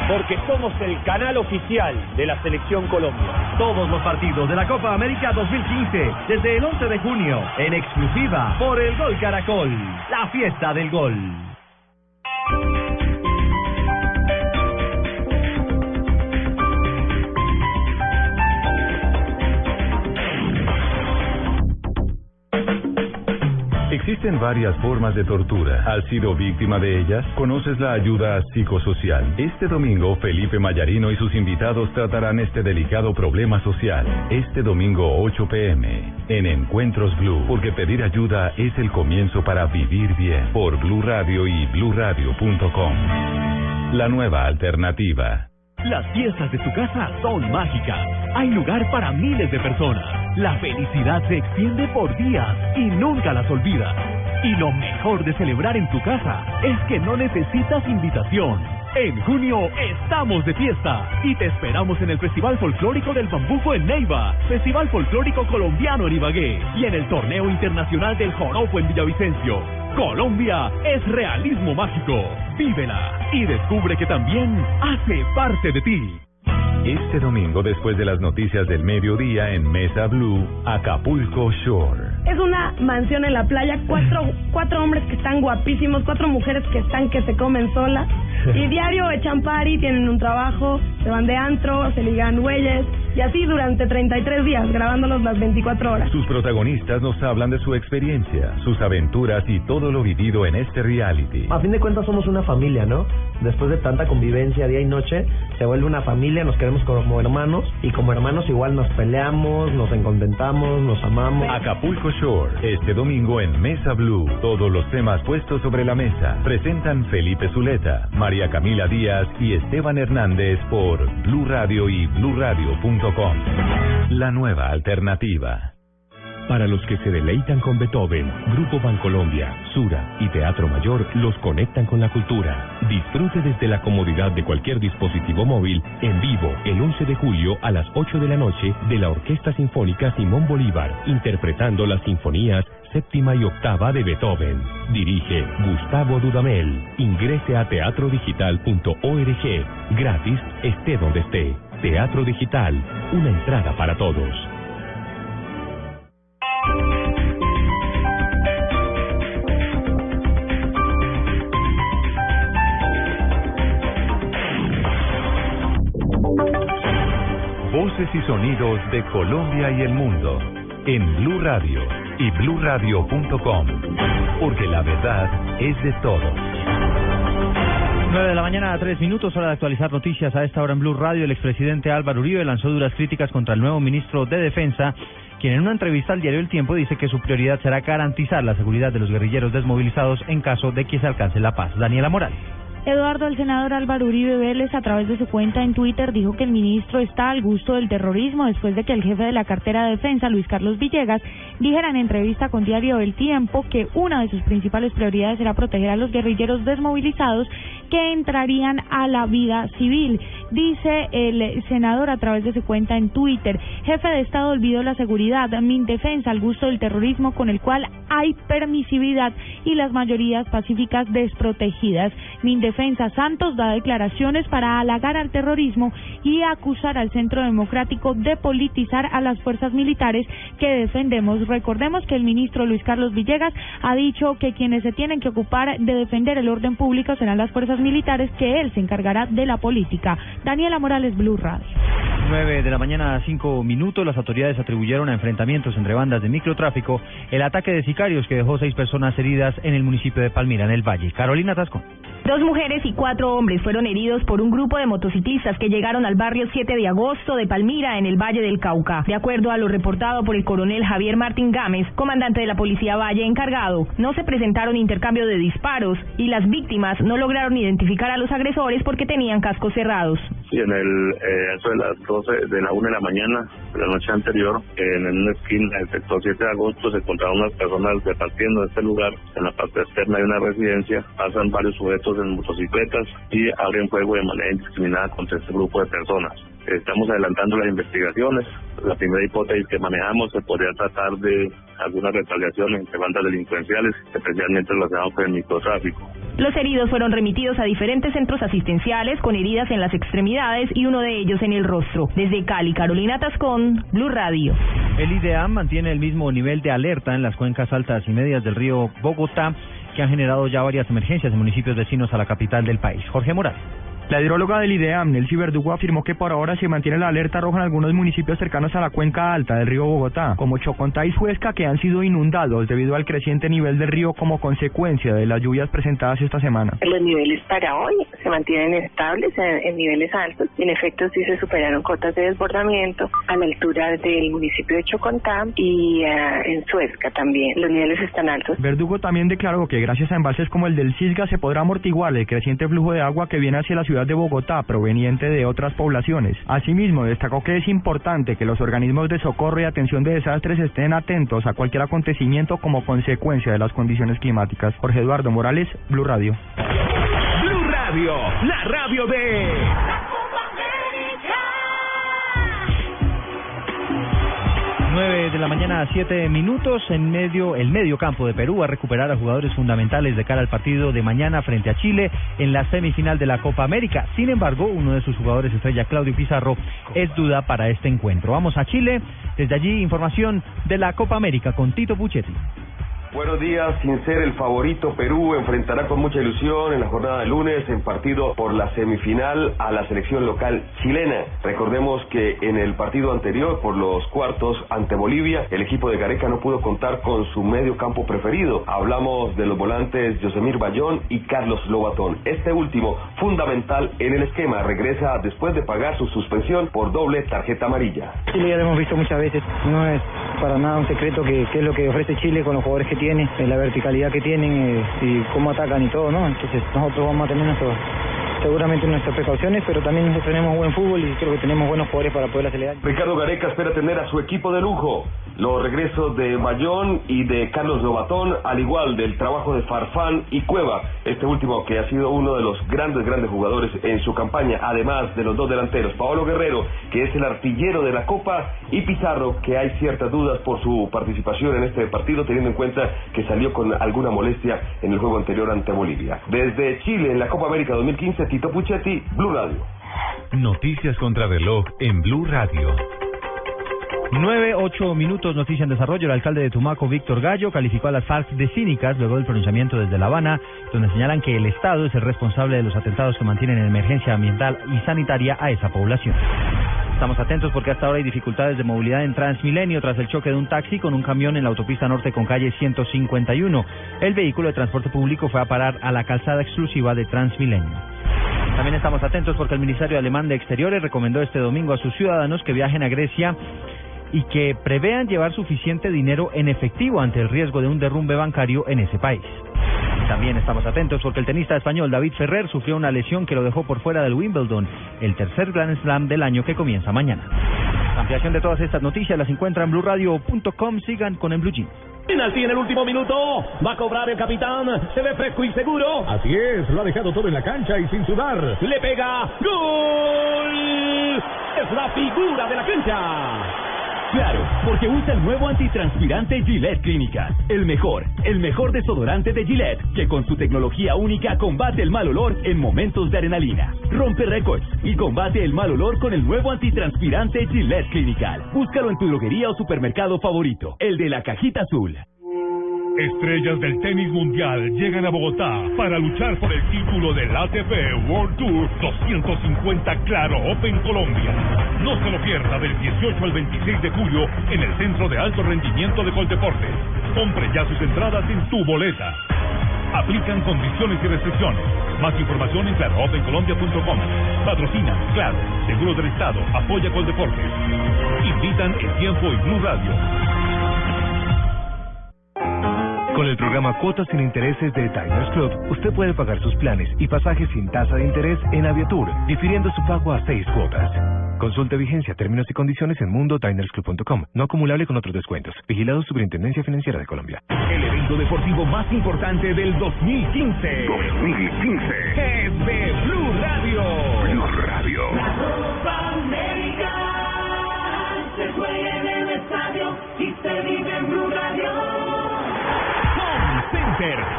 Porque somos el canal oficial de la Selección Colombia. Todos los partidos de la Copa América 2015, desde el 11 de junio, en exclusiva por el Gol Caracol, la fiesta del gol. Existen varias formas de tortura. ¿Has sido víctima de ellas? ¿Conoces la ayuda psicosocial? Este domingo, Felipe Mayarino y sus invitados tratarán este delicado problema social. Este domingo, 8 p.m, en Encuentros Blue. Porque pedir ayuda es el comienzo para vivir bien. Por Blue Radio y BlueRadio.com. La nueva alternativa. Las fiestas de tu casa son mágicas. Hay lugar para miles de personas. La felicidad se extiende por días y nunca las olvidas. Y lo mejor de celebrar en tu casa es que no necesitas invitación. En junio estamos de fiesta y te esperamos en el Festival Folclórico del Bambuco en Neiva, Festival Folclórico Colombiano en Ibagué y en el Torneo Internacional del Joropo en Villavicencio. Colombia es realismo mágico. Vívela y descubre que también hace parte de ti. Este domingo, después de las noticias del mediodía en Mesa Blue, Acapulco Shore. Es una mansión en la playa, cuatro hombres que están guapísimos, cuatro mujeres que están que se comen solas. Y diario echan party, tienen un trabajo, se van de antro, se ligan güeyes. Y así durante 33 días, grabándolos las 24 horas. Sus protagonistas nos hablan de su experiencia, sus aventuras y todo lo vivido en este reality. A fin de cuentas somos una familia, ¿no? Después de tanta convivencia día y noche, se vuelve una familia, nos queremos como hermanos. Y como hermanos igual nos peleamos, nos encontentamos, nos amamos. Acapulco Shore, este domingo en Mesa Blue. Todos los temas puestos sobre la mesa. Presentan Felipe Zuleta, María Camila Díaz y Esteban Hernández por Blue Radio y BlueRadio.com. La nueva alternativa. Para los que se deleitan con Beethoven, Grupo Bancolombia, Sura y Teatro Mayor los conectan con la cultura. Disfrute desde la comodidad de cualquier dispositivo móvil, en vivo, el 11 de julio a las 8 de la noche, de la Orquesta Sinfónica Simón Bolívar, interpretando las sinfonías séptima y octava de Beethoven. Dirige Gustavo Dudamel. Ingrese a teatrodigital.org. Gratis, esté donde esté. Teatro Digital, una entrada para todos. Voces y sonidos de Colombia y el mundo en Blue Radio y BlueRadio.com, porque la verdad es de todos. 9:03 a.m, hora de actualizar noticias. A esta hora en Blue Radio, el expresidente Álvaro Uribe lanzó duras críticas contra el nuevo ministro de Defensa, quien en una entrevista al diario El Tiempo dice que su prioridad será garantizar la seguridad de los guerrilleros desmovilizados en caso de que se alcance la paz. Daniela Morales. Eduardo, el senador Álvaro Uribe Vélez, a través de su cuenta en Twitter, dijo que el ministro está al gusto del terrorismo después de que el jefe de la cartera de Defensa, Luis Carlos Villegas, dijera en entrevista con Diario El Tiempo que una de sus principales prioridades era proteger a los guerrilleros desmovilizados que entrarían a la vida civil. Dice el senador a través de su cuenta en Twitter: jefe de Estado, olvidó la seguridad, mi defensa al gusto del terrorismo con el cual hay permisividad y las mayorías pacíficas desprotegidas. Mi defensa, Santos da declaraciones para halagar al terrorismo y acusar al Centro Democrático de politizar a las fuerzas militares que defendemos. Recordemos que el ministro Luis Carlos Villegas ha dicho que quienes se tienen que ocupar de defender el orden público serán las fuerzas militares, que él se encargará de la política. Daniela Morales, Blue Radio. 9:05 a.m, las autoridades atribuyeron a enfrentamientos entre bandas de microtráfico el ataque de sicarios que dejó 6 personas heridas en el municipio de Palmira, en el Valle. Carolina Tascón. 2 mujeres y 4 hombres fueron heridos por un grupo de motociclistas que llegaron al barrio 7 de agosto de Palmira, en el Valle del Cauca. De acuerdo a lo reportado por el coronel Javier Martín Gámez, comandante de la Policía Valle encargado, no se presentaron intercambio de disparos y las víctimas no lograron identificar a los agresores porque tenían cascos cerrados. Y en el eso de las 12 de la 1 de la mañana, la noche anterior, en una esquina del sector 7 de agosto se encontraron unas personas repartiendo este lugar. En la parte externa de una residencia pasan varios sujetos en motocicletas y abren fuego de manera indiscriminada contra este grupo de personas. Estamos adelantando las investigaciones. La primera hipótesis que manejamos se podría tratar de alguna retaliación entre bandas delincuenciales, especialmente relacionadas con el microtráfico. Los heridos fueron remitidos a diferentes centros asistenciales con heridas en las extremidades y uno de ellos en el rostro. Desde Cali, Carolina Tascón, Blue Radio. El IDEAM mantiene el mismo nivel de alerta en las cuencas altas y medias del río Bogotá, que han generado ya varias emergencias en municipios vecinos a la capital del país. Jorge Morales. La hidróloga del IDEAM, Nelcy Verdugo, afirmó que por ahora se mantiene la alerta roja en algunos municipios cercanos a la cuenca alta del río Bogotá, como Chocontá y Suesca, que han sido inundados debido al creciente nivel del río como consecuencia de las lluvias presentadas esta semana. Los niveles para hoy se mantienen estables en niveles altos. En efecto, sí se superaron cotas de desbordamiento a la altura del municipio de Chocontá y en Suesca también. Los niveles están altos. Verdugo también declaró que gracias a embalses como el del Cisga se podrá amortiguar el creciente flujo de agua que viene hacia la ciudad de Bogotá proveniente de otras poblaciones. Asimismo, destacó que es importante que los organismos de socorro y atención de desastres estén atentos a cualquier acontecimiento como consecuencia de las condiciones climáticas. Jorge Eduardo Morales, Blue Radio. Blue Radio, la radio de... 9:07 a.m. El medio campo de Perú va a recuperar a jugadores fundamentales de cara al partido de mañana frente a Chile en la semifinal de la Copa América. Sin embargo, uno de sus jugadores estrella, Claudio Pizarro, es duda para este encuentro. Vamos a Chile. Desde allí, información de la Copa América con Tito Puchetti. Buenos días. Sin ser el favorito, Perú enfrentará con mucha ilusión en la jornada de lunes en partido por la semifinal a la selección local chilena. Recordemos que en el partido anterior, por los cuartos ante Bolivia, el equipo de Gareca no pudo contar con su medio campo preferido. Hablamos de los volantes Yosemir Bayón y Carlos Lobatón. Este último, fundamental en el esquema, regresa después de pagar su suspensión por doble tarjeta amarilla. Chile ya lo hemos visto muchas veces. No es para nada un secreto que es lo que ofrece Chile con los jugadores que tiene, la verticalidad que tienen y cómo atacan y todo, ¿no? Entonces nosotros vamos a tener seguramente nuestras precauciones, pero también nosotros tenemos buen fútbol y creo que tenemos buenos jugadores para poder acelerar. Ricardo Gareca espera tener a su equipo de lujo. Los regresos de Bayón y de Carlos Lobatón, al igual del trabajo de Farfán y Cueva, este último que ha sido uno de los grandes jugadores en su campaña, además de los dos delanteros, Paolo Guerrero, que es el artillero de la Copa, y Pizarro, que hay ciertas dudas por su participación en este partido, teniendo en cuenta que salió con alguna molestia en el juego anterior ante Bolivia. Desde Chile, en la Copa América 2015, Tito Puchetti, Blue Radio. Noticias contra reloj en Blue Radio. 9:08, noticia en desarrollo. El alcalde de Tumaco, Víctor Gallo, calificó a las FARC de cínicas luego del pronunciamiento desde La Habana, donde señalan que el Estado es el responsable de los atentados que mantienen en emergencia ambiental y sanitaria a esa población. Estamos atentos porque hasta ahora hay dificultades de movilidad en Transmilenio tras el choque de un taxi con un camión en la autopista norte con calle 151. El vehículo de transporte público fue a parar a la calzada exclusiva de Transmilenio. También estamos atentos porque el Ministerio Alemán de Exteriores recomendó este domingo a sus ciudadanos que viajen a Grecia y que prevean llevar suficiente dinero en efectivo ante el riesgo de un derrumbe bancario en ese país. También estamos atentos porque el tenista español David Ferrer sufrió una lesión que lo dejó por fuera del Wimbledon, el tercer Grand Slam del año que comienza mañana. La ampliación de todas estas noticias las encuentran en BlueRadio.com. Sigan con el Blue Jeans. Así en el último minuto va a cobrar el capitán, se ve fresco y seguro. Así es, lo ha dejado todo en la cancha y sin sudar. Le pega, ¡gol! Es la figura de la cancha. Claro, porque usa el nuevo antitranspirante Gillette Clínicas. El mejor desodorante de Gillette, que con su tecnología única combate el mal olor en momentos de adrenalina. Rompe récords y combate el mal olor con el nuevo antitranspirante Gillette Clinical. Búscalo en tu droguería o supermercado favorito, el de la cajita azul. Estrellas del tenis mundial llegan a Bogotá para luchar por el título del ATP World Tour 250 Claro Open Colombia. No se lo pierda del 18 al 26 de julio en el Centro de Alto Rendimiento de Coldeportes. Compre ya sus entradas en Tu Boleta. Aplican condiciones y restricciones. Más información en claro.opencolombia.com. Patrocina Claro, Seguro del Estado, apoya Coldeportes. Invitan El Tiempo y Blue Radio. Con el programa Cuotas sin Intereses de Diners Club, usted puede pagar sus planes y pasajes sin tasa de interés en Aviatur, difiriendo su pago a 6 cuotas. Consulte vigencia, términos y condiciones en mundodinersclub.com. No acumulable con otros descuentos. Vigilado Superintendencia Financiera de Colombia. El evento deportivo más importante del 2015 es de Blue Radio. Blue Radio. La Copa América se juega en el estadio y se vive en Blue Radio.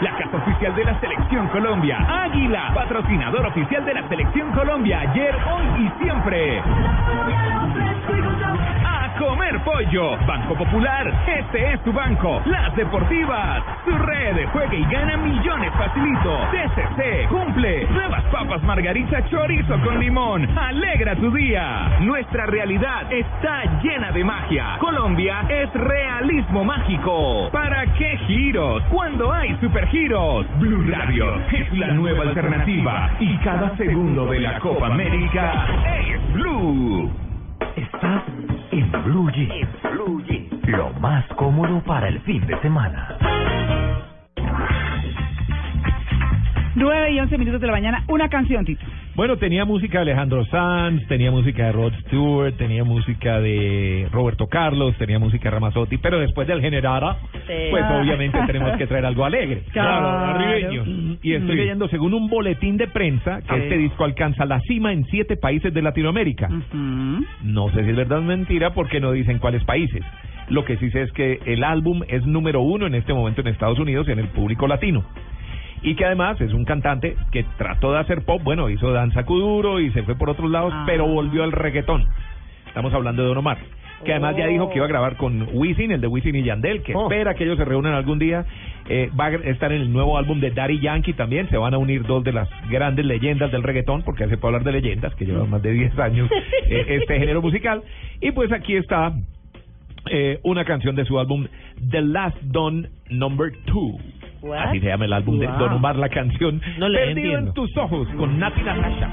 La casa oficial de la Selección Colombia. Águila, patrocinador oficial de la Selección Colombia. Ayer, hoy y siempre. A comer pollo. Banco Popular, este es tu banco. Las Deportivas, tu red. Juega y gana millones facilito. TCC, cumple. Nuevas papas margarita chorizo con limón. Alegra tu día. Nuestra realidad está llena de magia. Colombia es realismo mágico. ¿Para qué giros? Cuando hay supergiros, Blue Radio es la nueva alternativa y cada segundo de la Copa América es Blue. Estás en Blue Jeans, lo más cómodo para el fin de semana. 9:11 de la mañana, una canción, Tito. Bueno, tenía música de Alejandro Sanz, tenía música de Rod Stewart, tenía música de Roberto Carlos, tenía música de Ramazzotti, pero después del Generara, pues obviamente tenemos que traer algo alegre. Claro, ribeño. Y estoy leyendo, según un boletín de prensa, que este disco alcanza la cima en 7 países de Latinoamérica. No sé si es verdad o mentira, porque no dicen cuáles países. Lo que sí sé es que el álbum es número 1 en este momento en Estados Unidos y en el público latino. Y que además es un cantante que trató de hacer pop, bueno, hizo danza kuduro y se fue por otros lados, pero volvió al reggaetón. Estamos hablando de Don Omar, que además ya dijo que iba a grabar con Wisin, el de Wisin y Yandel, que espera que ellos se reúnan algún día. Va a estar en el nuevo álbum de Daddy Yankee también, se van a unir 2 de las grandes leyendas del reggaetón, porque hace para hablar de leyendas, que llevan más de 10 años este género musical. Y pues aquí está una canción de su álbum The Last Don No. 2. What? Así se llama el álbum de Don Omar, la canción no le Perdido entiendo. En tus ojos, con Nati Natasha.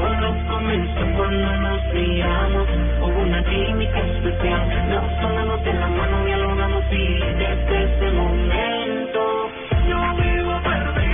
Todo comenzó cuando nos miramos, hubo una química especial, nos tomamos de la mano y alumbramos y desde ese momento yo vivo perdido.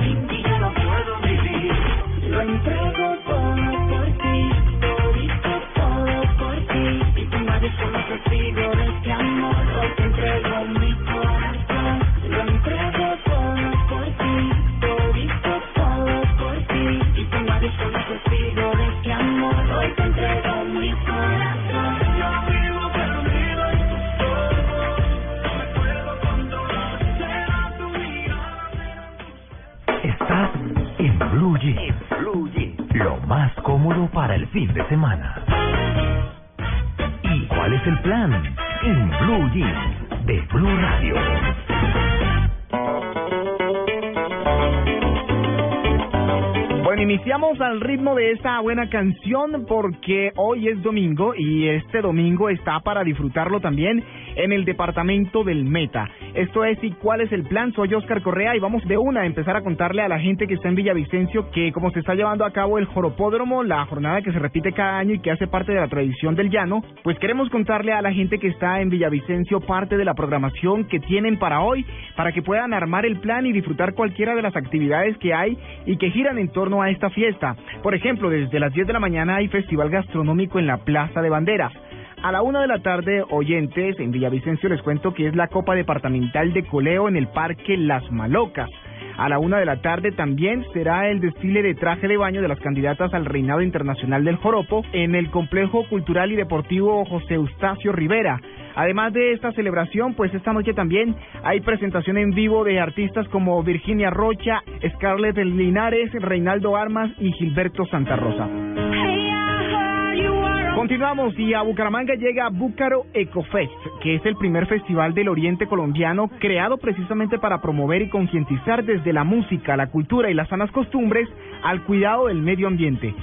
Sin ti yo no lo más cómodo para el fin de semana. ¿Y cuál es el plan? En Blue Jeans de Blue Radio. Bueno, iniciamos al ritmo de esta buena canción porque hoy es domingo y este domingo está para disfrutarlo también en el departamento del Meta. Esto es ¿Y cuál es el plan? Soy Óscar Correa y vamos de una a empezar a contarle a la gente que está en Villavicencio que como se está llevando a cabo el Joropódromo, la jornada que se repite cada año y que hace parte de la tradición del llano, pues queremos contarle a la gente que está en Villavicencio parte de la programación que tienen para hoy, para que puedan armar el plan y disfrutar cualquiera de las actividades que hay y que giran en torno a esta fiesta. Por ejemplo, desde las 10 de la mañana hay festival gastronómico en la Plaza de Banderas. A la 1 de la tarde, oyentes, en Villavicencio les cuento que es la Copa Departamental de Coleo en el Parque Las Malocas. A la 1 de la tarde también será el desfile de traje de baño de las candidatas al Reinado Internacional del Joropo en el Complejo Cultural y Deportivo José Eustacio Rivera. Además de esta celebración, pues esta noche también hay presentación en vivo de artistas como Virginia Rocha, Scarlett Linares, Reinaldo Armas y Gilberto Santa Rosa. Continuamos y a Bucaramanga llega Búcaro Ecofest, que es el primer festival del oriente colombiano creado precisamente para promover y concientizar desde la música, la cultura y las sanas costumbres al cuidado del medio ambiente.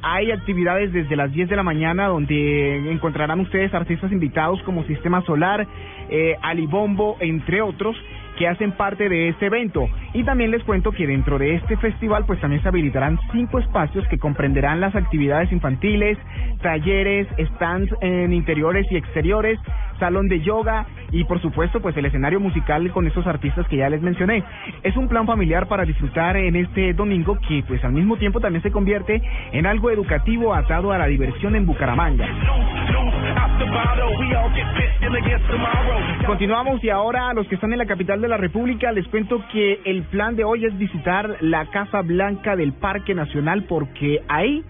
Hay actividades desde las 10 de la mañana donde encontrarán ustedes artistas invitados como Sistema Solar, Alibombo, entre otros, que hacen parte de este evento. Y también les cuento que dentro de este festival pues también se habilitarán 5 espacios que comprenderán las actividades infantiles, talleres, stands en interiores y exteriores, salón de yoga y por supuesto pues el escenario musical con esos artistas que ya les mencioné. Es un plan familiar para disfrutar en este domingo que pues al mismo tiempo también se convierte en algo educativo atado a la diversión en Bucaramanga. Continuamos y ahora a los que están en la capital de la República les cuento que el plan de hoy es visitar la Casa Blanca del Parque Nacional porque ahí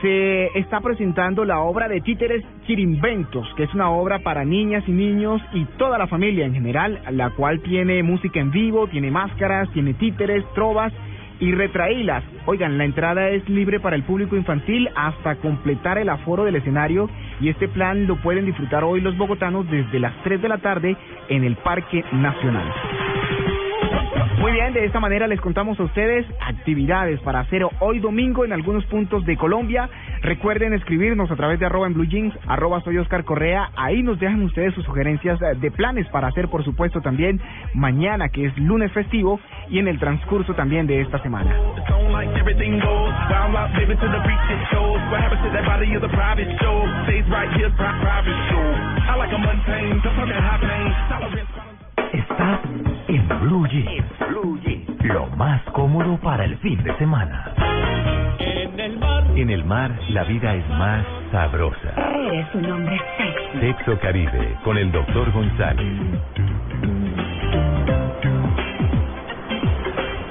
se está presentando la obra de títeres Chirimbentos, que es una obra para niñas y niños y toda la familia en general, la cual tiene música en vivo, tiene máscaras, tiene títeres, trovas y retraílas. Oigan, la entrada es libre para el público infantil hasta completar el aforo del escenario y este plan lo pueden disfrutar hoy los bogotanos desde las 3 de la tarde en el Parque Nacional. Muy bien, de esta manera les contamos a ustedes actividades para hacer hoy domingo en algunos puntos de Colombia. Recuerden escribirnos a través de @enbluejeans, @soyOscarCorrea. Ahí nos dejan ustedes sus sugerencias de planes para hacer, por supuesto, también mañana, que es lunes festivo, y en el transcurso también de esta semana. Estás en Blue Jeans, lo más cómodo para el fin de semana. En el mar, la vida es más sabrosa. Eres un hombre sexy. Sexo Caribe, con el Dr. González.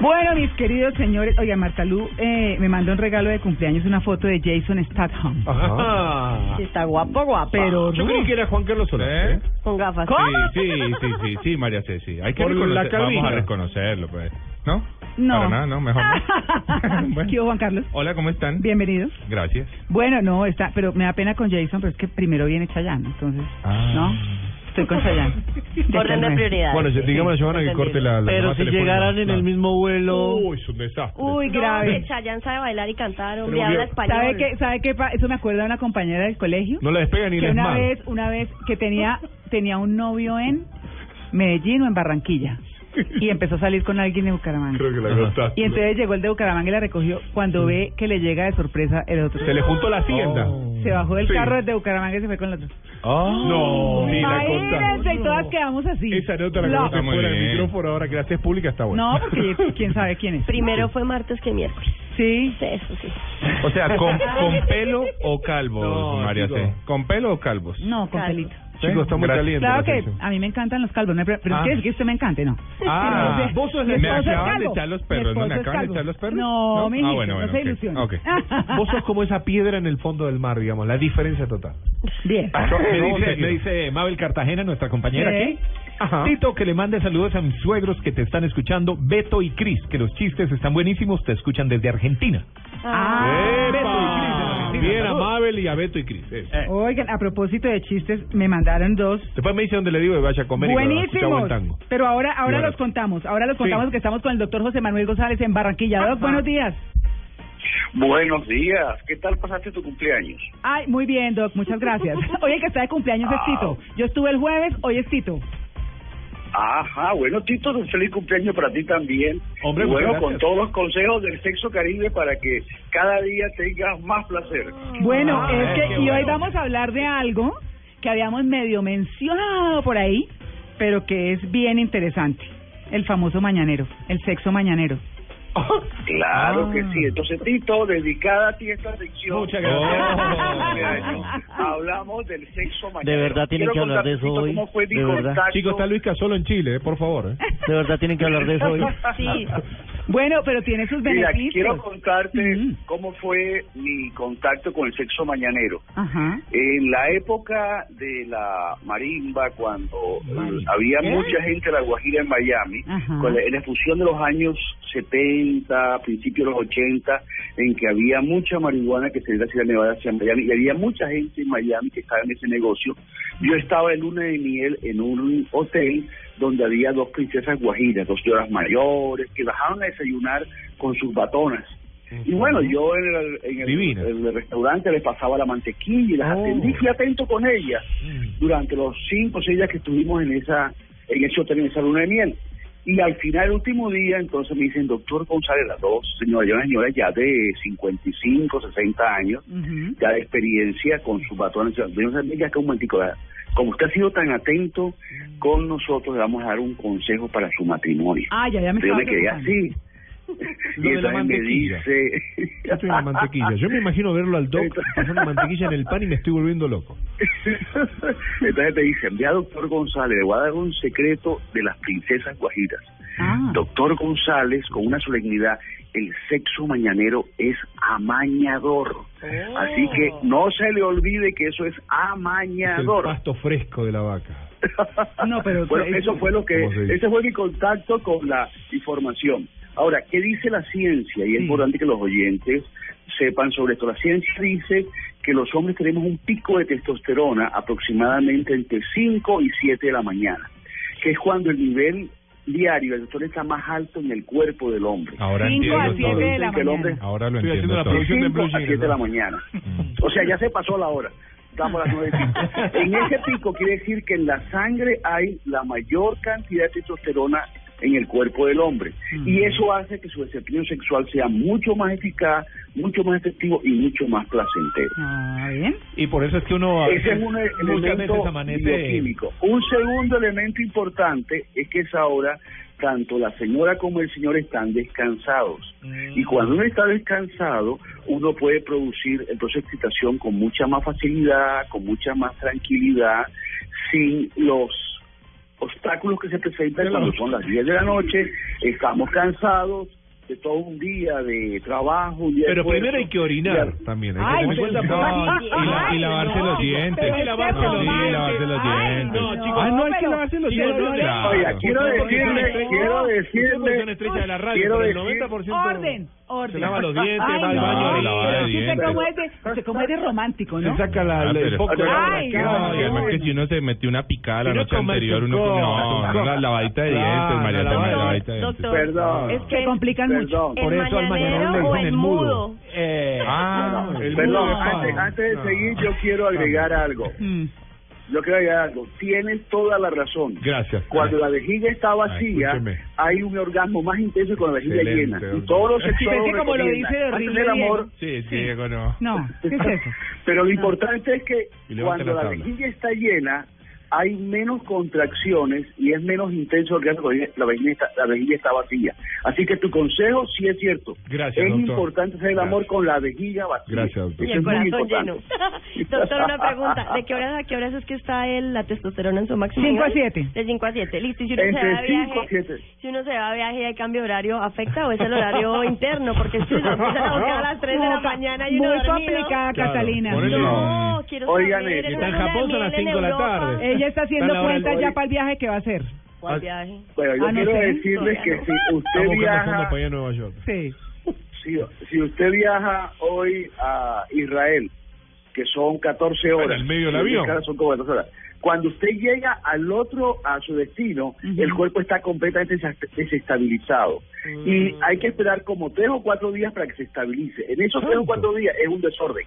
Bueno, mis queridos señores, oiga, Marta Lu me mandó un regalo de cumpleaños, una foto de Jason Statham. Ajá. Está guapo, guapa. Pero yo creí que era Juan Carlos Solá, ¿eh? Con gafas. ¿Cómo? Sí, María Ceci. Hay que vamos a reconocerlo, pues. ¿No? No. Para nada, no, mejor no. Bueno. ¿Qué hubo, Juan Carlos? Hola, ¿cómo están? Bienvenidos. Gracias. Bueno, no, está, pero me da pena con Jason, pero es que primero viene Chayanne, entonces, ¿no? Estoy con Chayanne. Orden de prioridad. Bueno, digamos a Giovanna que corte la pero si llegaran en el mismo vuelo... Uy, es un desastre. Uy, grave. No, Chayanne sabe bailar y cantar, hombre, habla español. ¿Sabe qué? Eso me acuerda de una compañera del colegio. No la despega ni la esmaga. Una vez que tenía un novio en Medellín o en Barranquilla. Y empezó a salir con alguien de Bucaramanga. Creo que la contaste. Y entonces llegó el de Bucaramanga y la recogió. Cuando ve que le llega de sorpresa el otro. Se le juntó la hacienda. Se bajó del carro desde Bucaramanga y se fue con el otro. Oh, no, sí, imagínense, y todas quedamos así. Esa nota la contamos fuera del micrófono ahora que la haces pública está buena. No, porque quién sabe quién es. Primero fue martes que miércoles. Sí. Eso sí. O sea, ¿con pelo o calvos, no, María C? ¿Con pelo o calvos? No, con pelito. Chicos, está muy caliente. Claro que a mí me encantan los calvos, pero ¿qué es que usted me encante? No. Ah, vos sos el esposo. Me acaban de echar los perros, ¿no? ¿Me acaban de echar los perros? No, mi hijito, no se ilusione. Vos sos como esa piedra en el fondo del mar, digamos, la diferencia total. Bien. Me dice Mabel Cartagena, nuestra compañera aquí. Ajá. Tito, que le mande saludos a mis suegros que te están escuchando, Beto y Cris, que los chistes están buenísimos, te escuchan desde Argentina. Ah, Beto y Cris. Bien, ¿no? A Mabel y a Beto y Cris. Oigan, a propósito de chistes, me mandaron dos. Después me dice donde le digo que vaya a comer. Buenísimos. Y tango. Pero ahora los contamos. Ahora los contamos porque estamos con el doctor José Manuel González en Barranquilla. Doc, buenos días. Buenos días, ¿qué tal pasaste tu cumpleaños? Ay, muy bien, Doc, muchas gracias. Oye, que está de cumpleaños es Tito. Yo estuve el jueves, hoy es Tito. Ajá, bueno, Tito, un feliz cumpleaños para ti también. Hombre, y bueno, con todos los consejos del sexo caribe para que cada día tengas más placer. Bueno, y hoy vamos a hablar de algo que habíamos medio mencionado por ahí, pero que es bien interesante. El famoso mañanero, el sexo mañanero. Claro que sí. Entonces, Tito, dedicada a ti esta sección. Muchas gracias. Hablamos del sexo mañana. De verdad tienen que hablar de eso hoy. Chicos, está Luis Casolo en Chile, por favor. De verdad tienen que hablar de eso hoy. Sí. Bueno, pero tiene sus beneficios. Mira, quiero contarte cómo fue mi contacto con el sexo mañanero. Ajá. En la época de la marimba, cuando había mucha gente de La Guajira en Miami, en la fusión de los años 70, principios de los 80, en que había mucha marihuana que se iba hacia Nevada, hacia Miami, y había mucha gente en Miami que estaba en ese negocio. Yo estaba en luna de miel en un hotel donde había dos princesas guajiras, dos señoras mayores, que bajaban a desayunar con sus batonas. Y bueno, yo en el restaurante les pasaba la mantequilla y las atendí, fui atento con ellas durante los 5 o 6 días que estuvimos en ese hotel, en esa luna de miel. Y al final, el último día, entonces me dicen, doctor González, las dos señoras, una señora ya de 55, 60 años, ya de experiencia con sus batones. Yo que un momentico, como usted ha sido tan atento con nosotros, le vamos a dar un consejo para su matrimonio. Ah, ya me estaba preguntando. Yo me quedé así. Y de la mantequilla. Esto es la mantequilla. Yo me imagino verlo al doc pasando mantequilla en el pan y me estoy volviendo loco. Entonces te dicen, vea, doctor González, le voy a dar un secreto de las princesas guajiras. Doctor González, con una solemnidad, el sexo mañanero es amañador. Así que no se le olvide que eso es amañador. Es el pasto fresco de la vaca. No, pero bueno, eso fue lo que... Ese fue mi contacto con la información. Ahora, ¿qué dice la ciencia? Y es importante que los oyentes sepan sobre esto. La ciencia dice que los hombres tenemos un pico de testosterona aproximadamente entre 5 y 7 de la mañana, que es cuando el nivel diario el doctor está más alto en el cuerpo del hombre. Ahora 5 a 7 de la mañana. Ahora lo entiendo todo. 5 a 7 de la mañana. O sea, ya se pasó la hora. Estamos a las 9:05. En ese pico quiere decir que en la sangre hay la mayor cantidad de testosterona en el cuerpo del hombre, y eso hace que su desempeño sexual sea mucho más eficaz, mucho más efectivo y mucho más placentero. Bien. Y por eso es que uno... Ese es un elemento bioquímico. Un segundo elemento importante es que es ahora tanto la señora como el señor están descansados, y cuando uno está descansado, uno puede producir el proceso de excitación con mucha más facilidad, con mucha más tranquilidad, sin los obstáculos que se presentan cuando son las 10 de la noche, estamos cansados de todo un día de trabajo, un día pero de primero hay que orinar también, hay que tener cuenta y lavarse los dientes. Hay que lavarse los dientes. No hay que lavarse los dientes. Oiga, quiero decirle, orden. Se lava los dientes, va al baño. Se come de romántico, ¿no? Se saca el foco de la... Además que si uno se metió una picada la noche anterior, uno con una lavadita de dientes, María, la lavadita de dientes. Perdón. Es que complican mucho. Por eso al mañanero o el mudo. Perdón, antes de seguir yo quiero agregar algo. Yo creo que tienes toda la razón. Gracias. Cuando la vejiga está vacía, hay un orgasmo más intenso que cuando la vejiga llena. Y todos los sexólogos como lo dice el amor. Sí, Diego, no. ¿Qué es eso? Pero lo importante es que cuando la vejiga está llena, hay menos contracciones y es menos intenso el orgasmo cuando la vejiga está vacía. Así que tu consejo sí es cierto. Gracias, es doctor. Importante hacer el amor con la vejiga vacía. Gracias, doctor. Y el corazón lleno. Doctor, una pregunta. ¿De qué horas a qué horas es que está la testosterona en su máximo? 5 a 7. De 5 a 7. Listo. Y si uno se va a viaje y hay cambio de horario, ¿afecta o es el horario interno? Porque si se empiezan a buscar a las 3 de la mañana y uno dormido. Muy complicada, Catalina. No, quiero saber. Oigan, está en Japón son las 5 de la tarde. Ella está haciendo cuentas ya para el viaje que va a hacer. ¿Cuál viaje? Bueno, yo quiero decirles que si usted viaja, Si usted viaja hoy a Israel, que son 14 horas. En el medio del avión. Son como 14 horas. Cuando usted llega a su destino, el cuerpo está completamente desestabilizado. Y hay que esperar como 3 o 4 días para que se estabilice. En esos 3 o 4 días es un desorden.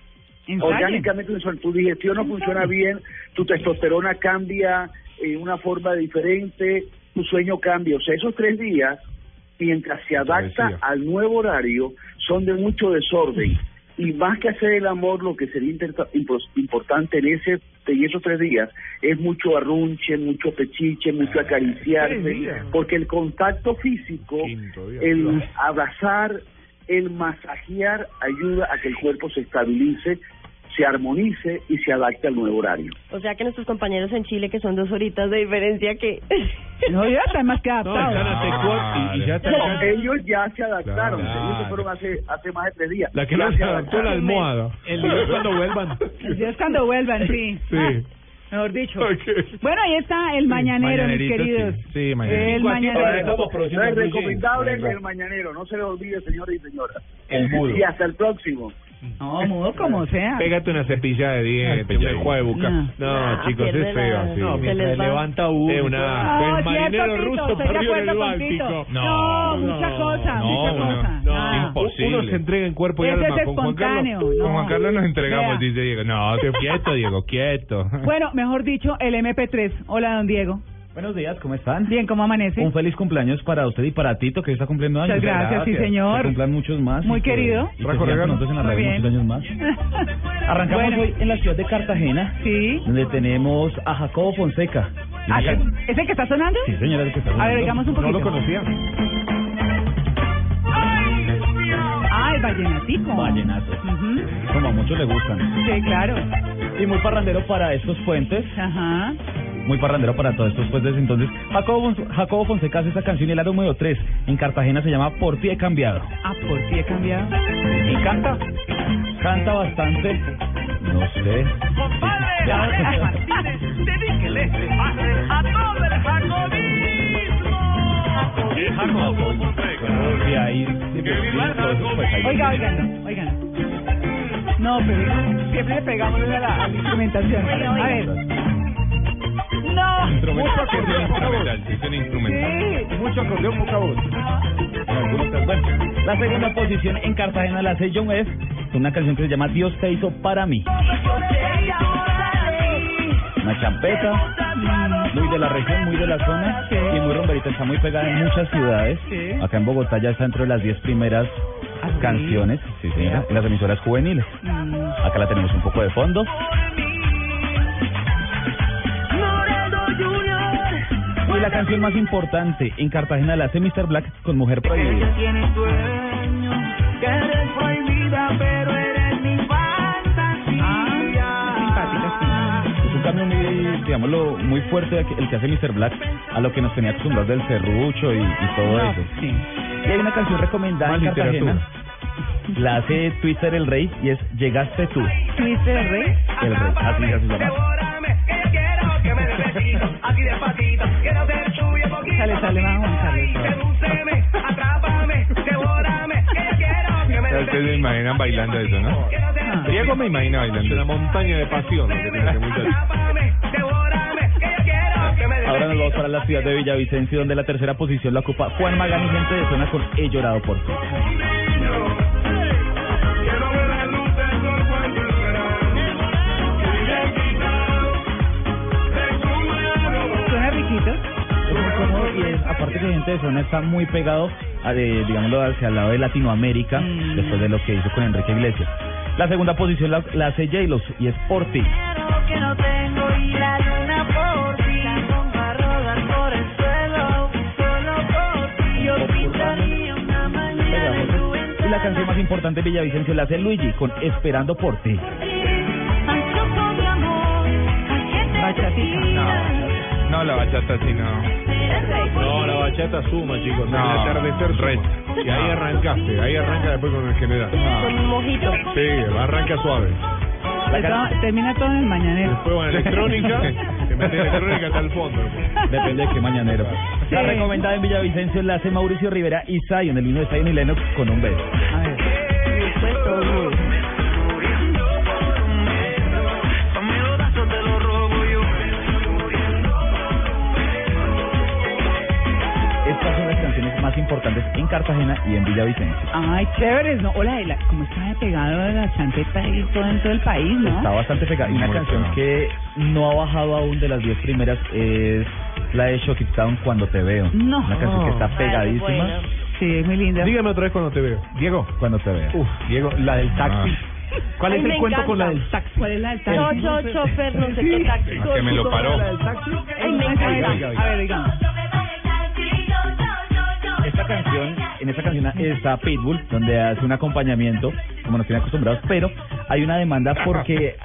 Orgánicamente, tu digestión no funciona bien, tu testosterona cambia en una forma diferente, tu sueño cambia. O sea, esos 3 días, mientras se adapta al nuevo horario, son de mucho desorden. Y más que hacer el amor, lo que sería importante en esos 3 días es mucho arrunche, mucho pechiche, mucho acariciarse, porque el contacto físico, el abrazar, el masajear ayuda a que el cuerpo se estabilice, se armonice y se adapte al nuevo horario. O sea que nuestros compañeros en Chile, que son 2 horitas de diferencia, que... No, ya están más que adaptados. No, ellos ya se adaptaron. Ellos se fueron hace más de 3 días. La que no se adaptó la almohada. El día es cuando vuelvan. El día es cuando vuelvan, sí. Sí. Mejor dicho. Okay. Bueno, ahí está el mañanero, mis queridos. Sí, mañanero. El mañanero. No es recomendable el mañanero. No se les olvide, señores y señoras. El mudo. Y hasta el próximo. No, mudo como sea. Pégate una cepilla de dientes, un juego de buca. No, chicos, es feo así. No, mientras levanta uno. El marinero ruso perdió en el Báltico. No, mucha cosa, mucha cosa. No, imposible. Uno se entrega en cuerpo y alma. Ese es espontáneo. Con Juan Carlos nos entregamos, dice Diego. No, quieto, Diego, quieto. Bueno, mejor dicho, el MP3. Hola, don Diego. Buenos días, ¿cómo están? Bien, ¿cómo amanece? Un feliz cumpleaños para usted y para Tito, que hoy está cumpliendo años. Muchas gracias, sí señor. Que cumplan muchos más. Muy querido. Nosotros en la radio muchos años más. Arrancamos hoy en la ciudad de Cartagena. Sí. Donde tenemos a Jacobo Fonseca. ¿Es el que está sonando? Sí, señora, es el que está sonando. A ver, digamos un poquito. No lo conocía. Ah, el vallenatico. Vallenato. Como a muchos le gustan. Sí, claro. Y muy parrandero para estos puentes. Ajá. Muy parrandero para todos estos puentes. Entonces, Jacobo Fonseca hace esta canción y el álbum número 3 en Cartagena se llama Por Ti He Cambiado. Ah, Por Ti He Cambiado. Y canta, canta bastante. No sé. Compadre, Aleja Martínez, dedíquele a todo el jacobismo. El Jacobo Fonseca. Ahí, oigan. No, pero siempre le pegamos a la instrumentación. A ver. No. Mucho acordeón, mucha voz. Sí. Mucho acordeón, mucha voz. La segunda posición en Cartagena la hace John F. Una canción que se llama Dios te hizo para mí. Una champeta, muy de la región, muy de la zona y muy romperita. Está muy pegada en muchas ciudades. Acá en Bogotá ya está dentro de las 10 primeras canciones. Sí, señora. En las emisoras juveniles. Acá la tenemos un poco de fondo. Y la canción más importante en Cartagena la hace Mr. Black con Mujer Prohibida. Es un cambio muy, digámoslo, muy fuerte el que hace Mr. Black a lo que nos tenía acostumbrados del serrucho y todo eso. Sí. Y hay una canción recomendada en Cartagena. La hace Twister el Rey y es Llegaste Tú. ¿Twister el Rey? El Rey, así se llama. Sale más Ustedes me imaginan bailando eso, ¿no? Diego me imagina bailando. Una montaña de pasión. Ahora nos vamos para la ciudad de Villavicencio, donde la tercera posición la ocupa Juan Magán y gente de zona con He Llorado Por Ti. Aparte que gente de zona está muy pegado digámoslo hacia el lado de Latinoamérica después de lo que hizo con Enrique Iglesias. La segunda posición la hace J-Los y es Por Ti. Y la canción más importante de Villavicencio la hace Luigi con Esperando Por Ti. No, la bachata sí, no. No, la bachata suma, chicos. No, el atardecer suma. Y ahí arrancaste, ahí arranca después con el general. Con un mojito. Sí, arranca suave. Termina todo en el mañanero. Después con electrónica, que mete electrónica hasta el fondo. Depende de qué mañanero. Sí. La recomendada en Villavicencio la hace Mauricio Rivera y Zion, el vino de Zion y Lennox con Un Beso. A ver. Cartagena y en Villavicencio. Ay, chéveres, ¿no? Hola, ¿cómo está pegado de la champeta y todo en todo el país, no? Está bastante pegado. Y una canción que no ha bajado aún de las 10 primeras es la de Shock It Down, Cuando Te Veo. No. Una canción que está pegadísima. Ay, bueno. Sí, es muy linda. Dígame otra vez, Cuando Te Veo. Diego, Cuando Te Veo. Diego, la del taxi. ¿Cuál es el cuento con la del taxi? ¿Cuál es la del taxi? Chofer, no sé qué taxi. Que me lo paró. ¿La del taxi? Ay, me encanta. A ver, digamos. Esta canción, en esta canción está Pitbull, donde hace un acompañamiento, como nos tienen acostumbrados, pero hay una demanda porque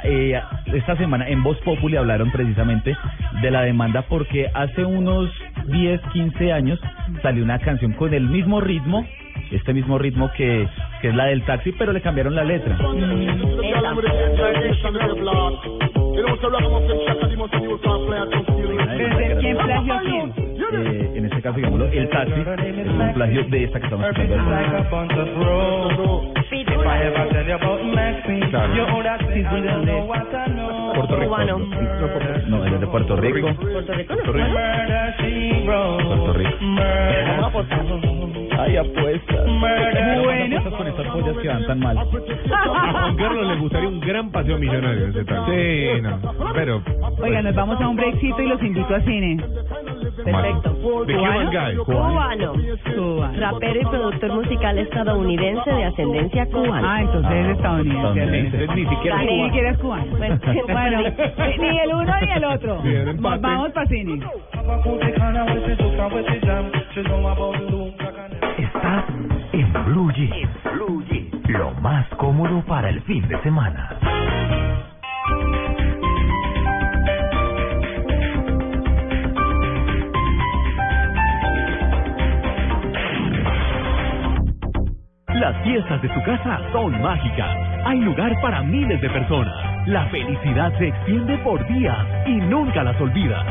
esta semana en Voz Populi hablaron precisamente de la demanda porque hace unos 10, 15 años salió una canción con el mismo ritmo, este mismo ritmo que es la del taxi, pero le cambiaron la letra. En este caso, digámoslo, el taxi es un plagio de esta que estamos escuchando. Claro. Puerto Rico. No, es de Puerto Rico. Puerto Rico. Puerto Rico. Ay, apuestas. Bueno. Apuestas con estas pollas que van tan mal. A Juan Carlos le gustaría un gran paseo millonario. Sí, no. Pero. Oiga, nos vamos a un breakcito y los invito a cine. Perfecto. Cubano. Rapero y productor musical estadounidense de ascendencia cubana. Ah, entonces es estadounidense. Ni siquiera es cubano. Bueno, ni el uno ni el otro. Vamos para cine. Estás en Blue Jeans, lo más cómodo para el fin de semana. Las fiestas de tu casa son mágicas. Hay lugar para miles de personas. La felicidad se extiende por días y nunca las olvidas.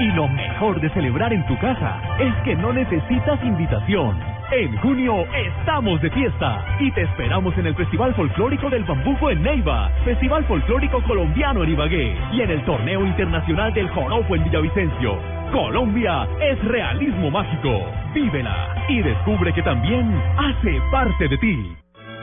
Y lo mejor de celebrar en tu casa es que no necesitas invitación. En junio estamos de fiesta y te esperamos en el Festival Folclórico del Bambuco en Neiva, Festival Folclórico Colombiano en Ibagué y en el Torneo Internacional del Joropo en Villavicencio. Colombia es realismo mágico. Vívela y descubre que también hace parte de ti.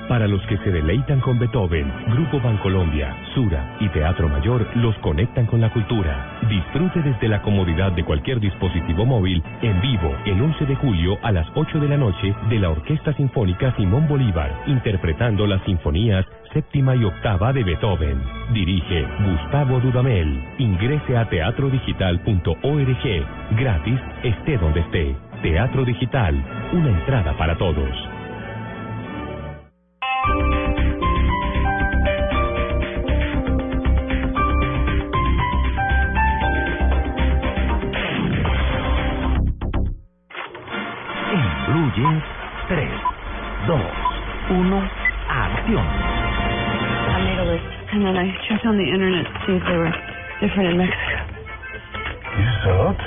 Para los que se deleitan con Beethoven, Grupo Bancolombia, Sura y Teatro Mayor los conectan con la cultura. Disfrute desde la comodidad de cualquier dispositivo móvil, en vivo, el 11 de julio a las 8 de la noche, de la Orquesta Sinfónica Simón Bolívar, interpretando las sinfonías séptima y octava de Beethoven. Dirige Gustavo Dudamel. Ingrese a teatrodigital.org. Gratis, esté donde esté. Teatro Digital, una entrada para todos. Incluye 3, 2, 1, acción. I made a list, and then I checked on the internet to see if they were different in Mexico. You saw it?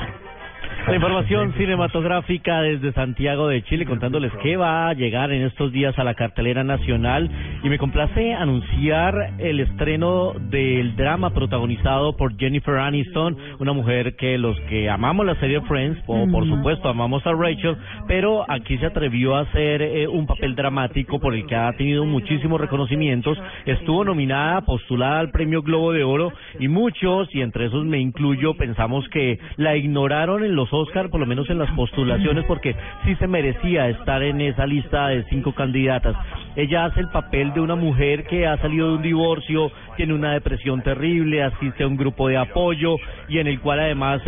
La información cinematográfica desde Santiago de Chile, contándoles que va a llegar en estos días a la cartelera nacional, y me complace anunciar el estreno del drama protagonizado por Jennifer Aniston, una mujer que los que amamos la serie Friends, por supuesto amamos a Rachel, pero aquí se atrevió a hacer un papel dramático por el que ha tenido muchísimos reconocimientos. Estuvo nominada, postulada al Premio Globo de Oro, y muchos, y entre esos me incluyo, pensamos que la ignoraron en los Oscar, por lo menos en las postulaciones, porque sí se merecía estar en esa lista de 5 candidatas. Ella hace el papel de una mujer que ha salido de un divorcio, tiene una depresión terrible, asiste a un grupo de apoyo y en el cual además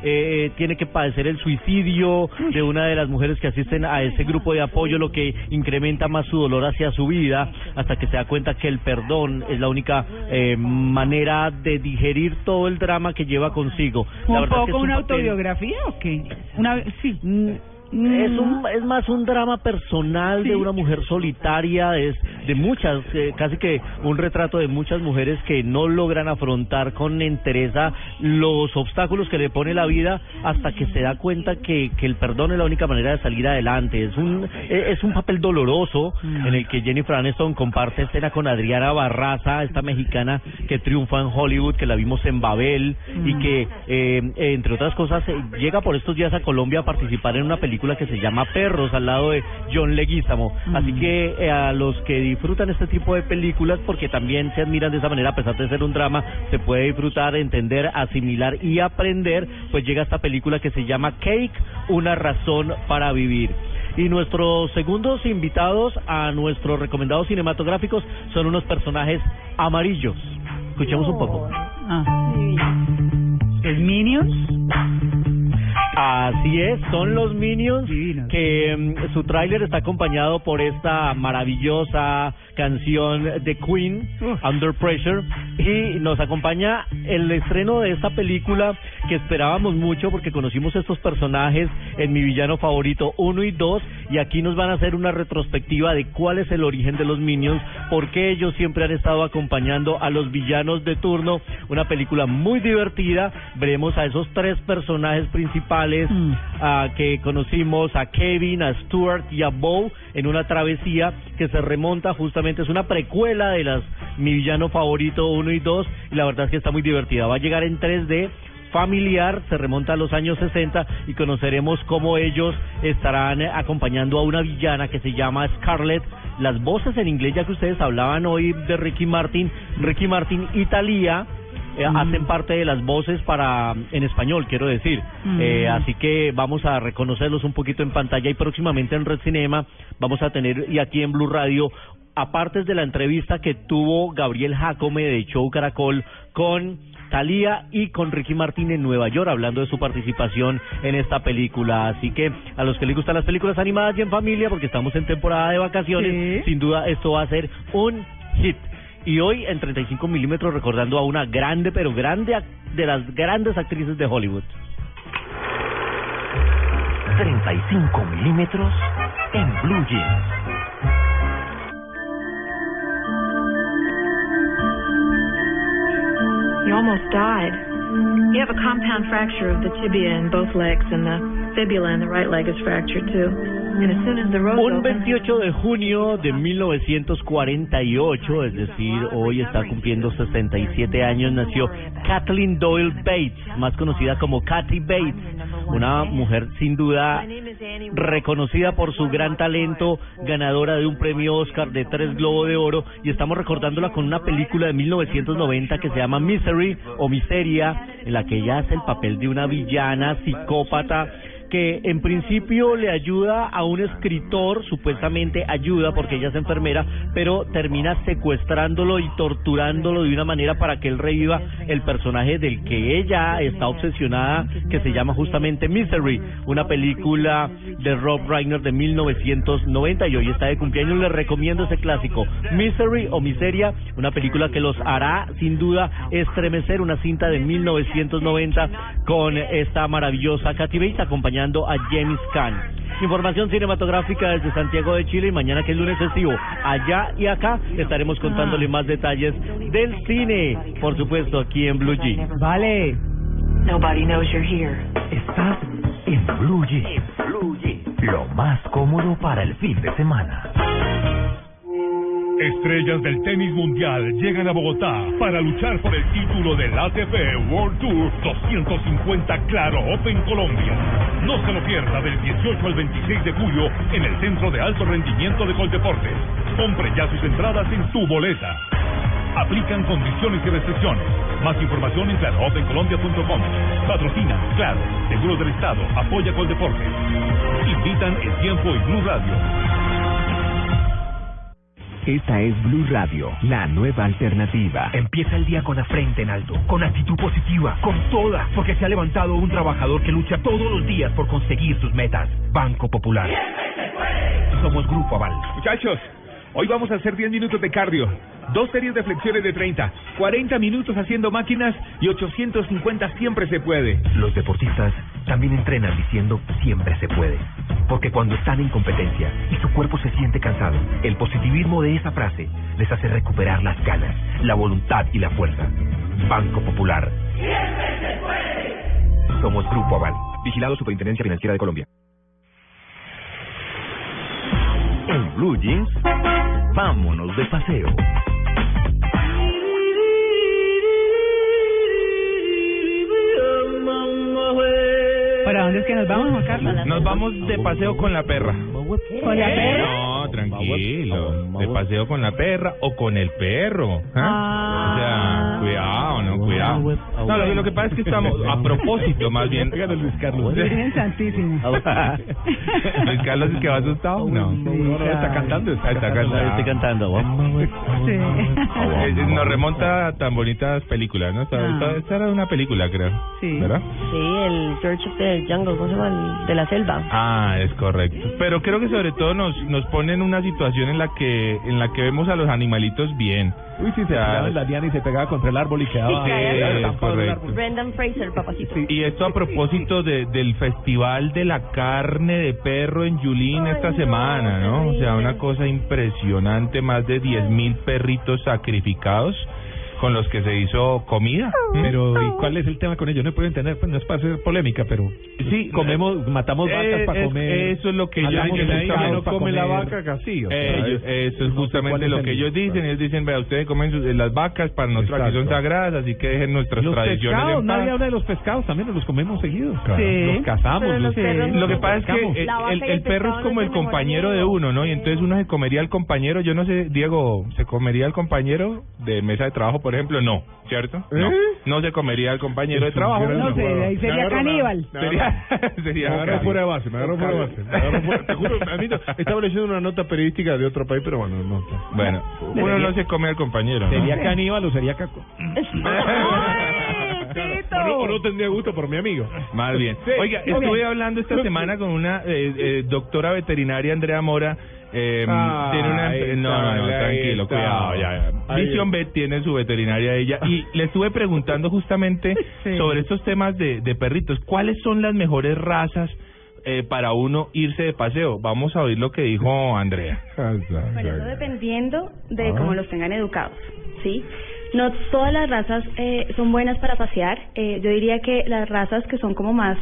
tiene que padecer el suicidio de una de las mujeres que asisten a ese grupo de apoyo, lo que incrementa más su dolor hacia su vida, hasta que se da cuenta que el perdón es la única manera de digerir todo el drama que lleva consigo. La verdad es que es una autobiografía o qué, una sí. Es más un drama personal, sí, de una mujer solitaria, es de muchas, casi que un retrato de muchas mujeres que no logran afrontar con entereza los obstáculos que le pone la vida hasta que se da cuenta que el perdón es la única manera de salir adelante. Es un papel doloroso en el que Jennifer Aniston comparte escena con Adriana Barraza, esta mexicana que triunfa en Hollywood, que la vimos en Babel y que, entre otras cosas, llega por estos días a Colombia a participar en una película que se llama Perros, al lado de John Leguizamo. Así que a los que disfrutan este tipo de películas, porque también se admiran de esa manera, a pesar de ser un drama, se puede disfrutar, entender, asimilar y aprender, pues llega esta película que se llama Cake, una razón para vivir. Y nuestros segundos invitados a nuestros recomendados cinematográficos son unos personajes amarillos. Escuchemos un poco. ¿Los Minions? Así es, son los Minions, que su tráiler está acompañado por esta maravillosa canción de Queen, Under Pressure, y nos acompaña el estreno de esta película que esperábamos mucho porque conocimos estos personajes en Mi Villano Favorito 1 y 2, y aquí nos van a hacer una retrospectiva de cuál es el origen de los Minions, por qué ellos siempre han estado acompañando a los villanos de turno. Una película muy divertida, veremos a esos tres personajes principales que conocimos, a Kevin, a Stuart y a Bo, en una travesía que se remonta justamente, es una precuela de las Mi Villano Favorito 1 y 2, y la verdad es que está muy divertida. Va a llegar en 3D, familiar, se remonta a los años 60 y conoceremos cómo ellos estarán acompañando a una villana que se llama Scarlett. Las voces en inglés, ya que ustedes hablaban hoy de Ricky Martin y Thalía, hacen parte de las voces para en español, quiero decir. Así que vamos a reconocerlos un poquito en pantalla, y próximamente en Red Cinema vamos a tener, y aquí en Blue Radio, aparte de la entrevista que tuvo Gabriel Jácome de Show Caracol con Thalía y con Ricky Martin en Nueva York, hablando de su participación en esta película. Así que a los que les gustan las películas animadas y en familia, porque estamos en temporada de vacaciones, sin duda esto va a ser un hit. Y hoy en 35 milímetros recordando a una grande, pero grande, de las grandes actrices de Hollywood. 35 milímetros en Blue Jeans. You almost died. You have a compound fracture of the tibia in both legs, and the fibula in the right leg is fractured too. Un 28 de junio de 1948, es decir, hoy está cumpliendo 67 años, nació Kathleen Doyle Bates, más conocida como Kathy Bates, una mujer sin duda reconocida por su gran talento, ganadora de un premio Oscar, de 3 Globo de Oro, y estamos recordándola con una película de 1990 que se llama Misery o Miseria, en la que ella hace el papel de una villana psicópata, que en principio le ayuda a un escritor, supuestamente ayuda porque ella es enfermera, pero termina secuestrándolo y torturándolo de una manera para que él reviva el personaje del que ella está obsesionada, que se llama justamente Misery, una película de Rob Reiner de 1990, y hoy está de cumpleaños. Les recomiendo ese clásico, Misery o Miseria, una película que los hará sin duda estremecer, una cinta de 1990 con esta maravillosa Kathy Bates, acompañada a James Caan. Información cinematográfica desde Santiago de Chile, y mañana, que es lunes festivo, allá y acá estaremos contándole más detalles del cine, por supuesto, aquí en Blue Jeans. Vale. Nobody knows you're here. Estás en Blue Jeans. Lo más cómodo para el fin de semana. Estrellas del tenis mundial llegan a Bogotá para luchar por el título del ATP World Tour 250 Claro Open Colombia. No se lo pierda del 18 al 26 de julio en el Centro de Alto Rendimiento de Coldeportes. Compre ya sus entradas en Tu Boleta. Aplican condiciones y restricciones. Más información en claroopencolombia.com. Patrocina Claro, Seguros del Estado, apoya Coldeportes. Invitan El Tiempo y Blue Radio. Esta es Blue Radio, la nueva alternativa. Empieza el día con la frente en alto, con actitud positiva, con toda, porque se ha levantado un trabajador que lucha todos los días por conseguir sus metas. Banco Popular. Somos Grupo Aval. Muchachos, hoy vamos a hacer 10 minutos de cardio, 2 series de flexiones de 30, 40 minutos haciendo máquinas y 850 siempre se puede. Los deportistas también entrenan diciendo siempre se puede. Porque cuando están en competencia y su cuerpo se siente cansado, el positivismo de esa frase les hace recuperar las ganas, la voluntad y la fuerza. Banco Popular. ¡Siempre se puede! Somos Grupo Aval. Vigilado Superintendencia Financiera de Colombia. En Blue Jeans, vámonos de paseo. ¿Para dónde es que nos vamos, Juan Carlos? Nos vamos de paseo con la perra. ¿Con la perra? No, tranquilo. De paseo con la perra o con el perro. ¿Eh? O sea, cuidado, no, cuidado. No, lo que pasa es que estamos, a propósito, más bien. Luis Carlos. Virgen Santísima. Luis Carlos es que va asustado. No, está cantando. Está cantando. Sí. Nos remonta a tan bonitas películas, ¿no? Esta era una película, creo. Sí. ¿Verdad? Sí, el Search of the Jungle, ¿cómo se llama? De la selva. Ah, es correcto. Pero creo que sobre todo nos pone en una situación en la que vemos a los animalitos bien. Uy, sí, se pegaba la Diana y se pegaba contra el árbol y quedaba... Sí, correcto. Brendan Fraser, papacito. Sí. Y esto a propósito del Festival de la Carne de Perro en Yulín esta semana, ¿no? O sea, una cosa impresionante, más de 10.000 perritos sacrificados con los que se hizo comida. Pero ¿y cuál es el tema con ellos? No pueden tener, pues no es para hacer polémica, pero sí, comemos, matamos vacas para comer. Eso es lo que ellos dicen. No come la vaca casi. O sea, eso es justamente lo que ellos dicen. Ellos dicen, vea, ustedes comen las vacas, para nosotros aquí son sagradas, así que dejen nuestras tradiciones. Pescados, en paz. Nadie habla de los pescados, también los comemos seguidos. Claro. Sí. Los cazamos. Lo que pasa es que el perro es como el compañero de uno, ¿no? Y entonces uno se comería al compañero, yo no sé, Diego, ¿se comería al compañero de mesa de trabajo? Por ejemplo, no, ¿cierto? No, no se comería al compañero de trabajo. No sé, ahí sería caníbal. Sería agarro fuera de base, me agarro fuera de base. Te juro, a mí estaba leyendo una nota periodística de otro país, pero bueno, no. Bueno, uno no se come al compañero. ¿Sería caníbal o sería caco? O no tendría gusto por mi amigo. Más bien. Oiga, estuve hablando esta semana con una doctora veterinaria, Andrea Mora. Tiene una... No, tranquilo, cuidado. Ya. Vision Vet tiene su veterinaria ella. Y le estuve preguntando justamente sobre estos temas de perritos. ¿Cuáles son las mejores razas para uno irse de paseo? Vamos a oír lo que dijo Andrea. Bueno, eso dependiendo de cómo los tengan educados, ¿sí? No todas las razas son buenas para pasear. Yo diría que las razas que son como más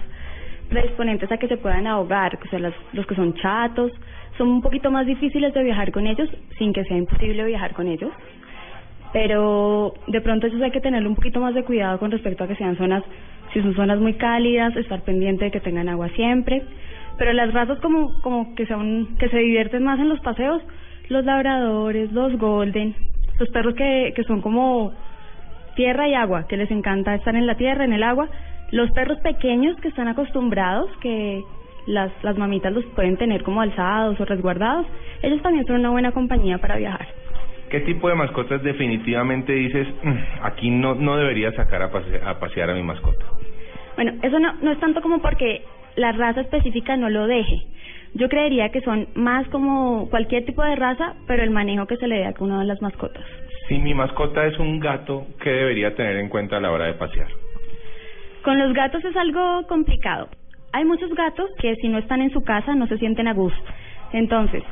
predisponentes a que se puedan ahogar, o sea, los que son chatos, son un poquito más difíciles de viajar con ellos, sin que sea imposible viajar con ellos. Pero de pronto eso hay que tener un poquito más de cuidado con respecto a que sean zonas, si son zonas muy cálidas, estar pendiente de que tengan agua siempre. Pero las razas como que se divierten más en los paseos, los labradores, los golden, los perros que son como tierra y agua, que les encanta estar en la tierra, en el agua. Los perros pequeños que están acostumbrados, que las mamitas los pueden tener como alzados o resguardados, ellos también son una buena compañía para viajar. ¿Qué tipo de mascotas definitivamente dices, aquí no debería sacar a pasear a mi mascota? Bueno, eso no es tanto como porque la raza específica no lo deje. Yo creería que son más como cualquier tipo de raza, pero el manejo que se le dé a cada una de las mascotas. Si mi mascota es un gato, ¿qué debería tener en cuenta a la hora de pasear? Con los gatos es algo complicado. Hay muchos gatos que si no están en su casa no se sienten a gusto. Entonces,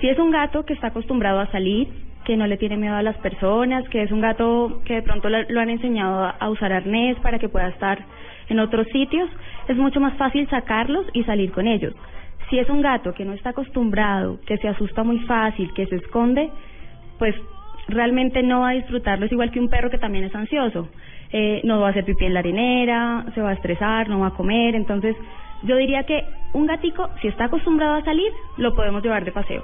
si es un gato que está acostumbrado a salir, que no le tiene miedo a las personas, que es un gato que de pronto lo han enseñado a usar arnés para que pueda estar en otros sitios, es mucho más fácil sacarlos y salir con ellos. Si es un gato que no está acostumbrado, que se asusta muy fácil, que se esconde, pues realmente no va a disfrutarlo. Es igual que un perro que también es ansioso. No va a hacer pipí en la arenera, se va a estresar, no va a comer. Entonces, yo diría que un gatico, si está acostumbrado a salir, lo podemos llevar de paseo.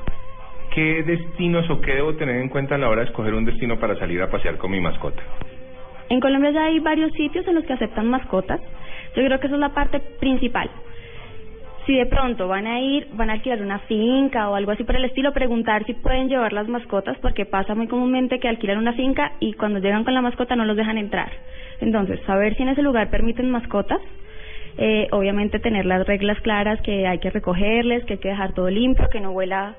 ¿Qué destinos o qué debo tener en cuenta a la hora de escoger un destino para salir a pasear con mi mascota? En Colombia ya hay varios sitios en los que aceptan mascotas. Yo creo que esa es la parte principal. Si de pronto van a alquilar una finca o algo así por el estilo, preguntar si pueden llevar las mascotas, porque pasa muy comúnmente que alquilan una finca y cuando llegan con la mascota no los dejan entrar. Entonces, saber si en ese lugar permiten mascotas, obviamente tener las reglas claras, que hay que recogerles, que hay que dejar todo limpio, que no huela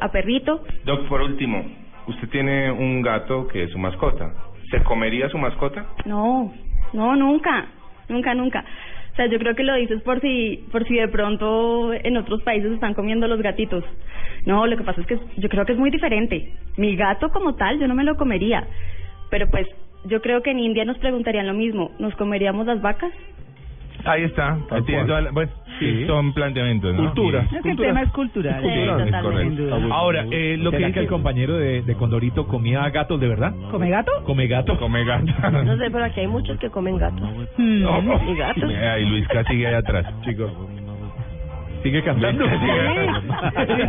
a perrito. Doc, por último, usted tiene un gato que es su mascota. ¿Se comería su mascota? No, nunca. O sea, yo creo que lo dices por si de pronto en otros países están comiendo los gatitos. No, lo que pasa es que yo creo que es muy diferente. Mi gato como tal, yo no me lo comería. Pero pues, yo creo que en India nos preguntarían lo mismo. ¿Nos comeríamos las vacas? Ahí está. Pues, sí. Son planteamientos, ¿no? Cultura. Sí. El tema es cultural. Sí, ahora, lo que dice que el compañero de Condorito comía gatos, ¿de verdad? ¿Come gato? Come gato. Come gato. No sé, pero aquí hay muchos que comen gatos. No. Y gatos. Ahí Luisca sigue allá atrás, chicos. Sigue cantando. Sí.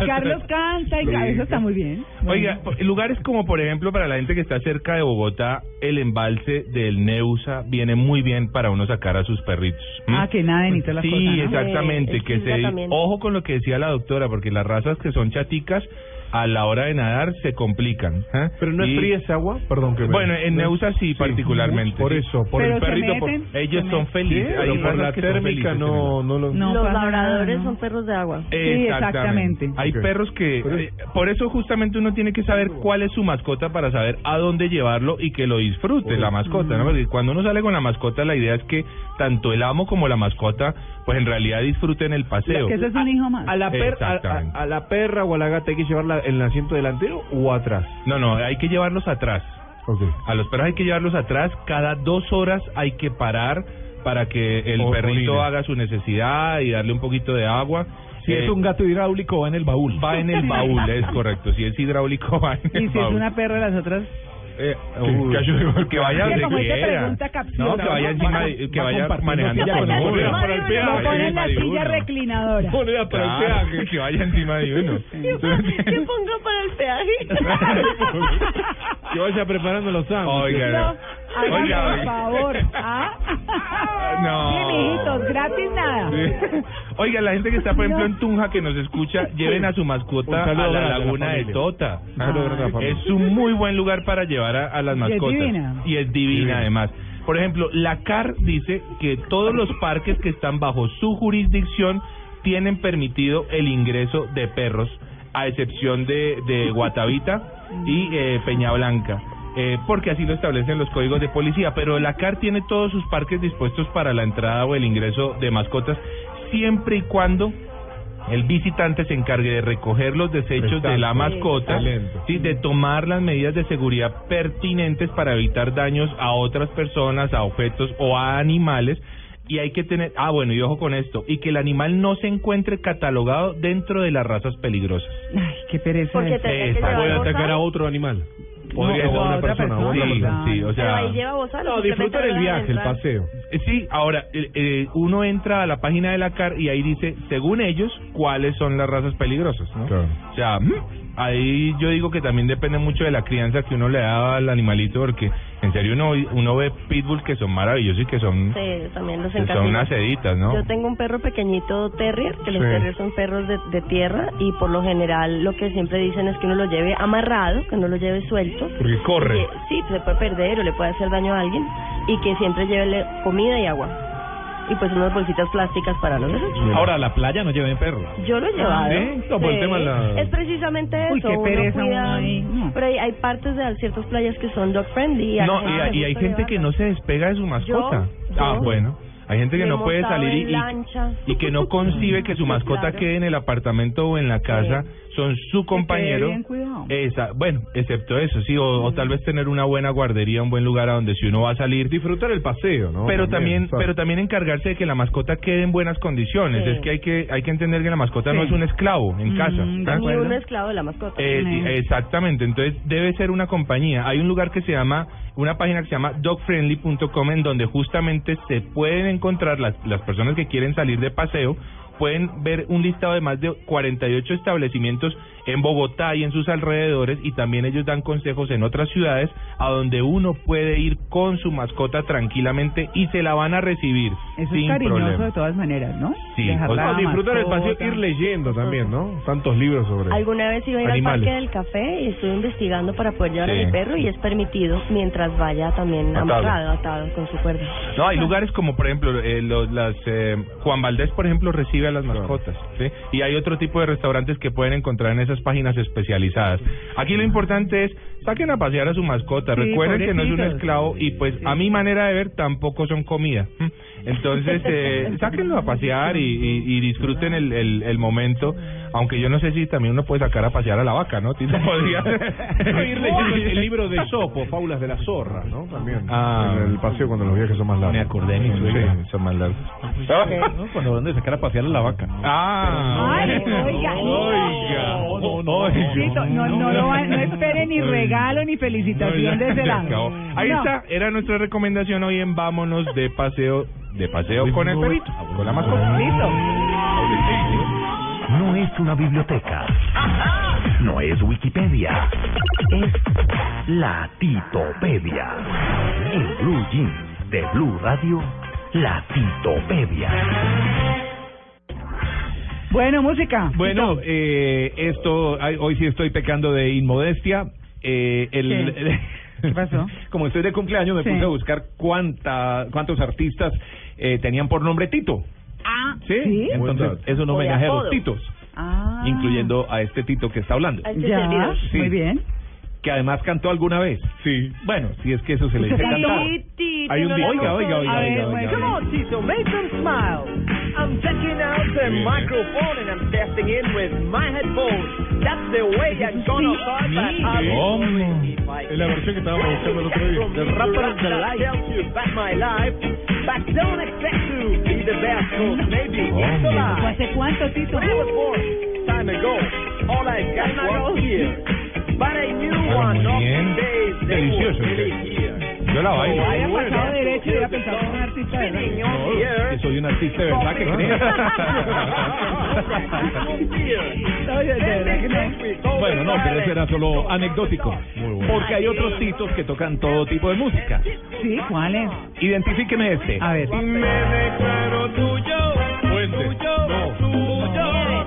Carlos canta y eso está muy bien. Oiga, lugares como, por ejemplo, para la gente que está cerca de Bogotá, el embalse del Neusa viene muy bien para uno sacar a sus perritos. Ah, que naden y todas las cosas, ¿no? Sí, exactamente. Que se... Ojo con lo que decía la doctora, porque las razas que son chaticas, a la hora de nadar se complican. ¿Eh? ¿Pero no es fría esa agua? Perdón que me... Bueno, en Neusa sí, particularmente. Por eso, por el perrito. Ellos son felices. Pero por la térmica no. Los labradores son perros de agua. Exactamente. Hay perros que... Por eso justamente uno tiene que saber cuál es su mascota para saber a dónde llevarlo y que lo disfrute la mascota, ¿no? Porque cuando uno sale con la mascota, la idea es que tanto el amo como la mascota pues en realidad disfruten el paseo. Que ese es un hijo más. A la perra o a la gata hay que llevarla en el asiento delantero o atrás. No, hay que llevarlos atrás. Okay. A los perros hay que llevarlos atrás. Cada 2 horas hay que parar para que el perrito haga su necesidad y darle un poquito de agua. Si es un gato hidráulico va en el baúl. Va en el baúl, es correcto. Si es hidráulico va en el baúl. Y si es una perra, las otras... que vaya manejando por el peaje, ponen la silla reclinadora, que vaya encima de uno, que ponga para el peaje, que vaya preparando los sándwiches. Oiga, por favor. No, mijitos, gratis nada. Oiga, la gente que está, por ejemplo, en Tunja que nos escucha, lleven a su mascota a la laguna de Tota. Es un muy buen lugar para llevar a las mascotas. Y es divina además. Por ejemplo, la CAR dice que todos los parques que están bajo su jurisdicción tienen permitido el ingreso de perros, a excepción de Guatavita y Peña Blanca. Porque así lo establecen los códigos de policía, pero la CAR tiene todos sus parques dispuestos para la entrada o el ingreso de mascotas, siempre y cuando el visitante se encargue de recoger los desechos de la mascota, de tomar las medidas de seguridad pertinentes para evitar daños a otras personas, a objetos o a animales. Y hay que tener, y ojo con esto, y que el animal no se encuentre catalogado dentro de las razas peligrosas. Ay, qué pereza. Porque puede atacar a otro animal. Podría ser una persona. Sí, o sea, disfrutar el viaje, el paseo. Sí, ahora, uno entra a la página de la CAR y ahí dice, según ellos, cuáles son las razas peligrosas, ¿no? Claro. O sea, ahí yo digo que también depende mucho de la crianza que uno le da al animalito, porque en serio uno ve pitbull que son maravillosos y que son... Sí, también los encantan. Son unas seditas, ¿no? Yo tengo un perro pequeñito terrier, que los terriers son perros de tierra, y por lo general lo que siempre dicen es que uno lo lleve amarrado, que no lo lleve suelto. Porque corre. Que, sí, se puede perder o le puede hacer daño a alguien, y que siempre lleve comida y agua. Y pues unas bolsitas plásticas para los desechos. Ahora, a la playa no lleven perros. Yo lo he llevado. ¿Sí? No, por el tema la... Es precisamente eso. Uy, qué pereza. Pero hay partes de ciertas playas que son dog friendly. Y hay gente que no se despega de su mascota. Bueno. Hay gente que no puede salir y que no concibe que su mascota quede en el apartamento o en la casa. Son su compañero. Bueno, excepto eso, sí. O tal vez tener una buena guardería, un buen lugar a donde si uno va a salir. Disfrutar el paseo, ¿no? Pero también encargarse de que la mascota quede en buenas condiciones. Sí. Es que hay que entender que la mascota no es un esclavo en casa. Ni un esclavo de la mascota. Exactamente. Entonces debe ser una compañía. Hay un lugar que se llama... Una página que se llama dogfriendly.com, en donde justamente se pueden encontrar las personas que quieren salir de paseo. Pueden ver un listado de más de 48 establecimientos en Bogotá y en sus alrededores, y también ellos dan consejos en otras ciudades a donde uno puede ir con su mascota tranquilamente y se la van a recibir. Eso sin es cariñoso problema. De todas maneras, ¿no? Sí, disfrutar el paseo, ir leyendo también, ¿no? Tantos libros sobre alguna vez iba a ir animales. Al parque del café y estuve investigando para poder llevar a mi perro, y es permitido mientras vaya también atado con su cuerda. No, hay lugares como, por ejemplo, Juan Valdés, por ejemplo, recibe a las mascotas, ¿sí? Y hay otro tipo de restaurantes que pueden encontrar en esas páginas especializadas. Aquí lo importante es saquen a pasear a su mascota, recuerden que no es un esclavo y pues a mi manera de ver tampoco son comida. Entonces, sáquenlo a pasear y disfruten el momento. Aunque yo no sé si también uno puede sacar a pasear a la vaca, ¿no? Tito podría ir leyendo el libro de Sopo, Fábulas de la Zorra, ¿no? También. Ah, el paseo cuando los viajes son más largos. Me acordé, mis viajes son más largos. Cuando van a sacar a pasear a la vaca. Ah. Ay, oiga. No esperen ni regalo ni felicitación de ese lado. Ahí está, era nuestra recomendación hoy en Vámonos de Paseo. De paseo con el perrito, con la mascota. No es una biblioteca, no es Wikipedia, es la Titopedia. En Blue Jeans de Blue Radio, la Titopedia. Bueno, música. Bueno, esto, hoy sí estoy pecando de inmodestia. ¿Qué pasó? Como estoy de cumpleaños, me puse a buscar cuántos artistas tenían por nombre Tito. Ah, sí. Entonces es un homenaje a los Titos, incluyendo a este Tito que está hablando. Ya, sí. Muy bien. Que además cantó alguna vez. Sí. Bueno, si es que eso se le dice cantar. Hay un día. Oiga. Come on, Tito, make them smile. I'm taking out the microphone and I'm testing it with my headphones. That's the way I'm gonna talk, but I'm... Es la versión que estábamos buscando el otro día. The Rapper of the Life. Tell you about my life, but don't expect to be the best, cause maybe it's a lie. ¿Hace cuánto, Tito? When I was born, time ago, all I got was here. Bueno, muy bien. Delicioso. Yo la bailo. Que soy un artista de verdad, que creo. Bueno, no, pero eso era solo anecdótico. Muy bueno. Porque hay otros Titos que tocan todo tipo de música. Sí, ¿cuáles? Identifíqueme este. A ver. Me declaro tuyo, tuyo,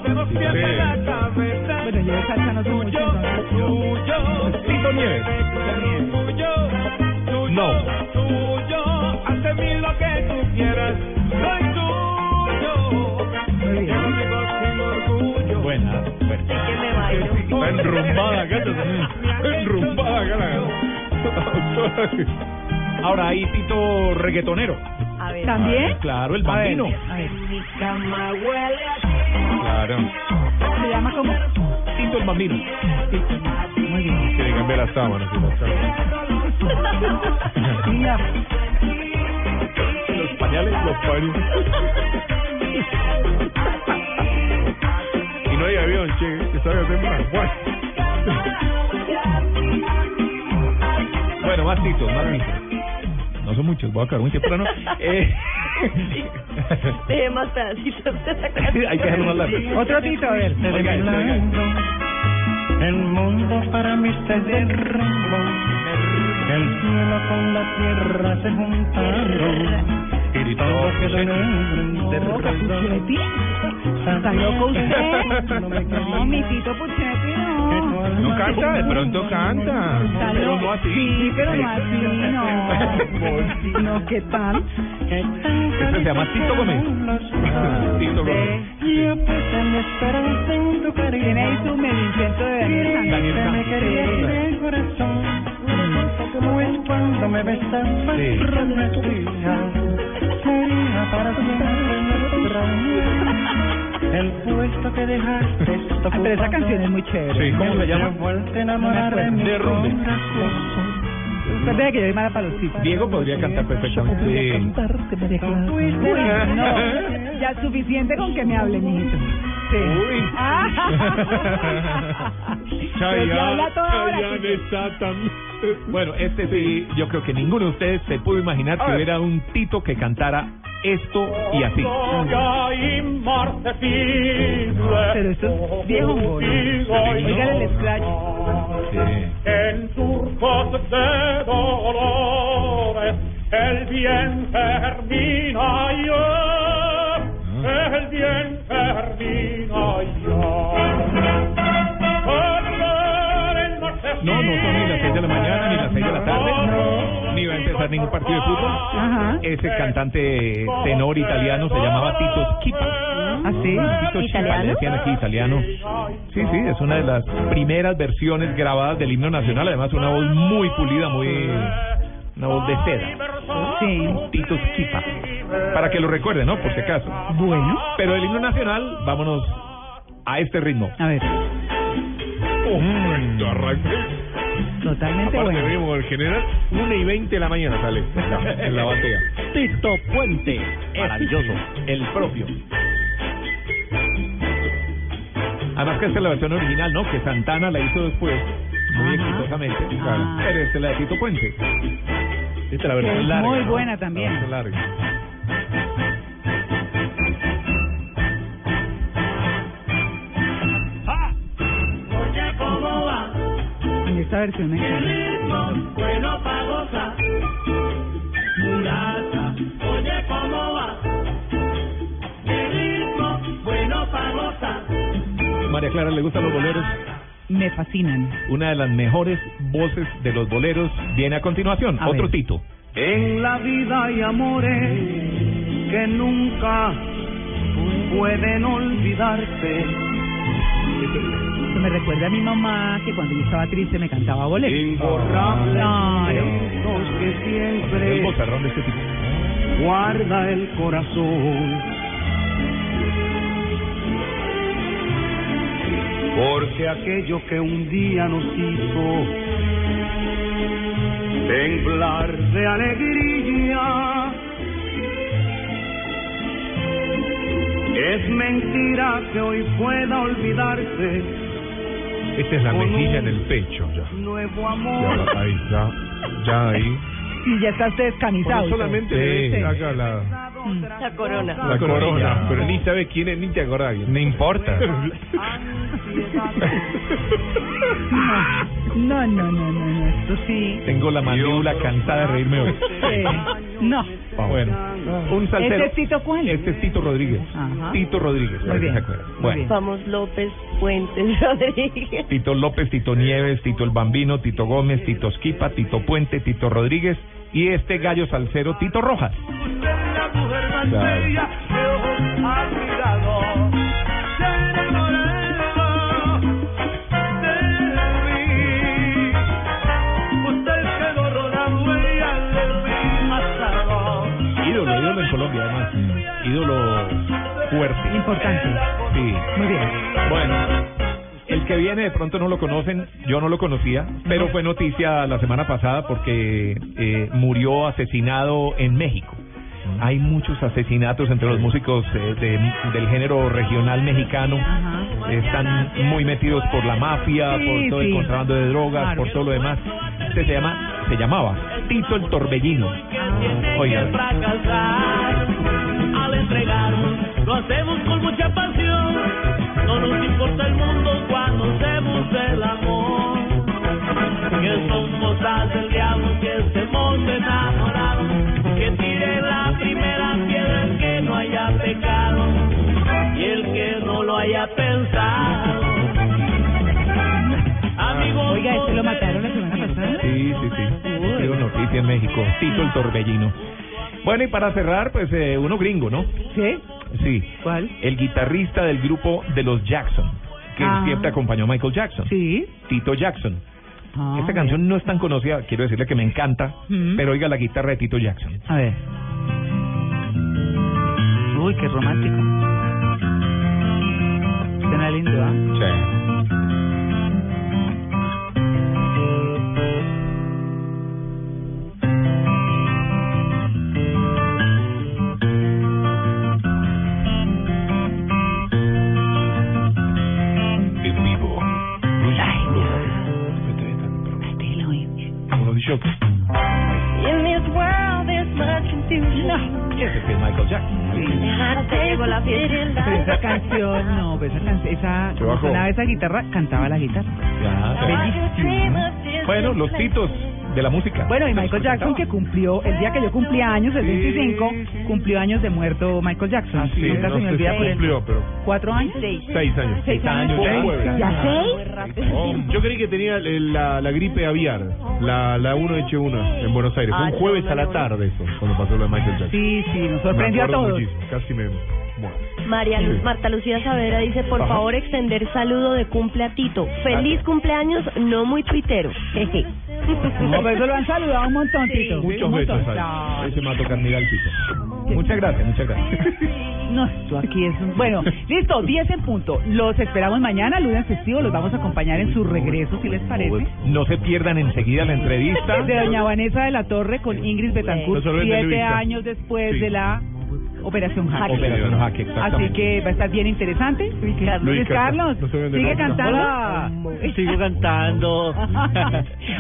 tengo siempre la cabeza. Bueno, yo de salsa no tengo mucho. Tito Nieves. No. Tuyo, haz de mí lo que tú quieras. Soy tuyo. Yo me consigo orgullo. Buena. Enrumbada, gato. Enrumbada, gato. Ahora hay Tito reggaetonero. A ver. ¿También? Claro, el Bambino. A ver. Mi cama huele a ti. Claro. ¿Se llama como? Tito el Bambino. Muy bien. Quiere cambiar las sábanas. Los pañales, los pañales. Y no hay avión, che, que sabe hacer más. Bueno, más Tito, más Tito. No son muchos, voy a acabar muy temprano. Deje más pedacitos. Hay que dejarlo más largo. Otro Tito, a ver. El mundo para mí se derrumbó. El cielo con la tierra se juntaron. Y todo quedó en el derrumbó. ¿Está loco usted? No, mi Tito Puchetti no. No canta, de pronto canta. Pero no así. Sí, pero no así, no. No, ¿qué tal? Este se llama Tito Gómez. Tito Gómez. Tiene ahí su melindriento de Daniel Santos. Cuando me besas, para el puesto que dejaste. Pero esa canción es muy chévere. Sí, ¿cómo se llama? Derrumbe. Que yo para los Titos. Diego podría cantar perfectamente. No, ya es suficiente con que me hable, mijito. Sí. Uy. Chayanne está tan... Bueno, este sí, yo creo que ninguno de ustedes se pudo imaginar que hubiera un Tito que cantara esto y así. Pero esto es viejo. Dígale el scratch. En turcos de dolores, el bien termina yo, el bien termina yo. No son ni las 6 de la mañana, ni las 6 de la tarde, ni va a empezar ningún partido de fútbol. Ajá. Ese cantante tenor italiano se llamaba Tito Schipa. ¿Ah, sí? Tito Schipa, le decían aquí italiano. Sí, es una de las primeras versiones grabadas del himno nacional, además una voz muy pulida, una voz de seda. Sí. Tito Schipa. Para que lo recuerden, ¿no? Por si acaso. Bueno. Pero el himno nacional, vámonos a este ritmo. A ver. Perfecto, arranque. Totalmente aparte, bueno. Vemos el general 1:20 de la mañana sale en la batea. Tito Puente, maravilloso, el propio. Además que esta es la versión original, ¿no? Que Santana la hizo después, muy exitosamente. Claro. Pero esta es la de Tito Puente. Esta es la versión es larga. Muy buena, ¿no? También. La versión larga. Esta versión es bueno para gozar, mulata, oye cómo va. El ritmo bueno para gozar. María Clara, ¿le gustan los boleros? Me fascinan. Una de las mejores voces de los boleros viene a continuación. A otro ver. Tito. En la vida hay amores que nunca pueden olvidarse. Me recuerda a mi mamá que cuando yo estaba triste me cantaba boleros. Imborrable. Los que siempre. El bozarrón de este tipo. Guarda el corazón. Porque aquello que un día nos hizo temblar de alegría es mentira que hoy pueda olvidarse. Esta es la mejilla en el pecho, ya. Nuevo amor. Ya, ahí, ya ahí. Y ya estás descamisado. Bueno, solamente sí, acá la corona. La corona, pero ni sabes quién es, ni te acordás. No importa. No. Esto sí. Tengo la mandíbula cansada de reírme hoy. No. Bueno, un salsero. ¿Este Tito cuál? Este es Tito Rodríguez. Ajá. Tito Rodríguez, para que se acuerden. Bueno. Vamos López Puentes Rodríguez. Tito López, Tito Nieves, Tito el Bambino, Tito Gómez, Tito Schipa, Tito Puente, Tito Rodríguez y este gallo salsero, Tito Rojas. Colombia, además, ídolo fuerte. Importante. Sí. Muy bien. Bueno, el que viene de pronto no lo conocen, yo no lo conocía, pero fue noticia la semana pasada porque murió asesinado en México. Hay muchos asesinatos entre los músicos del género regional mexicano. Ajá. Están muy metidos por la mafia, sí, por todo el contrabando de drogas, claro, por todo lo demás. Este se llamaba Tito el Torbellino. Oiga. Al entregarnos lo hacemos con mucha pasión. No nos importa el mundo cuando hacemos el amor. Que somos las del diablo, que estemos enamorados. Que tire la primera piedra el que no haya pecado y el que no lo haya pensado. Amigos, oiga, este lo mataron la semana pasada. Sí. Noticia en México, Tito el Torbellino. Bueno, y para cerrar, pues uno gringo, ¿no? ¿Sí? Sí. ¿Cuál? El guitarrista del grupo de los Jackson, que siempre acompañó a Michael Jackson. Sí. Tito Jackson. Esta canción no es tan conocida, quiero decirle que me encanta, pero oiga la guitarra de Tito Jackson. A ver. Uy, qué romántico. Suena lindo, ¿ah? Sí. Esa guitarra cantaba la guitarra. Ya. Bueno, los titos de la música. Bueno, y Michael Jackson, que cumplió el día que yo cumplía años, el 25, cumplió años de muerto Michael Jackson. Ah, sí, nunca no se me olvida. Cumplió, pero... ¿4 años? 6 años. 6 años. ¿Ya 6? Yo creí que tenía la gripe aviar, la 1H1 en Buenos Aires. Fue un jueves a la tarde eso, cuando pasó lo de Michael Jackson. Sí, nos sorprendió a todos. Muchísimo. Casi me... María Luz, Marta Lucía Saavedra dice, por favor, extender saludo de cumple a Tito. Feliz cumpleaños, no muy tuitero. Jeje. No, pero lo han saludado un montón, sí. Tito. Muchos besos. No. Ese me va a tocar mirar al Tito. Sí. Muchas gracias, muchas gracias. No, esto aquí es un... Bueno, listo, 10 en punto. Los esperamos mañana, lunes festivo. Los vamos a acompañar en su regreso, si les parece. No se pierdan enseguida la entrevista de doña Vanessa de la Torre con Ingrid Betancourt, 7 años después de la... Operación Jaque. Operación Jaque, así que va a estar bien interesante. Luis Carlos, sigue cantando. Hola. Sigo cantando.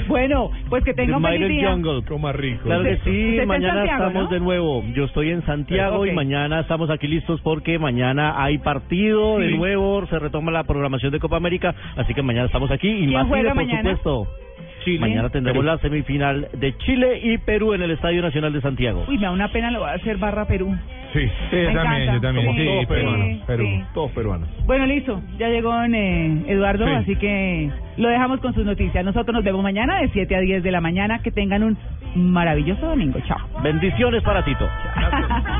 Bueno, pues que tenga un buen día. Jungle, rico. Claro que sí, mañana Santiago, estamos, ¿no?, de nuevo. Yo estoy en Santiago, okay, y mañana estamos aquí listos porque mañana hay partido, sí, de nuevo, se retoma la programación de Copa América, así que mañana estamos aquí y más juega por supuesto. Chile. Mañana tendremos la semifinal de Chile y Perú en el Estadio Nacional de Santiago. Uy, me da una pena, lo va a hacer barra Perú. Sí, sí, yo también. Sí, todos peruanos, Perú, sí, todos peruanos. Bueno, listo, ya llegó Eduardo, sí, así que lo dejamos con sus noticias. Nosotros nos vemos mañana de 7 a 10 de la mañana. Que tengan un maravilloso domingo. Chao. Bendiciones para Tito. Gracias.